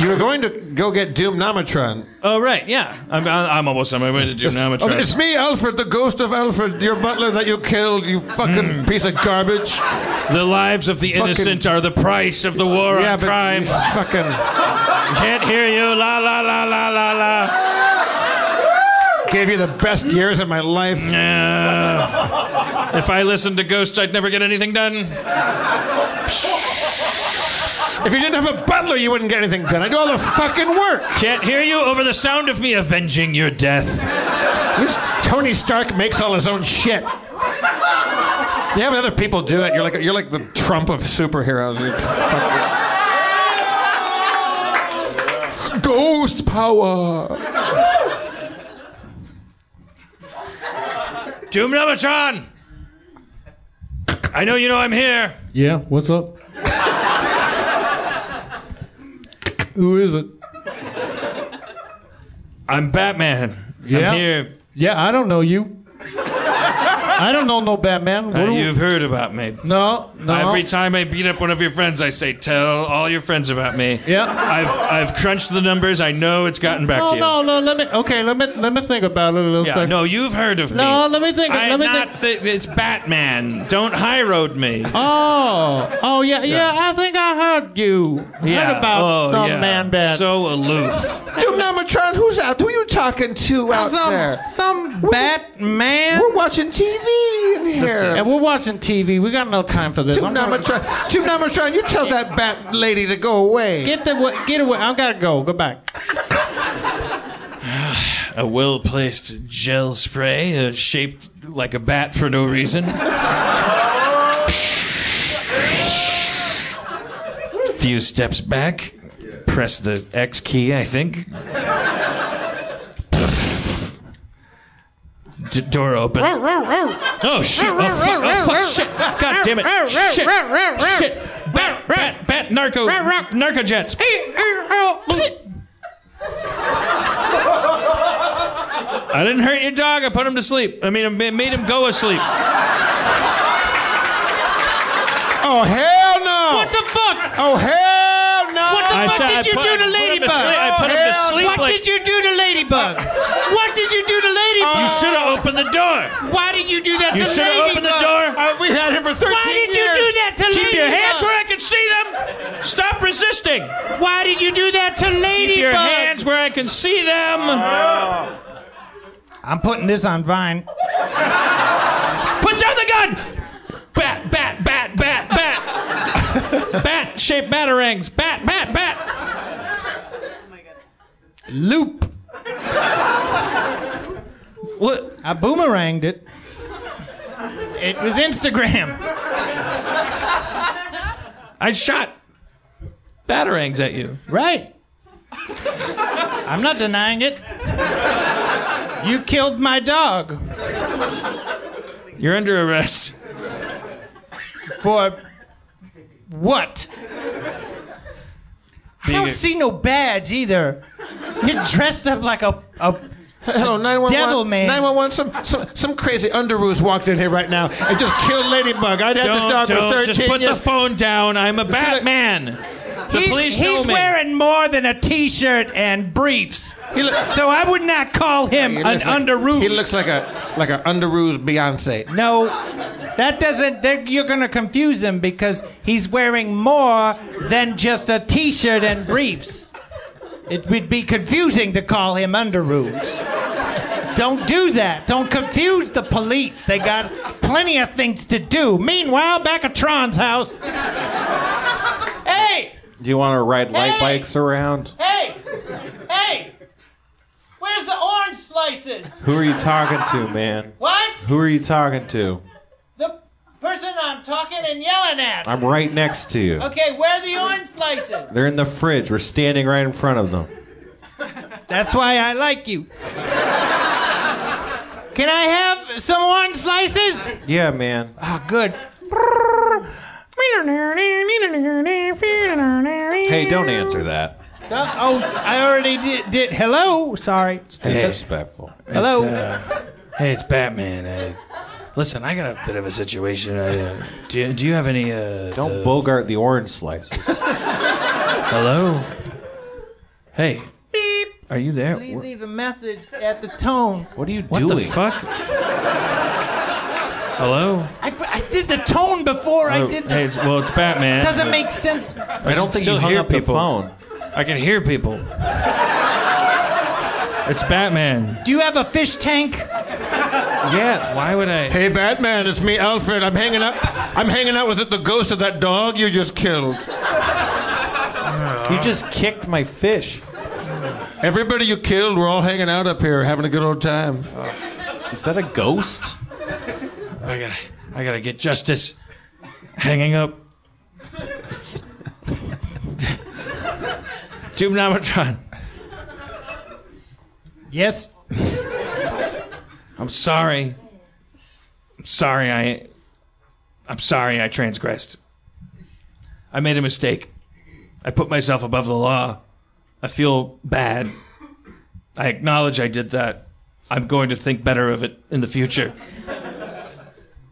You were going to go get Doomnometron. Oh, right, yeah. I'm, I'm almost on my way to Doomnometron. Oh, it's me, Alfred, the ghost of Alfred, your butler that you killed, you fucking mm. piece of garbage. The lives of the fucking innocent are the price of the war yeah, on crime. Fucking. Can't hear you, la, la, la, la, la, la. Gave you the best years of my life. Uh, if I listened to ghosts, I'd never get anything done. If you didn't have a butler, you wouldn't get anything done. I do all the fucking work. Can't hear you over the sound of me avenging your death. This Tony Stark makes all his own shit. You have other people do it. You're like you're like the Trump of superheroes. Ghost power. Doomnometron. I know you know I'm here. Yeah. What's up? Who is it? I'm Batman. Yeah. I'm here. Yeah, I don't know you. I don't know no Batman. Uh, you've we... heard about me. No, no. Every time I beat up one of your friends, I say, tell all your friends about me. Yeah. I've I've crunched the numbers. I know it's gotten back no, to you. No, no, no. Let me. Okay, let me let me think about it a little. Yeah. Second. No, you've heard of me. No, let me think. I'm let me not. Think. Th- it's Batman. Don't high road me. Oh, oh yeah, yeah. yeah I think I heard you. Yeah. Heard about oh, some yeah. man bad. So aloof. Doomnometron, who's out? Who are you talking to out some, there? Some we're, Batman. We're watching T V in here. Is, and we're watching T V. We got no time for this. Doomnometron, Doomnometron, you tell that bat lady to go away. Get the get away. I gotta go. Go back. A well-placed gel spray uh, shaped like a bat for no reason. Few steps back. Press the X key, I think. D- door open. Oh, shit. Oh, fuck. Oh, fuck. Shit. God damn it. Shit. Shit. Bat, bat, bat, narco, narco jets. I didn't hurt your dog. I put him to sleep. I mean, I made him go asleep. Oh, hell no. What the fuck? Oh, hell no. What the I fuck did I you put, do to Ladybug? I put him to sleep. What like... did you do to Ladybug? What did you do to Ladybug? You should have opened the door. Why did you do that you to Ladybug? You should have opened the door. Uh, we had him for thirteen years. Why did years. you do that to Ladybug? Keep Lady your hands Bug. Where I can see them. Stop resisting. Why did you do that to Ladybug? Keep your Bug? hands where I can see them. Oh. I'm putting this on Vine. Put down the gun. Bat, bat, bat, bat, bat. Bat-shaped batarangs. Bat, bat, bat. Oh, my God. Loop. What? I boomeranged it. It was Instagram. I shot batarangs at you. Right. I'm not denying it. You killed my dog. You're under arrest. For what? I don't see no badge either. You're dressed up like a... a Hello, nine one one. Devil man. nine one one. Some some some crazy Underoos walked in here right now and just killed Ladybug. I'd had this dog for thirteen years. Just put years. The phone down. I'm a it's Batman. Like, the he's police he's know wearing me. More than a T-shirt and briefs. Looks, so I would not call him an like, Underoos. He looks like a like an Underoos Beyonce. No, that doesn't. You're gonna confuse him because he's wearing more than just a T-shirt and briefs. It would be confusing to call him Underoos. Don't do that. Don't confuse the police. They got plenty of things to do. Meanwhile, back at Tron's house. Hey! Do you want to ride light hey! bikes around? Hey! Hey! Where's the orange slices? Who are you talking to, man? What? Who are you talking to? The person I'm talking and yelling at. I'm right next to you. Okay, where are the orange slices? They're in the fridge. We're standing right in front of them. That's why I like you. Can I have some orange slices? Yeah, man. Oh, good. Hey, don't answer that. Oh, I already did. did. Hello? Sorry. It's disrespectful. Hey. Hello? It's, uh, hey, it's Batman. Uh, Listen, I got a bit of a situation. I, uh, do, you, do you have any... Uh, Don't the... bogart the orange slices. Hello? Hey. Beep. Are you there? Please Wh- leave a message at the tone. What are you what doing? What the fuck? Hello? I, I did the tone before oh, I did the... Hey, it's, well, it's Batman. It doesn't make sense. I, I don't think you hung up people. the phone. I can hear people. It's Batman. Do you have a fish tank? Yes. Why would I? Hey, Batman, it's me, Alfred. I'm hanging out. I'm hanging out with the ghost of that dog you just killed. You just kicked my fish. Everybody you killed, we're all hanging out up here, having a good old time. Uh, is that a ghost? I gotta, I gotta get justice. Hanging up. Doom Namatron. Yes. I'm sorry. I'm sorry I... I'm sorry I transgressed. I made a mistake. I put myself above the law. I feel bad. I acknowledge I did that. I'm going to think better of it in the future.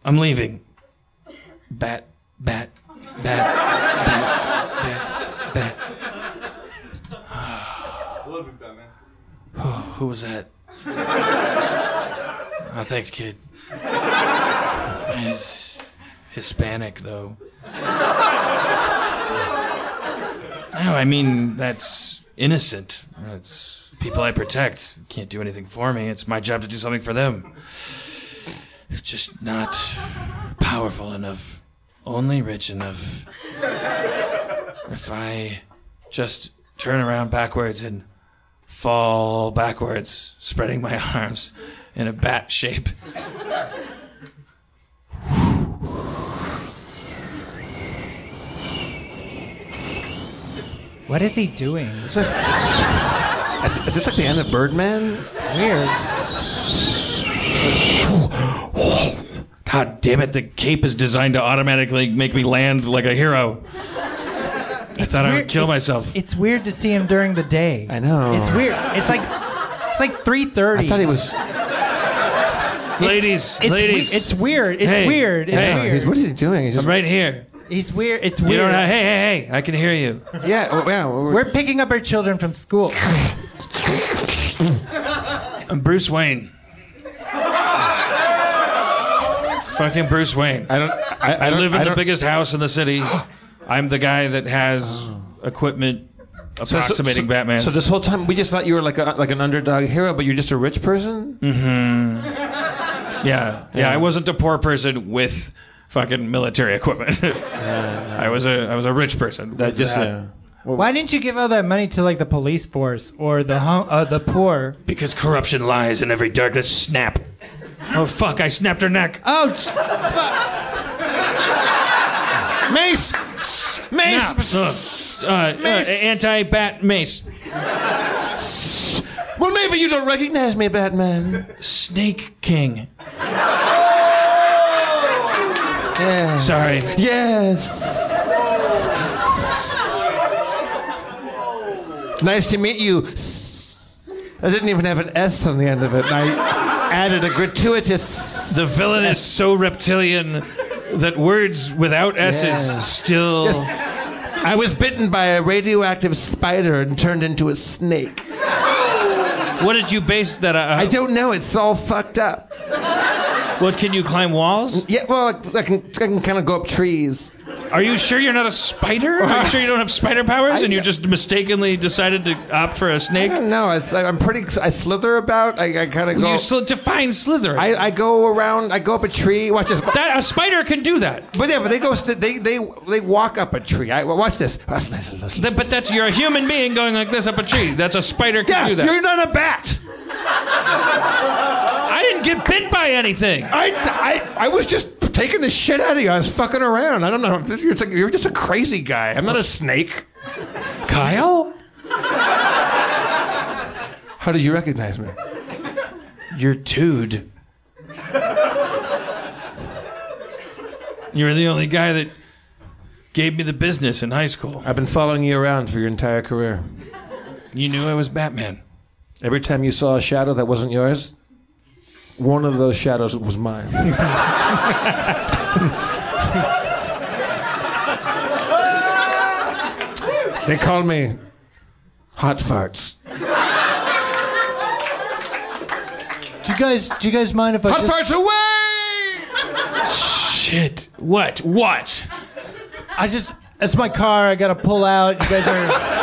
I'm leaving. Bat, bat, bat, bat, bat, bat. I love you, Batman. Oh, who was that? Oh, thanks, kid. He's Hispanic, though. No, I mean, that's innocent. It's people I protect. Can't do anything for me. It's my job to do something for them. It's just not powerful enough. Only rich enough. If I just turn around backwards and fall backwards, spreading my arms in a bat shape. What is he doing? Is, it, is this like the end of Birdman? It's weird. God damn it, the cape is designed to automatically make me land like a hero. I it's thought weird. I would kill it's, myself. It's weird to see him during the day. I know. It's weird. It's like it's like three thirty. I thought he was... It's, ladies, it's, ladies. We, it's weird. It's hey, weird. It's hey. weird. He's, what is he doing? He's just, I'm right here. He's weird. It's weird. You don't know, hey, hey, hey. I can hear you. Yeah. Well, yeah well, we're, we're picking up our children from school. I'm Bruce Wayne. Fucking Bruce Wayne. I don't... I, I, I don't, live in I the biggest house in the city. I'm the guy that has oh. equipment approximating so, so, so, Batman. So this whole time, we just thought you were like a, like an underdog hero, but you're just a rich person? Mm-hmm. Yeah. Yeah, yeah. I wasn't a poor person with fucking military equipment. yeah, yeah. I was a I was a rich person. That just. That. Uh, well, why didn't you give all that money to like the police force or the hum- uh, the poor? Because corruption lies in every darkness. Snap. Oh fuck! I snapped her neck. Oh. Fuck. Mace. Mace! Uh, uh, mace. Uh, anti-bat mace. Well, maybe you don't recognize me, Batman. Snake King. Oh! Yes. Sorry. Yes. Nice to meet you. I didn't even have an S on the end of it. And I added a gratuitous... The villain S. is so reptilian that words without S's yeah. still... Yes. I was bitten by a radioactive spider and turned into a snake. What did you base that on? Uh, I don't know. It's all fucked up. What, can you climb walls? Yeah, well, I, I can, I can kind of go up trees. Are you sure you're not a spider? Are you sure you don't have spider powers I, and you just mistakenly decided to opt for a snake? I don't know. I, I'm pretty... I slither about. I, I kind of go... You sl- define slither. I, I go around... I go up a tree. Watch this. That, a spider can do that. But yeah, but they go... They they, they walk up a tree. I, watch this. Listen, listen, listen. The, but that's... You're a human being going like this up a tree. That's a spider can yeah, do that. You're not a bat. I didn't get bit by anything. I, I, I was just... taking the shit out of you. I was fucking around. I don't know. You're, like, you're just a crazy guy. I'm not a snake. Kyle? How did you recognize me? You're Tood. You're the only guy that gave me the business in high school. I've been following you around for your entire career. You knew I was Batman. Every time you saw a shadow that wasn't yours... One of those shadows was mine. They called me Hot Farts. Do you guys do you guys mind if I Hot just... Farts away? Shit. What? What? I just it's my car, I gotta pull out. You guys are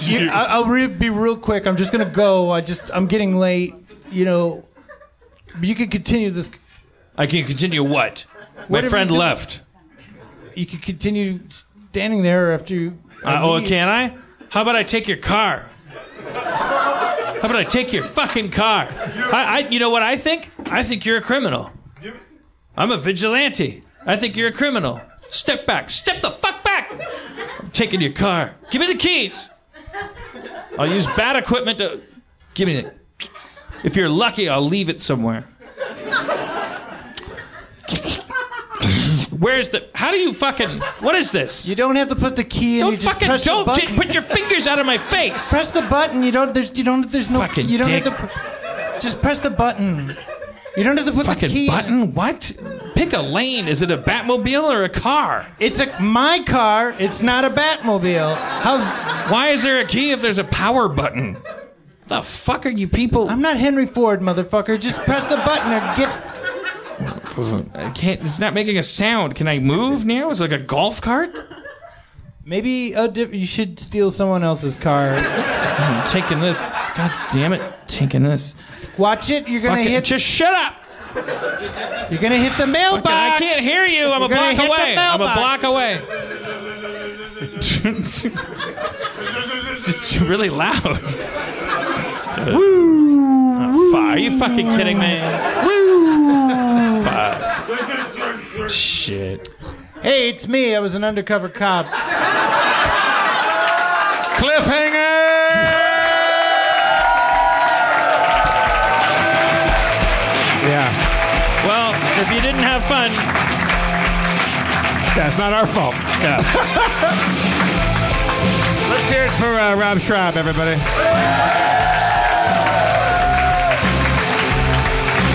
you, I, I'll re- be real quick. I'm just gonna go. I just I'm getting late. You know, you can continue this. I can continue what? My Whatever friend you left. You can continue standing there after you... Uh, oh, can I? How about I take your car? How about I take your fucking car? I, I, you know what I think? I think you're a criminal. I'm a vigilante. I think you're a criminal. Step back. Step the fuck back. I'm taking your car. Give me the keys. I'll use bad equipment to... Give me the... If you're lucky, I'll leave it somewhere. Where's the... How do you fucking... What is this? You don't have to put the key in. Don't you just fucking... Press don't the button. J- put your fingers out of my face. Press the button. You don't... There's, you don't... There's no... Fucking you don't dick. Have to... Just press the button. You don't have to put fucking the key button? In. What? Pick a lane. Is it a Batmobile or a car? It's a... My car. It's not a Batmobile. How's... Why is there a key if there's a power button? The fuck are you people? I'm not Henry Ford, motherfucker. Just press the button or get... I can't... It's not making a sound. Can I move now? It's like a golf cart? Maybe a diff- you should steal someone else's car. I'm taking this. God damn it. Taking this. Watch it. You're going to hit... Just shut up. You're going to hit the mailbox. I can't hear you. I'm You're a block away. I'm a block away. It's just really loud. Woo! Oh, fuck. Are you fucking kidding me? Woo! Fuck. Shit. Hey, it's me. I was an undercover cop. Cliffhanger! Yeah. Well, if you didn't have fun... That's not our fault. Yeah. Let's hear it for uh, Rob Schrab, everybody.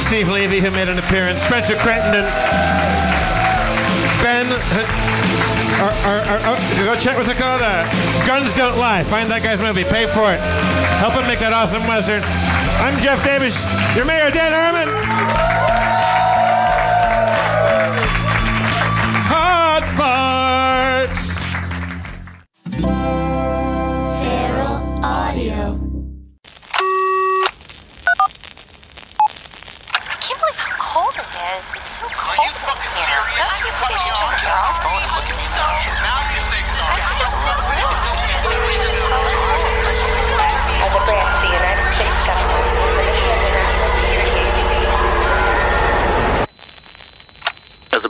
Steve Levy, who made an appearance, Spencer Crittenden, Ben, or, or, or, or, go check what's it called, uh, Guns Don't Lie, find that guy's movie, pay for it, help him make that awesome Western. I'm Jeff Davis, your mayor, Dan Harmon. Hot Farts. Feral Audio. It's so cold. Are you fucking serious? Don't you fucking talk to your phone and look at me now? Now you think so. As a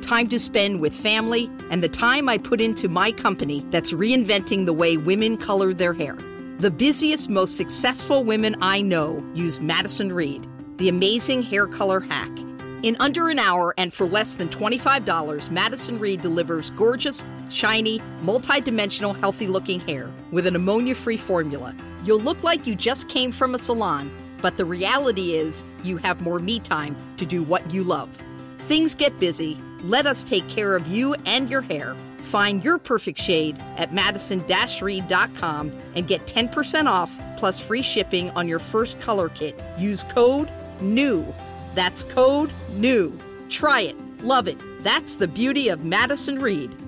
time to spend with family, and the time I put into my company that's reinventing the way women color their hair. The busiest, most successful women I know use Madison Reed, the amazing hair color hack. In under an hour and for less than twenty-five dollars, Madison Reed delivers gorgeous, shiny, multi-dimensional, healthy-looking hair with an ammonia-free formula. You'll look like you just came from a salon, but the reality is you have more me time to do what you love. Things get busy. Let us take care of you and your hair. Find your perfect shade at madison dash reed dot com and get ten percent off plus free shipping on your first color kit. Use code NEW. That's code NEW. Try it. Love it. That's the beauty of Madison Reed.